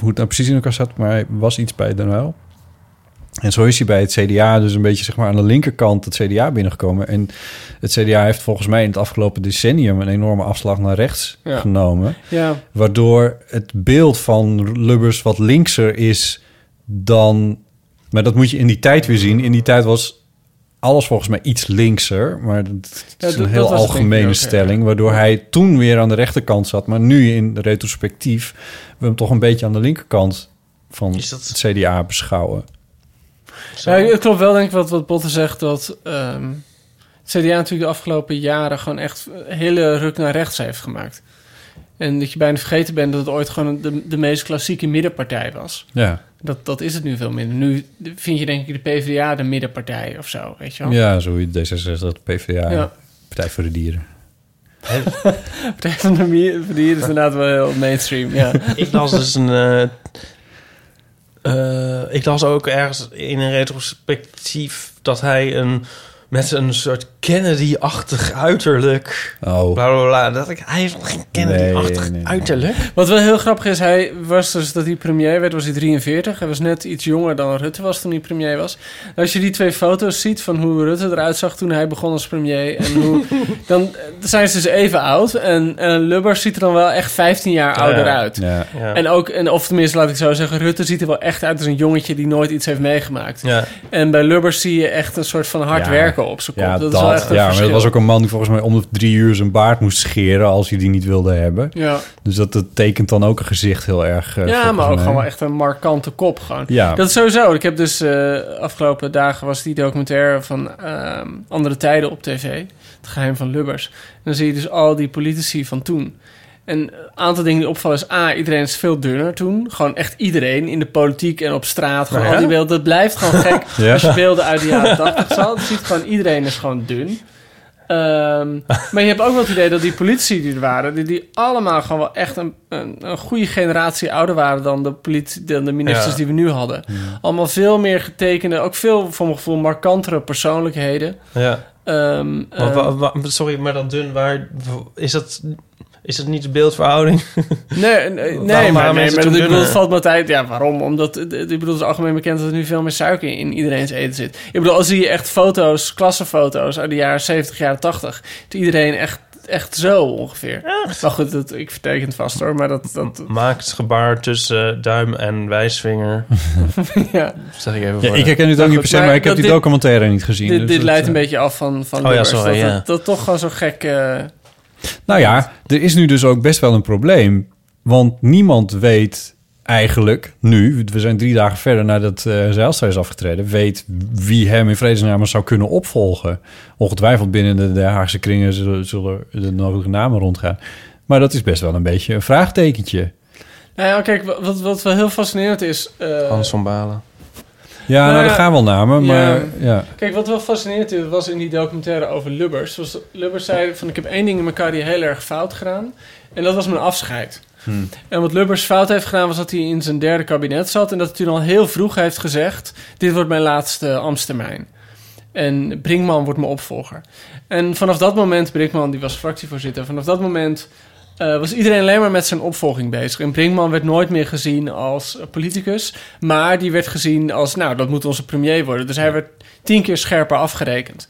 hoe het nou precies in elkaar zat, maar hij was iets bij Den Uyl. En zo is hij bij het CDA dus een beetje zeg maar aan de linkerkant het CDA binnengekomen. En het CDA heeft volgens mij in het afgelopen decennium... een enorme afslag naar rechts genomen. Ja. Waardoor het beeld van Lubbers wat linkser is dan... Maar dat moet je in die tijd weer zien. In die tijd was alles volgens mij iets linkser. Maar dat is een heel algemene stelling. Waardoor hij toen weer aan de rechterkant zat. Maar nu in de retrospectief... we hem toch een beetje aan de linkerkant van het CDA beschouwen. Ja, het klopt wel, denk ik, wat Botte zegt. Dat het CDA natuurlijk de afgelopen jaren... gewoon echt een hele ruk naar rechts heeft gemaakt. En dat je bijna vergeten bent... dat het ooit gewoon de meest klassieke middenpartij was. Ja. Dat is het nu veel minder. Nu vind je denk ik de PvdA de middenpartij of zo, weet je wel? Ja, zoiets. D66, de PvdA, Partij voor de Dieren. Partij voor de Dieren is inderdaad wel heel mainstream, ja. Ik las dus ik las ook ergens in een retrospectief... dat hij met een soort Kennedy-achtig uiterlijk... Oh. Bla, bla, bla, dat hij heeft nog geen Kennedy-achtig uiterlijk. Wat wel heel grappig is, hij was dus dat hij premier werd, was hij 43. Hij was net iets jonger dan Rutte was toen hij premier was. En als je die twee foto's ziet van hoe Rutte eruit zag toen hij begon als premier... en hoe, dan zijn ze dus even oud. En Lubbers ziet er dan wel echt 15 jaar ouder uit. Ja, ja. En ook, of tenminste, laat ik zo zeggen... Rutte ziet er wel echt uit als een jongetje die nooit iets heeft meegemaakt. Ja. En bij Lubbers zie je echt een soort van hard werken op zijn kop. Ja, dat is wel echt maar dat was ook een man die volgens mij om de 3 uur zijn baard moest scheren... als hij die niet wilde hebben. Ja. Dus dat tekent dan ook een gezicht heel erg... ja, maar ook gewoon wel echt een markante kop gewoon. Ja. Dat is sowieso. Ik heb dus afgelopen dagen was die documentaire van Andere Tijden op tv. Het geheim van Lubbers. En dan zie je dus al die politici van toen... En een aantal dingen die opvallen is... iedereen is veel dunner toen. Gewoon echt iedereen in de politiek en op straat. Gewoon al die beelden. Dat blijft gewoon gek. Ja. Als je beelden uit de jaren 80 zal. Je ziet gewoon, iedereen is gewoon dun. Maar je hebt ook wel het idee dat die politici die er waren... die allemaal gewoon wel echt een goede generatie ouder waren... dan de ministers die we nu hadden. Ja. Allemaal veel meer getekende... ook veel, voor mijn gevoel, markantere persoonlijkheden. Ja. Sorry, maar dat dun, waar is dat... Is dat niet de beeldverhouding? Nee, maar ik bedoel, het valt me tijd. Ja, waarom? Omdat ik bedoel, het is algemeen bekend dat er nu veel meer suiker in iedereen's eten zit. Ik bedoel, als zie je echt foto's, klassenfoto's uit de jaren 70, jaren 80. Toen iedereen echt zo ongeveer. Echt? Maar goed, ik verteken het vast hoor. Maar dat... Maakt gebaar tussen duim en wijsvinger. Ja. Dat zeg ik even voor. Ja, ik herken het ook niet per se, maar ik heb die documentaire niet gezien. Dit leidt een beetje af van Lubbers. Ja, sorry, dat toch gewoon zo gek... Nou ja, er is nu dus ook best wel een probleem. Want niemand weet eigenlijk nu... We zijn 3 dagen verder nadat Zijlstra is afgetreden... weet wie hem in vredesnaam zou kunnen opvolgen. Ongetwijfeld binnen de Haagse kringen zullen de nodige namen rondgaan. Maar dat is best wel een beetje een vraagtekentje. Nou ja, kijk, wat wel heel fascinerend is... Hans van Balen. Ja, er gaan wel namen, maar... Ja. Kijk, wat wel fascinerend was in die documentaire over Lubbers... was Lubbers zei van... ik heb 1 ding in mijn carrière heel erg fout gedaan... en dat was mijn afscheid. En wat Lubbers fout heeft gedaan... was dat hij in zijn 3e kabinet zat... en dat hij toen al heel vroeg heeft gezegd... dit wordt mijn laatste ambtstermijn. En Brinkman wordt mijn opvolger. En vanaf dat moment... Brinkman, die was fractievoorzitter... vanaf dat moment was iedereen alleen maar met zijn opvolging bezig. En Brinkman werd nooit meer gezien als politicus... maar die werd gezien als... nou, dat moet onze premier worden. Dus hij werd 10 keer scherper afgerekend.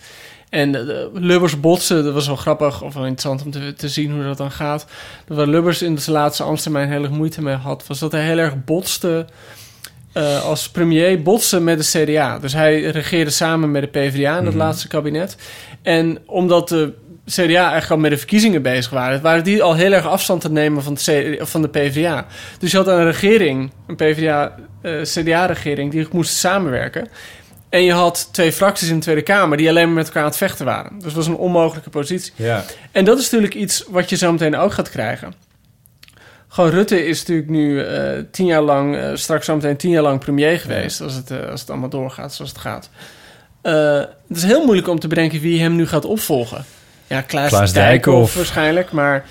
En Lubbers botsen, dat was wel grappig... of wel interessant om te zien hoe dat dan gaat. Waar Lubbers in zijn laatste ambtstermijn heel erg moeite mee had... was dat hij heel erg botste... als premier botsen met de CDA. Dus hij regeerde samen met de PvdA in dat laatste kabinet. En omdat de CDA eigenlijk al met de verkiezingen bezig waren... waren die al heel erg afstand te nemen van de PvdA. Dus je had een regering, een PvdA-CDA-regering... die moest samenwerken. En je had 2 fracties in de Tweede Kamer... die alleen maar met elkaar aan het vechten waren. Dus dat was een onmogelijke positie. Ja. En dat is natuurlijk iets wat je zo meteen ook gaat krijgen. gewoon Rutte is natuurlijk nu 10 jaar lang, straks zometeen 10 jaar lang premier geweest. Als het allemaal doorgaat zoals het gaat. Het is heel moeilijk om te bedenken wie hem nu gaat opvolgen. Ja, Klaas Dijkhoff waarschijnlijk, maar...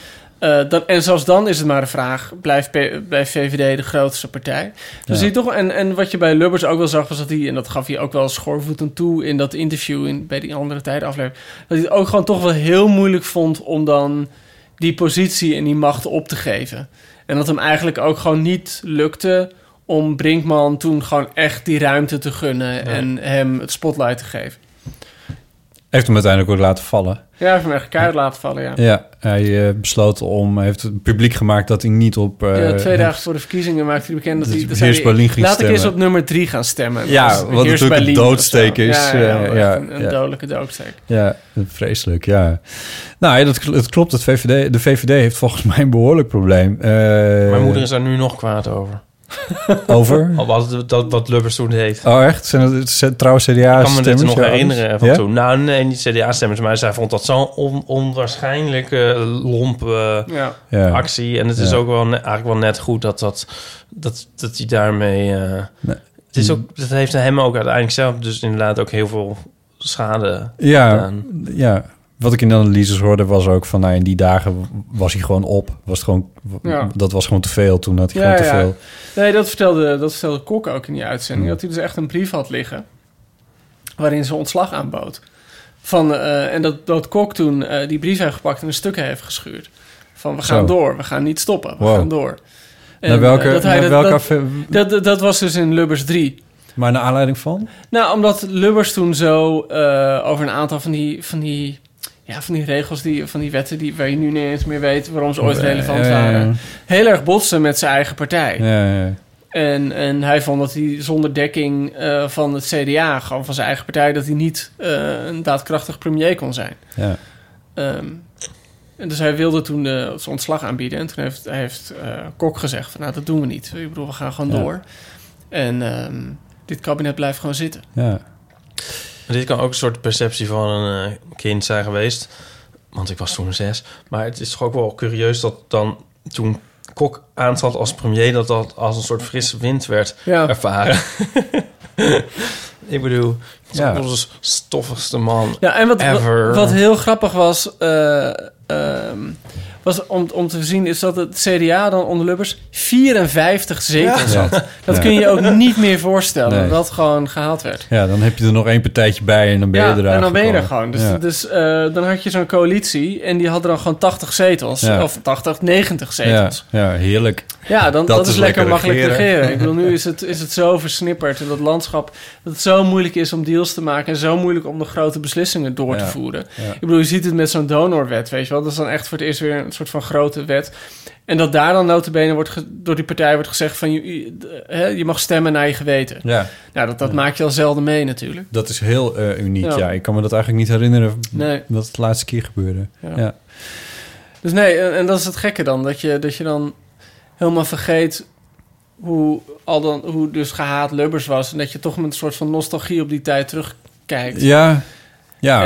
en zelfs dan is het maar de vraag... blijft VVD de grootste partij? Dus ja. En wat je bij Lubbers ook wel zag... was dat hij, en dat gaf hij ook wel schoorvoetend toe... in dat interview bij die andere tijdaflevering... dat hij het ook gewoon toch wel heel moeilijk vond... om dan die positie en die macht op te geven. En dat hem eigenlijk ook gewoon niet lukte... om Brinkman toen gewoon echt die ruimte te gunnen... Ja. En hem het spotlight te geven. Heeft hem uiteindelijk ook laten vallen. Ja, heeft hem echt keihard laten vallen, ja. Ja, hij besloot heeft het publiek gemaakt dat hij niet op... twee dagen voor de verkiezingen maakte hij bekend dat hij... Berlin ging laat ik eens op nummer 3 gaan stemmen. Ja, dus wat natuurlijk Berlin, een doodsteek is. Een dodelijke doodsteek. Ja, vreselijk, ja. Nou, ja, dat klopt. De VVD heeft volgens mij een behoorlijk probleem. Mijn moeder is daar nu nog kwaad over. Over? Dat Lubbers toen heet. Oh, echt? Zijn het trouwens CDA-stemmers? Ik kan me dit nog herinneren van toen. Nou, nee, niet CDA-stemmers. Maar zij vond dat zo'n onwaarschijnlijke lompe actie. En het is ook wel eigenlijk wel net goed dat hij daarmee... Nee. Het is ook, dat heeft hem ook uiteindelijk zelf dus inderdaad ook heel veel schade gedaan. Ja. Wat ik in de analyses hoorde was ook van... in die dagen was hij gewoon op. Dat was gewoon te veel. Toen had hij gewoon te veel. Nee, dat vertelde Kok ook in die uitzending. Dat hij dus echt een brief had liggen... waarin ze ontslag aanbood. En dat Kok toen die brief heeft gepakt... en een stuk heeft geschuurd. Van we gaan door, we gaan niet stoppen. We gaan door. En dat was dus in Lubbers 3... Maar naar aanleiding van? Nou, omdat Lubbers toen zo over een aantal van die regels, van die wetten... waar je nu niet eens meer weet waarom ze ooit relevant waren... heel erg botsen met zijn eigen partij. Ja. En hij vond dat hij zonder dekking van het CDA... gewoon van zijn eigen partij... dat hij niet een daadkrachtig premier kon zijn. Ja. En dus hij wilde toen zijn ontslag aanbieden. En toen heeft Kok gezegd van... dat doen we niet. Ik bedoel, we gaan gewoon door. En... dit kabinet blijft gewoon zitten. Ja. Dit kan ook een soort perceptie van een kind zijn geweest. Want ik was toen 6. Maar het is toch ook wel curieus dat dan toen Kok aantrad als premier... dat als een soort frisse wind werd ervaren. Ik bedoel, het was onze stoffigste man en wat heel grappig was... was om te zien is dat het CDA dan onder Lubbers 54 zetels had. Ja. Dat kun je ook niet meer voorstellen. Nee. Dat gewoon gehaald werd. Ja, dan heb je er nog 1 partijtje bij en dan ben je er en dan ben je er gewoon. Dus dan had je zo'n coalitie en die hadden dan gewoon 80 zetels. Ja. Of 90 zetels. Ja, heerlijk. Ja, dan, dat is lekker makkelijk regeren. Ik bedoel, nu is het zo versnipperd en dat landschap... dat het zo moeilijk is om deals te maken... en zo moeilijk om de grote beslissingen door te voeren. Ja. Ik bedoel, je ziet het met zo'n donorwet, weet je wel. Dat is dan echt voor het eerst weer een soort van grote wet. En dat daar dan nota bene door die partij wordt gezegd... van je mag stemmen naar je geweten. Ja. Nou, dat maak je al zelden mee natuurlijk. Dat is heel uniek, ja. Ik kan me dat eigenlijk niet herinneren dat het de laatste keer gebeurde. Ja. Ja. Dus nee, en dat is het gekke dan. Dat je dan... helemaal vergeet hoe dus gehaat Lubbers was... en dat je toch met een soort van nostalgie op die tijd terugkijkt. Ja.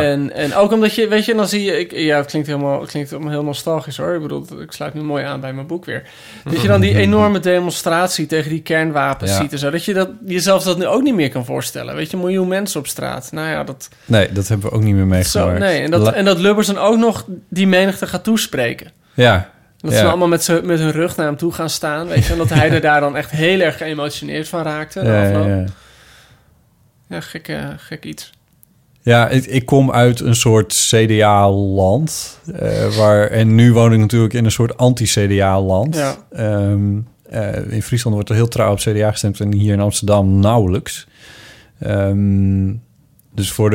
En ook omdat je, weet je, dan zie je... Het klinkt helemaal heel nostalgisch hoor. Ik bedoel, ik sluit nu mooi aan bij mijn boek weer. Dat je dan die enorme demonstratie tegen die kernwapens ziet en zo. Dat je jezelf dat nu ook niet meer kan voorstellen. Weet je, 1 miljoen mensen op straat. Nou ja, dat... Nee, dat hebben we ook niet meer meegemaakt. Nee, en dat Lubbers dan ook nog die menigte gaat toespreken. Ja. Dat ze allemaal met hun rug naar hem toe gaan staan. Weet je, en dat hij er daar dan echt heel erg geëmotioneerd van raakte. Gek iets. Ja, ik kom uit een soort CDA-land. En nu woon ik natuurlijk in een soort anti-CDA-land. Ja. In Friesland wordt er heel trouw op CDA gestemd... en hier in Amsterdam nauwelijks. Dus voor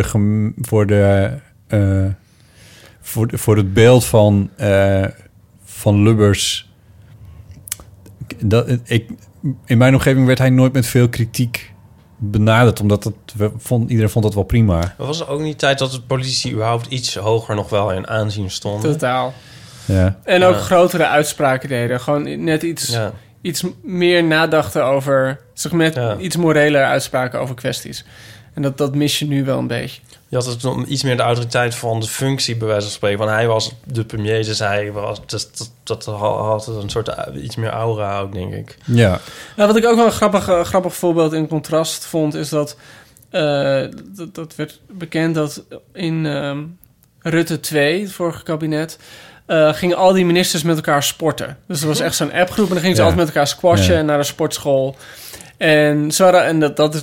het beeld van... van Lubbers. In mijn omgeving werd hij nooit met veel kritiek benaderd, omdat iedereen vond dat wel prima. Maar was er ook niet tijd dat de politici überhaupt iets hoger nog wel in aanzien stonden? Totaal. Ja. En ook grotere uitspraken deden. Gewoon net iets meer nadachten over... zeg met iets moreler uitspraken over kwesties. En dat mis je nu wel een beetje. Je had het iets meer de autoriteit van de functie, bij wijze van spreken. Want hij was de premier, dus hij was... Dat had een soort iets meer aura ook, denk ik. Ja. Nou, wat ik ook wel een grappig voorbeeld in contrast vond, is dat... Dat werd bekend dat in Rutte 2, het vorige kabinet... Gingen al die ministers met elkaar sporten. Dus er was echt zo'n appgroep en dan gingen ze altijd met elkaar squashen en naar de sportschool. En,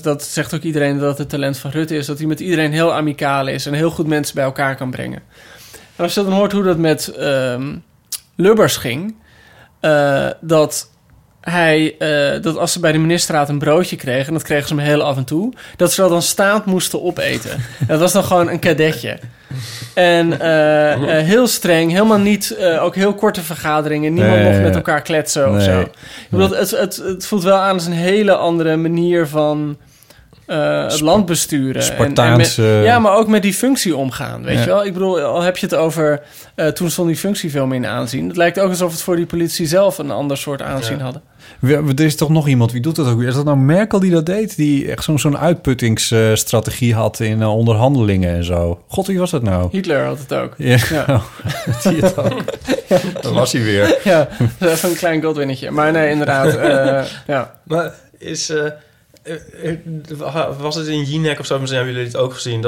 dat zegt ook iedereen dat het talent van Rutte is... dat hij met iedereen heel amicaal is... en heel goed mensen bij elkaar kan brengen. En als je dan hoort hoe dat met Lubbers ging... Dat als ze bij de ministerraad een broodje kregen... en dat kregen ze hem heel af en toe... dat ze dat dan staand moesten opeten. Dat was dan gewoon een kadetje. En heel streng, helemaal niet... ook heel korte vergaderingen. Niemand mocht met elkaar kletsen of zo. Ik bedoel, het voelt wel aan als een hele andere manier van... het land besturen. Spartaanse... maar ook met die functie omgaan, weet je wel? Ik bedoel, al heb je het over... toen stond die functie veel meer in aanzien. Het lijkt ook alsof het voor die politie zelf... een ander soort aanzien hadden. Er is toch nog iemand, wie doet dat ook weer? Is dat nou Merkel die dat deed? Die echt zo'n uitputtingsstrategie had... in onderhandelingen en zo. God, wie was dat nou? Hitler had het ook. Ja. Die het ook. Ja. Dat was hij weer. Ja, even een klein Godwinnetje. Maar nee, inderdaad. Maar is... was het in Jinek of zo? Misschien hebben jullie dit ook gezien.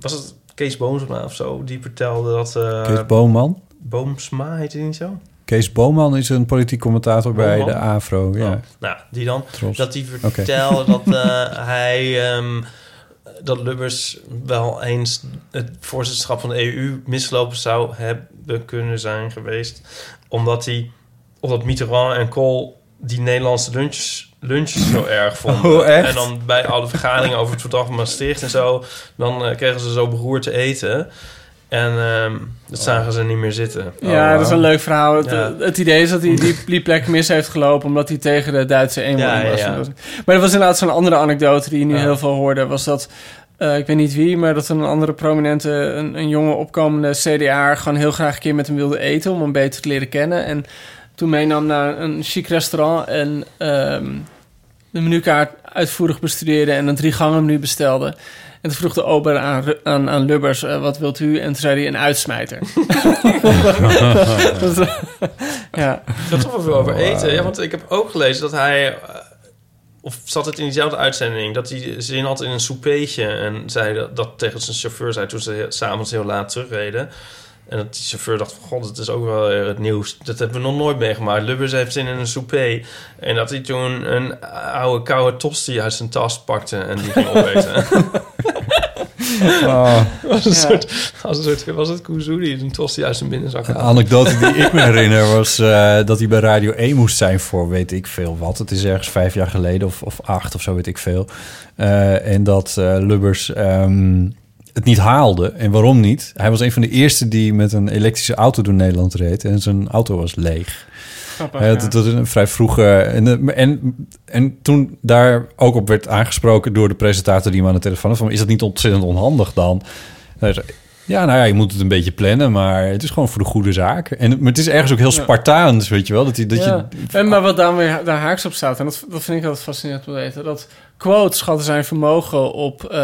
Was het Kees Boomsma of zo? Die vertelde dat... Kees Boomman? Boomsma heet hij niet zo? Kees Boomman is een politiek commentator bij de AVRO. Ja. Oh, nou, die dan. Trots. Dat die vertelde dat hij... dat Lubbers wel eens het voorzitterschap van de EU... mislopen zou hebben kunnen zijn geweest. Omdat Mitterrand en Kool die Nederlandse lunches zo erg vonden. Oh, echt? En dan bij alle vergaderingen over het verdrag van Maastricht en zo... dan kregen ze zo beroerd te eten. En dat zagen ze niet meer zitten. Ja, dat is een leuk verhaal. Het idee is dat hij die plek mis heeft gelopen... omdat hij tegen de Duitse eenwording was. Ja. Maar er was inderdaad zo'n andere anekdote die je nu heel veel hoorde... was dat, ik weet niet wie... maar dat een andere prominente, een jonge opkomende CDA'er... gewoon heel graag een keer met hem wilde eten... om hem beter te leren kennen. En toen meenam naar een chic restaurant... en de menukaart uitvoerig bestudeerde... en een 3-gangen menu bestelde. En toen vroeg de ober aan Lubbers... wat wilt u? En toen zei hij een uitsmijter. Dat gaat toch wel over eten. Ja, want ik heb ook gelezen dat hij... of zat het in diezelfde uitzending... dat hij zin had in een soupeetje... en zei dat tegen zijn chauffeur zei... toen ze 's avonds heel laat terugreden... En dat die chauffeur dacht van... God, dat is ook wel het nieuws. Dat hebben we nog nooit meegemaakt. Lubbers heeft zin in een souper. En dat hij toen een oude koude tosti uit zijn tas pakte... en die ging opeten. Oh. Was het Koezoe die een tosti uit zijn binnenzak had? Een anekdote die ik me herinner was... dat hij bij Radio 1 moest zijn voor weet ik veel wat. Het is ergens 5 jaar geleden of 8 of zo, weet ik veel. En dat Lubbers... het niet haalde. En waarom niet? Hij was een van de eerste die met een elektrische auto door Nederland reed... en zijn auto was leeg. Grappig, dat is een vrij vroege... En toen daar ook op werd aangesproken... door de presentator die me aan de telefoon had... van, is dat niet ontzettend onhandig dan? Ja, nou ja, je moet het een beetje plannen... maar het is gewoon voor de goede zaak. Maar het is ergens ook heel Spartaans, weet je wel. Maar wat daar haaks op staat... en dat vind ik altijd fascinerend om te weten... dat Quote schatte zijn vermogen op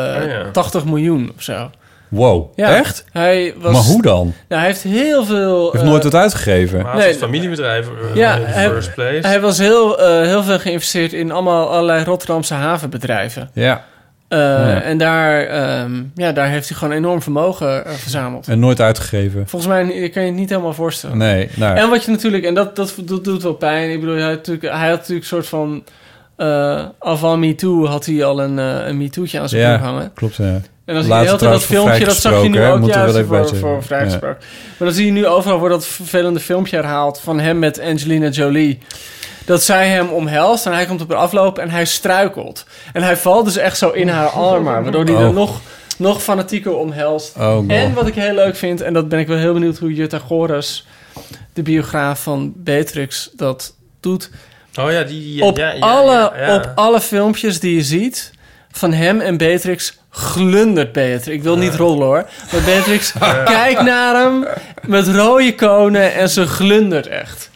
80 miljoen of zo. Wow, ja, echt? Maar hoe dan? Nou, hij heeft heel veel... Hij heeft nooit wat uitgegeven. Maar als familiebedrijf in the first place. Hij was heel veel geïnvesteerd in allerlei Rotterdamse havenbedrijven. Ja. En daar heeft hij gewoon enorm vermogen verzameld. En nooit uitgegeven. Volgens mij kan je het niet helemaal voorstellen. Nee. Nou. En wat je natuurlijk... En dat doet wel pijn. Ik bedoel, hij had natuurlijk een soort van... al van MeToo had hij al een MeToo'tje aan zijn broek hangen. Klopt, ja. En dan zie je heel veel dat filmpje, dat zag je nu ook juist voor vrijgesproken. Maar dan zie je nu overal wordt dat vervelende filmpje herhaald... van hem met Angelina Jolie. Dat zij hem omhelst en hij komt op haar afloop en hij struikelt. En hij valt dus echt zo in haar armen, waardoor hij dan nog fanatieker omhelst. Oh, en wat ik heel leuk vind, en dat ben ik wel heel benieuwd... hoe Jutta Goris, de biograaf van Beatrix, dat doet... Oh ja, op alle filmpjes die je ziet van hem en Beatrix glundert Beatrix. Ik wil niet rollen hoor. Maar Beatrix kijkt naar hem met rode konen en ze glundert echt.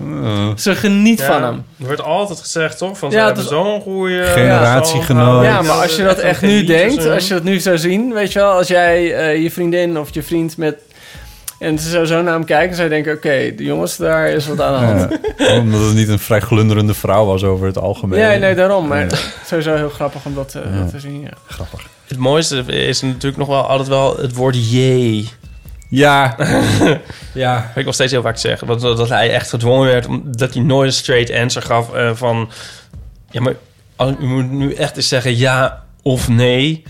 Ze geniet van hem. Er wordt altijd gezegd, toch? Van ze hebben zo'n goede generatiegenoot. Ja, maar als je dat echt nu denkt, als je dat nu zou zien, weet je wel, als jij je vriendin of je vriend met... En ze zou zo naar hem kijken en zij denken... Oké, de jongens, daar is wat aan de hand. Ja, omdat het niet een vrij glunderende vrouw was over het algemeen. Ja, nee, daarom. Maar sowieso heel grappig om dat te zien. Ja. Grappig. Het mooiste is natuurlijk nog wel altijd wel het woord jee. Ja. Ja. Wat ik nog steeds heel vaak zeg. Dat hij echt gedwongen werd... Omdat hij nooit een straight answer gaf van... Ja, maar u moet nu echt eens zeggen ja of nee...